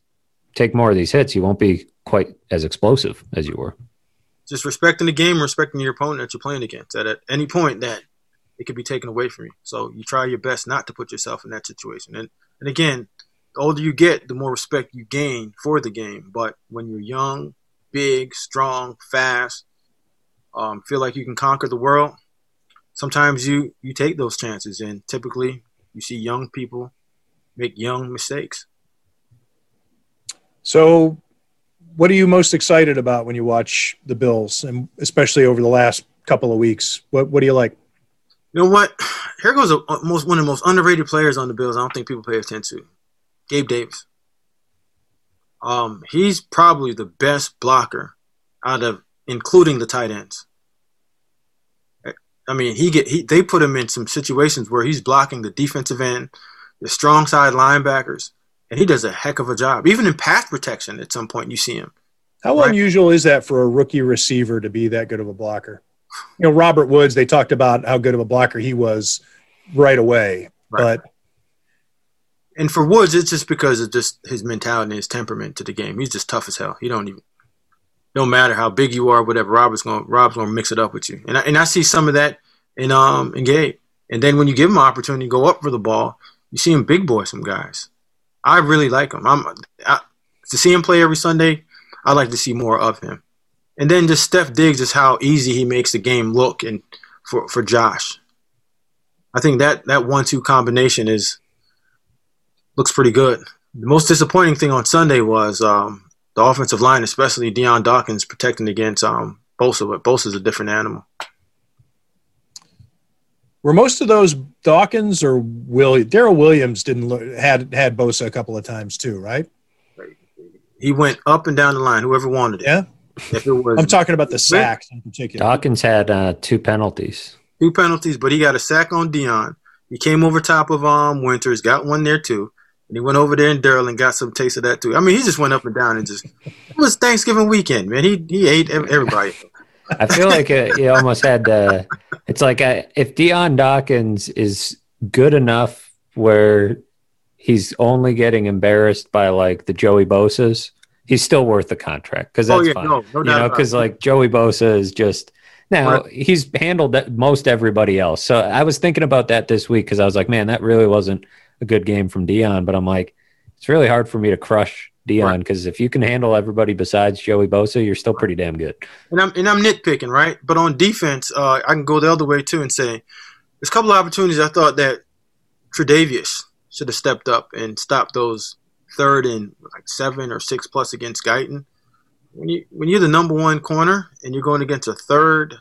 take more of these hits, you won't be quite as explosive as you were. Just respecting the game, respecting your opponent that you're playing against, that at any point that it could be taken away from you. So you try your best not to put yourself in that situation. And again, the older you get, the more respect you gain for the game. But when you're young, big, strong, fast, feel like you can conquer the world, sometimes you take those chances, and typically you see young people make young mistakes. So what are you most excited about when you watch the Bills, and especially over the last couple of weeks? What do you like? You know what? Here goes one of the most underrated players on the Bills I don't think people pay attention to, Gabe Davis. He's probably the best blocker out of including the tight ends. I mean, they put him in some situations where he's blocking the defensive end, the strong side linebackers, and he does a heck of a job. Even in pass protection, at some point you see him. How unusual is that for a rookie receiver to be that good of a blocker? You know, Robert Woods, they talked about how good of a blocker he was right away. Right. But and for Woods, it's just because of just his mentality and his temperament to the game. He's just tough as hell. He don't even – no matter how big you are, whatever, Rob's gonna mix it up with you, and I see some of that in Gabe. And then when you give him an opportunity to go up for the ball, you see him big boy some guys. I really like him. I to see him play every Sunday. I like to see more of him. And then just Steph Diggs, is how easy he makes the game look, and for Josh, I think that 1-2 combination looks pretty good. The most disappointing thing on Sunday was. The offensive line, especially Deion Dawkins, protecting against Bosa, but Bosa's a different animal. Were most of those Dawkins or Williams? Darrell Williams had Bosa a couple of times too, right? He went up and down the line, whoever wanted it. Yeah, I'm talking about the sacks in particular. Dawkins had two penalties, but he got a sack on Deion. He came over top of Winters, got one there too. And he went over there in Durrell and got some taste of that, too. I mean, he just went up and down and just – it was Thanksgiving weekend, man. He ate everybody. I feel like he almost had – it's like if Deion Dawkins is good enough where he's only getting embarrassed by, like, the Joey Bosa's, he's still worth the contract, because that's fine. No doubt, you know, because, like, Joey Bosa is just – now, he's handled most everybody else. So I was thinking about that this week, because I was like, man, that really wasn't – a good game from Deion, but I'm like, it's really hard for me to crush Deion, because right. If you can handle everybody besides Joey Bosa, you're still pretty damn good. And I'm nitpicking, right? But on defense, I can go the other way too and say there's a couple of opportunities I thought that Tre'Davious should have stepped up and stopped those 3rd and 7 or 6 plus against Guyton. When you're the number one corner and you're going against a 3rd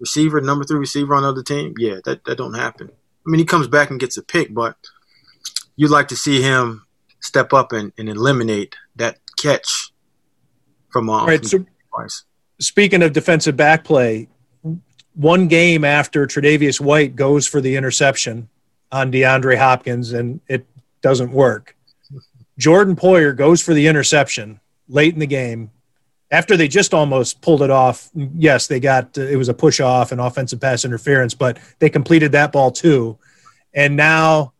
receiver, number 3 receiver on the other team, yeah, that don't happen. I mean, he comes back and gets a pick, but you'd like to see him step up and eliminate that catch from all. Right, so speaking of defensive back play, one game after Tre'Davious White goes for the interception on DeAndre Hopkins and it doesn't work, Jordan Poyer goes for the interception late in the game after they just almost pulled it off. Yes, they got it was a push off and offensive pass interference, but they completed that ball too. And now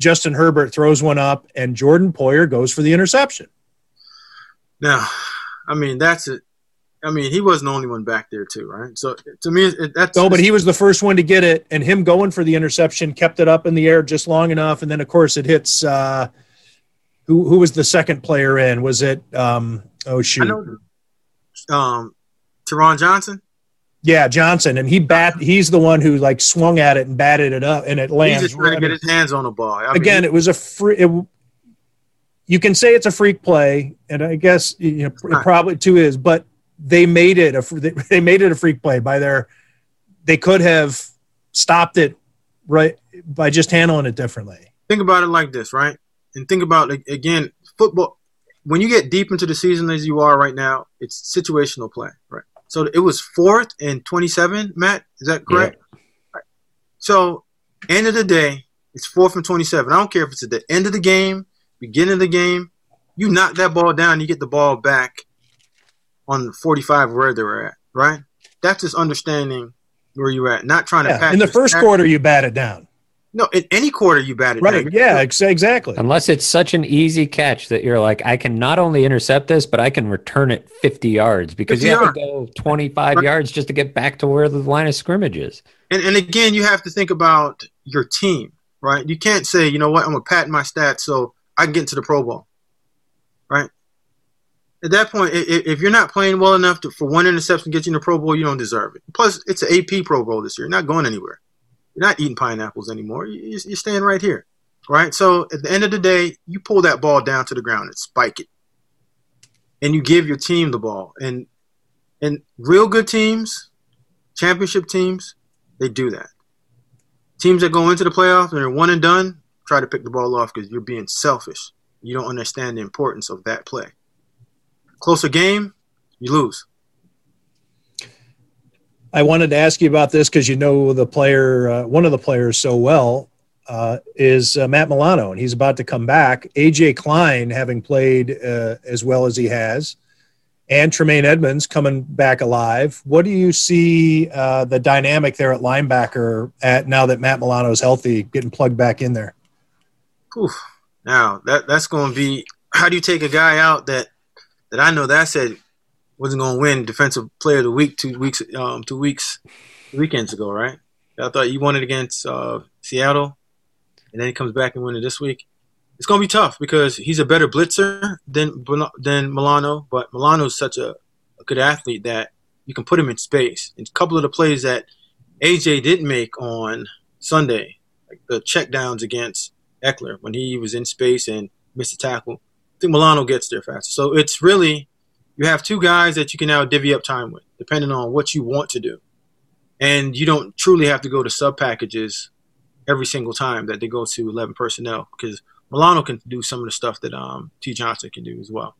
Justin Herbert throws one up, and Jordan Poyer goes for the interception. Now, I mean, that's it. I mean, he wasn't the only one back there too, right? So, to me, that's – no, but he was the first one to get it, and him going for the interception kept it up in the air just long enough, and then, of course, it hits who was the second player in? Was it – oh, shoot. I know, Taron Johnson? Yeah, Johnson, and he's the one who like swung at it and batted it up, and it lands. He's just trying to get his hands on the ball. It was a free. You can say it's a freak play, and I guess it probably too is, but they made it a freak play by their. They could have stopped it right by just handling it differently. Think about it like this, right? And think about again football. When you get deep into the season as you are right now, it's situational play, right? So it was 4th and 27, Matt. Is that correct? Yeah. Right. So end of the day, it's 4th and 27. I don't care if it's at the end of the game, beginning of the game. You knock that ball down, you get the ball back on 45 where they were at, right? That's just understanding where you're at, not trying to pass. In the first quarter, you bat it down. No, in any quarter you bat it down. Right, yeah, exactly. Unless it's such an easy catch that you're like, I can not only intercept this, but I can return it 50 yards because you have to go 25 yards just to get back to where the line of scrimmage is. And again, you have to think about your team, right? You can't say, you know what, I'm going to patent my stats so I can get into the Pro Bowl, right? At that point, if you're not playing well enough for one interception to get you in the Pro Bowl, you don't deserve it. Plus, it's an AP Pro Bowl this year. You're not going anywhere. You're not eating pineapples anymore. You're staying right here, right? So at the end of the day, you pull that ball down to the ground and spike it, and you give your team the ball. And real good teams, championship teams, they do that. Teams that go into the playoffs and are one and done, try to pick the ball off because you're being selfish. You don't understand the importance of that play. Closer game, you lose. I wanted to ask you about this because you know the player, one of the players so well is Matt Milano, and he's about to come back. A.J. Klein, having played as well as he has, and Tremaine Edmonds coming back alive. What do you see the dynamic there at linebacker at now that Matt Milano's healthy, getting plugged back in there? Oof. Now, that's going to be – how do you take a guy out that I know that said – wasn't going to win Defensive Player of the Week two weekends ago, right? I thought you won it against Seattle, and then he comes back and wins it this week. It's going to be tough because he's a better blitzer than Milano, but Milano's such a good athlete that you can put him in space. And a couple of the plays that AJ did make on Sunday, like the checkdowns against Eckler when he was in space and missed a tackle, I think Milano gets there faster. So it's really – you have two guys that you can now divvy up time with, depending on what you want to do. And you don't truly have to go to sub-packages every single time that they go to 11 personnel because Milano can do some of the stuff that T. Johnson can do as well.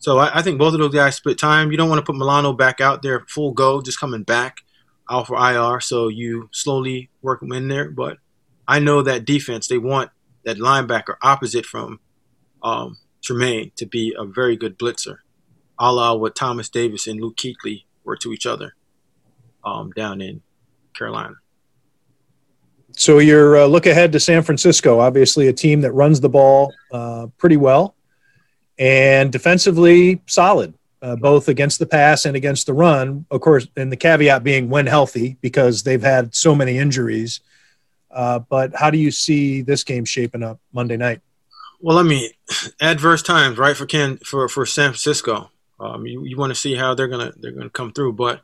So I think both of those guys split time. You don't want to put Milano back out there full go, just coming back out for IR, so you slowly work them in there. But I know that defense, they want that linebacker opposite from Tremaine to be a very good blitzer, a la what Thomas Davis and Luke Kuechly were to each other down in Carolina. So your look ahead to San Francisco, obviously a team that runs the ball pretty well and defensively solid, both against the pass and against the run, of course, and the caveat being when healthy because they've had so many injuries. But how do you see this game shaping up Monday night? Well, I mean, adverse times, right, for San Francisco. You want to see how they're gonna come through, but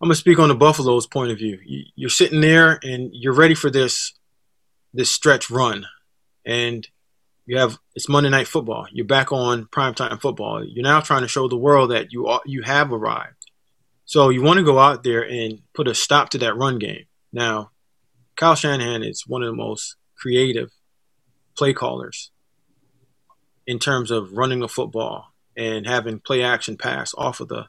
I'm gonna speak on the Buffalo's point of view. You're sitting there and you're ready for this stretch run, and it's Monday Night Football. You're back on primetime football. You're now trying to show the world that you have arrived. So you want to go out there and put a stop to that run game. Now, Kyle Shanahan is one of the most creative play callers in terms of running the football and having play action pass off of the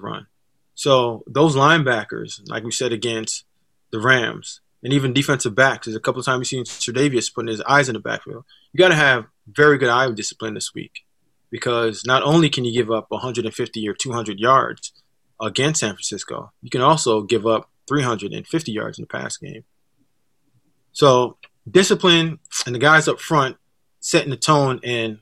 run. So those linebackers, like we said against the Rams, and even defensive backs, there's a couple of times you've seen Tre'Davious putting his eyes in the backfield. You got to have very good eye discipline this week because not only can you give up 150 or 200 yards against San Francisco, you can also give up 350 yards in the pass game. So discipline and the guys up front setting the tone and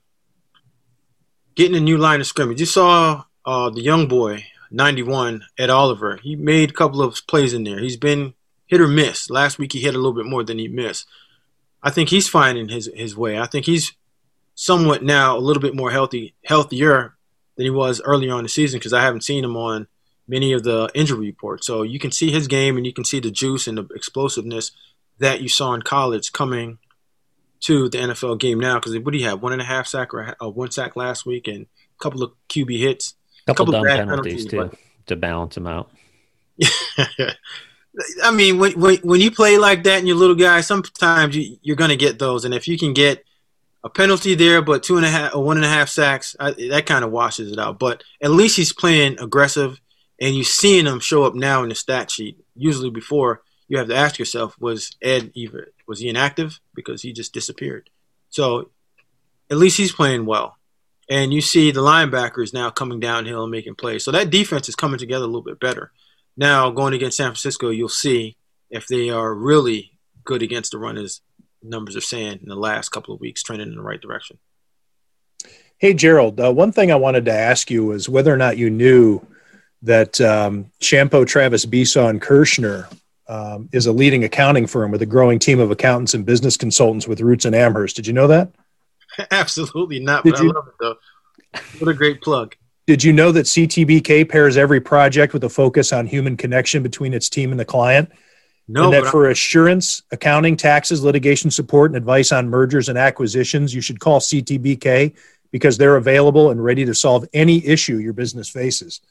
getting a new line of scrimmage. You saw the young boy, 91, Ed Oliver. He made a couple of plays in there. He's been hit or miss. Last week he hit a little bit more than he missed. I think he's finding his way. I think he's somewhat now a little bit more healthier than he was earlier on in the season because I haven't seen him on many of the injury reports. So you can see his game and you can see the juice and the explosiveness that you saw in college coming to the NFL game now. Because what do you have, 1.5 sack or one sack last week and a couple of QB hits? A couple dumb penalties, too, to balance them out. I mean, when you play like that and you're a little guy, sometimes you're going to get those. And if you can get a penalty there, but 1.5 sacks, that kind of washes it out. But at least he's playing aggressive, and you're seeing him show up now in the stat sheet. Usually before, you have to ask yourself, was he inactive? Because he just disappeared. So at least he's playing well. And you see the linebackers now coming downhill and making plays. So that defense is coming together a little bit better. Now, going against San Francisco, you'll see if they are really good against the run, as numbers are saying in the last couple of weeks, trending in the right direction. Hey, Gerald, one thing I wanted to ask you was whether or not you knew that Champo, Travis Besaw, and Kirshner is a leading accounting firm with a growing team of accountants and business consultants with roots in Amherst. Did you know that? Absolutely not, but I love it, though. What a great plug. Did you know that CTBK pairs every project with a focus on human connection between its team and the client? No. And that for assurance, accounting, taxes, litigation support, and advice on mergers and acquisitions, you should call CTBK because they're available and ready to solve any issue your business faces.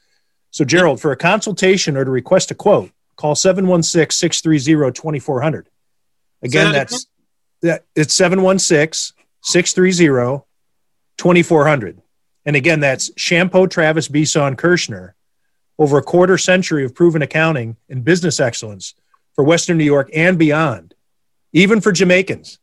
So, Gerald, for a consultation or to request a quote, call 716-630-2400. Again, it's 716-630-2400. And again, that's Champo, Travis Besaw, and Kirshner, over a quarter century of proven accounting and business excellence for Western New York and beyond, even for Jamaicans.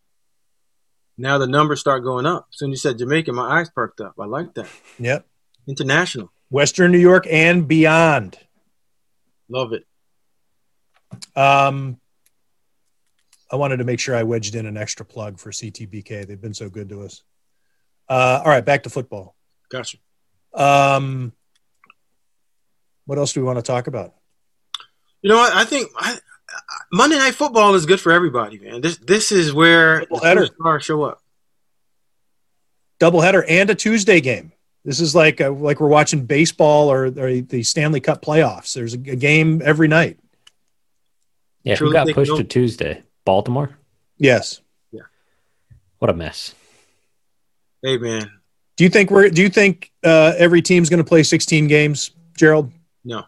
Now the numbers start going up. As soon as you said Jamaican, my eyes perked up. I like that. Yep. International. Western New York and beyond. Love it. I wanted to make sure I wedged in an extra plug for CTBK. They've been so good to us. All right, back to football. Gotcha. What else do we want to talk about? You know what? I think Monday Night Football is good for everybody, man. This is where the stars show up. Doubleheader and a Tuesday game. This is like we're watching baseball or the Stanley Cup playoffs. There's a game every night. Yeah, who got pushed to Tuesday? Baltimore? Yes. Yeah. What a mess. Hey, man. Do you think every team's going to play 16 games, Gerald? No.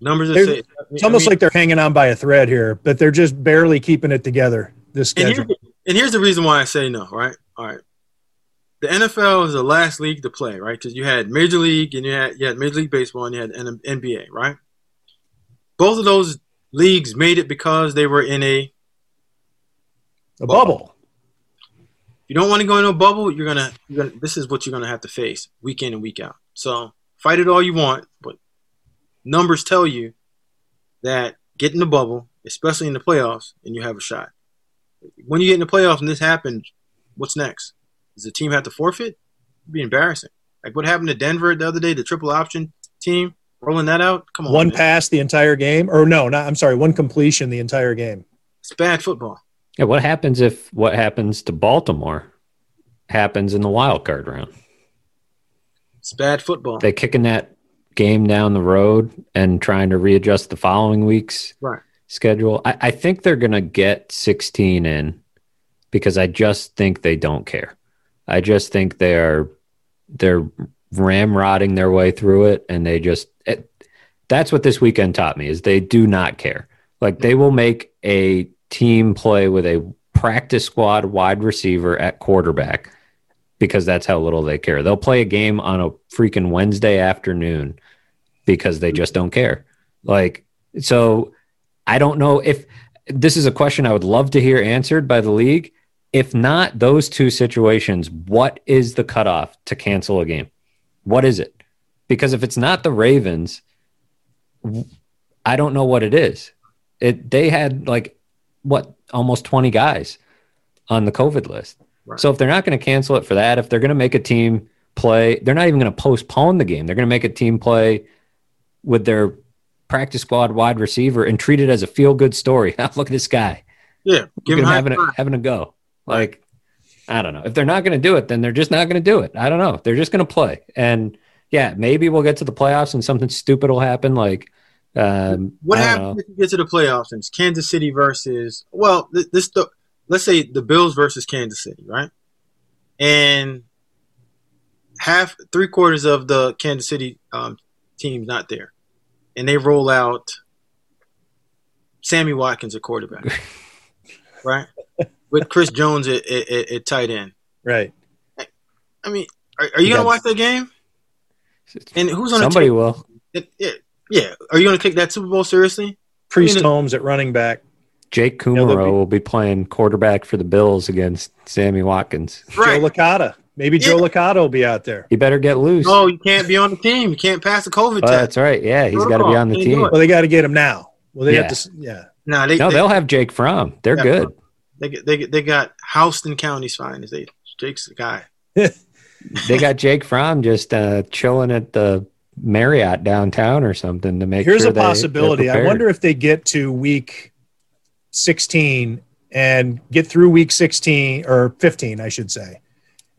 Numbers are safe. It's almost like they're hanging on by a thread here, but they're just barely keeping it together, this schedule. And here's the reason why I say no, right? All right. The NFL is the last league to play, right? Because you had Major League and you had Major League Baseball and you had NBA, right? Both of those leagues made it because they were in a bubble. You don't want to go in a bubble, you're gonna this is what you're gonna have to face week in and week out. So fight it all you want, but numbers tell you that get in the bubble, especially in the playoffs, and you have a shot. When you get in the playoffs and this happens, what's next? Does the team have to forfeit? It'd be embarrassing. Like what happened to Denver the other day, the triple option team, rolling that out? Come on. One pass the entire game? Or no, I'm sorry, one completion the entire game. It's bad football. Yeah, what happens if what happens to Baltimore happens in the wild card round? It's bad football. They're kicking that game down the road and trying to readjust the following week's schedule. I think they're going to get 16 in because I just think they don't care. I just think they're ramrodding their way through it, and they just that's what this weekend taught me is they do not care. Like they will make a team play with a practice squad wide receiver at quarterback because that's how little they care. They'll play a game on a freaking Wednesday afternoon because they just don't care. Like, so I don't know if this is a question I would love to hear answered by the league. If not those two situations, what is the cutoff to cancel a game? What is it? Because if it's not the Ravens, I don't know what it is. They had like almost 20 guys on the COVID list. Right. So if they're not going to cancel it for that, if they're going to make a team play, they're not even going to postpone the game. They're going to make a team play with their practice squad wide receiver and treat it as a feel-good story. Look at this guy. Yeah. Give him having a go. Like, I don't know. If they're not going to do it, then they're just not going to do it. I don't know. They're just going to play. And yeah, maybe we'll get to the playoffs and something stupid will happen. Like, what happens if you get to the playoffs? It's Kansas City versus, well, let's say the Bills versus Kansas City, right? And three quarters of the Kansas City team's not there, and they roll out Sammy Watkins at quarterback, right? With Chris Jones at tight end, right? I mean, are you gonna watch that game? And who's on somebody will? Yeah. Are you gonna take that Super Bowl seriously? Priest Holmes at running back. Jake Kumaro will be playing quarterback for the Bills against Sammy Watkins. Right. Joe Licata. Maybe Joe Licata will be out there. He better get loose. No, you can't be on the team. You can't pass the COVID test. That's right. Yeah, he's got to be on the team. Well, they got to get him now. Well, they have to. Yeah. They'll have Jake Fromm. They're good. Fromm. They got Houston County's finest. Jake's the guy. They got Jake Fromm just chilling at the Marriott downtown or something to make. Here's a possibility. I wonder if they get to week 16 and get through week 16 or 15, I should say.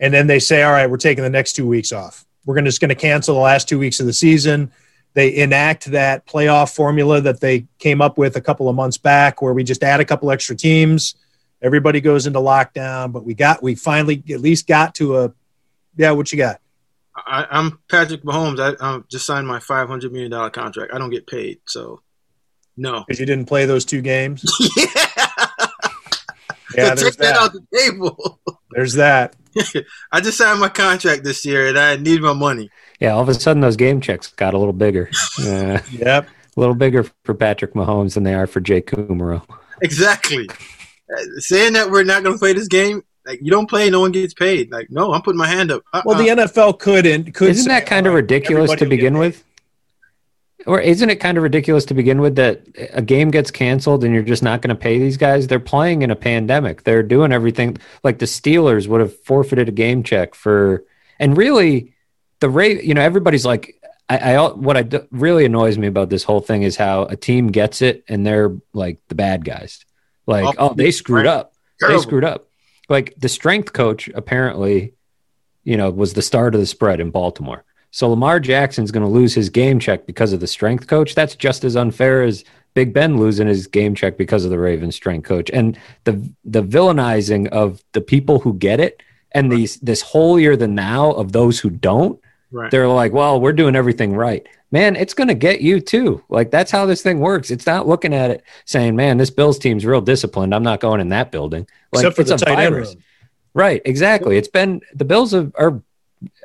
And then they say, all right, we're taking the next 2 weeks off. We're just going to cancel the last 2 weeks of the season. They enact that playoff formula that they came up with a couple of months back where we just add a couple extra teams. Everybody goes into lockdown, but we finally at least got to a, yeah, what you got? I'm Patrick Mahomes. I just signed my $500 million contract. I don't get paid, so no. Because you didn't play those two games? Yeah. Yeah, so take that out the table. There's that. I just signed my contract this year, and I need my money. Yeah, all of a sudden those game checks got a little bigger. Yep. A little bigger for Patrick Mahomes than they are for Jake Kumaro. Exactly. Saying that we're not going to play this game, like you don't play, no one gets paid. Like, no, I'm putting my hand up. Well, the NFL could. Isn't that kind of ridiculous to begin with? Or isn't it kind of ridiculous to begin with that a game gets canceled and you're just not going to pay these guys? They're playing in a pandemic. They're doing everything. Like the Steelers would have forfeited a game check for, and really the rate, you know, everybody's like, what really annoys me about this whole thing is how a team gets it and they're like the bad guys. Like, oh, they screwed up. Terrible. They screwed up. Like the strength coach apparently, you know, was the start of the spread in Baltimore. So Lamar Jackson's going to lose his game check because of the strength coach. That's just as unfair as Big Ben losing his game check because of the Ravens strength coach. And the villainizing of the people who get it and right. this holier than thou of those who don't, right. They're like, well, we're doing everything right. Man, it's going to get you too. Like that's how this thing works. It's not looking at it saying, man, this Bills team's real disciplined. I'm not going in that building. Like, except for the tight end room. Right, exactly. It's been – the Bills are –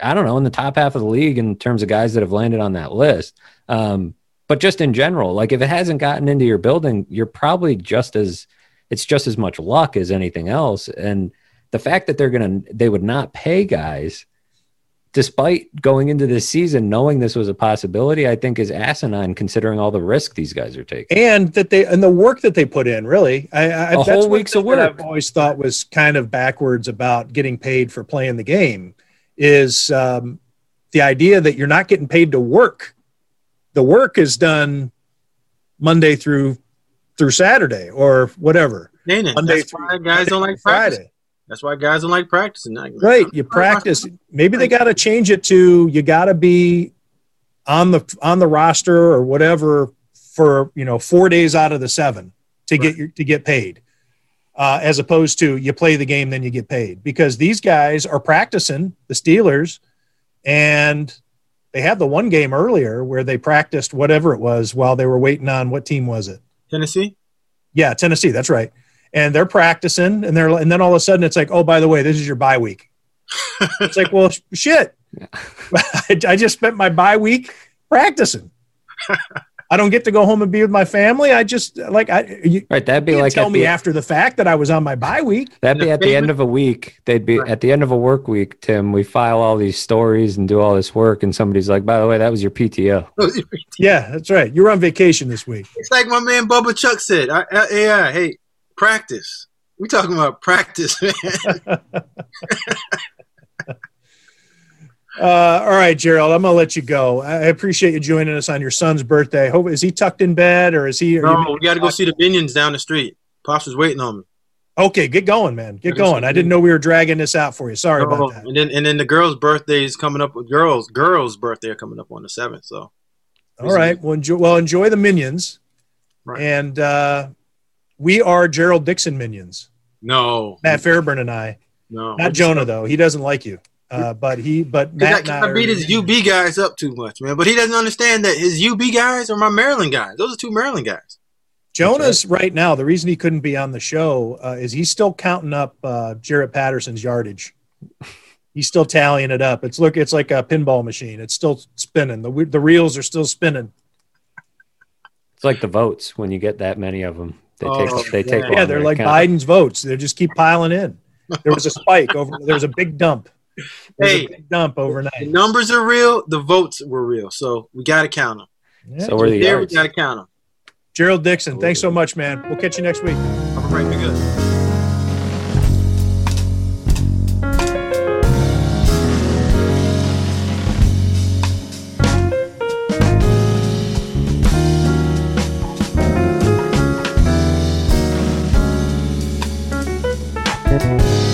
I don't know, in the top half of the league in terms of guys that have landed on that list. But just in general, like if it hasn't gotten into your building, you're probably it's just as much luck as anything else. And the fact that they would not pay guys despite going into this season, knowing this was a possibility, I think is asinine considering all the risk these guys are taking. And the work that they put in, really. That's whole week's of work. I've always thought was kind of backwards about getting paid for playing the game. Is the idea that you're not getting paid to work. The work is done Monday through Saturday or whatever. That's why guys don't like practicing. Right. You practice. Maybe they got to change it to you got to be on the roster or whatever for 4 days out of the 7 to right. get paid. As opposed to you play the game, then you get paid. Because these guys are practicing, the Steelers, and they had the one game earlier where they practiced whatever it was while they were waiting on, what team was it? Tennessee? Yeah, Tennessee, that's right. And they're practicing, and then all of a sudden it's like, oh, by the way, this is your bye week. It's like, well, shit. Yeah. I just spent my bye week practicing. I don't get to go home and be with my family. I just like right. That'd be like tell me after the fact that I was on my bye week. That'd be at the end of a week. They'd be right. At the end of a work week. Tim, we file all these stories and do all this work, and somebody's like, "By the way, that was your PTO." Yeah, that's right. You were on vacation this week. It's like my man Bubba Chuck said. Hey, practice. We're talking about practice, man. All right, Gerald, I'm going to let you go. I appreciate you joining us on your son's birthday. Is he tucked in bed or is he? No, we got to go see the Binions down the street. Pops is waiting on me. Okay, get going, man. Get going. I didn't know we were dragging this out for you. Sorry about that. And then the girls' birthday is coming up. Girls' birthday are coming up on the 7th. So, all right. Well, enjoy the Minions. Right. And we are Gerald Dixon Minions. No. Matt Fairburn and I. No. Not Jonah, though. He doesn't like you. But Matt I beat his UB guys up too much, man. But he doesn't understand that his UB guys are my Maryland guys. Those are two Maryland guys. Jonah's right now, the reason he couldn't be on the show is he's still counting up Jarrett Patterson's yardage. He's still tallying it up. It's like a pinball machine. It's still spinning. The reels are still spinning. It's like the votes when you get that many of them. They take. Yeah, they're like Biden's votes. They just keep piling in. There was a spike over. There was a big dump. Overnight. The numbers are real. The votes were real. So we got to count them. Yeah. So we're the yards. We got to count them. Gerald Dixon, thanks so much, man. We'll catch you next week. All right, be good.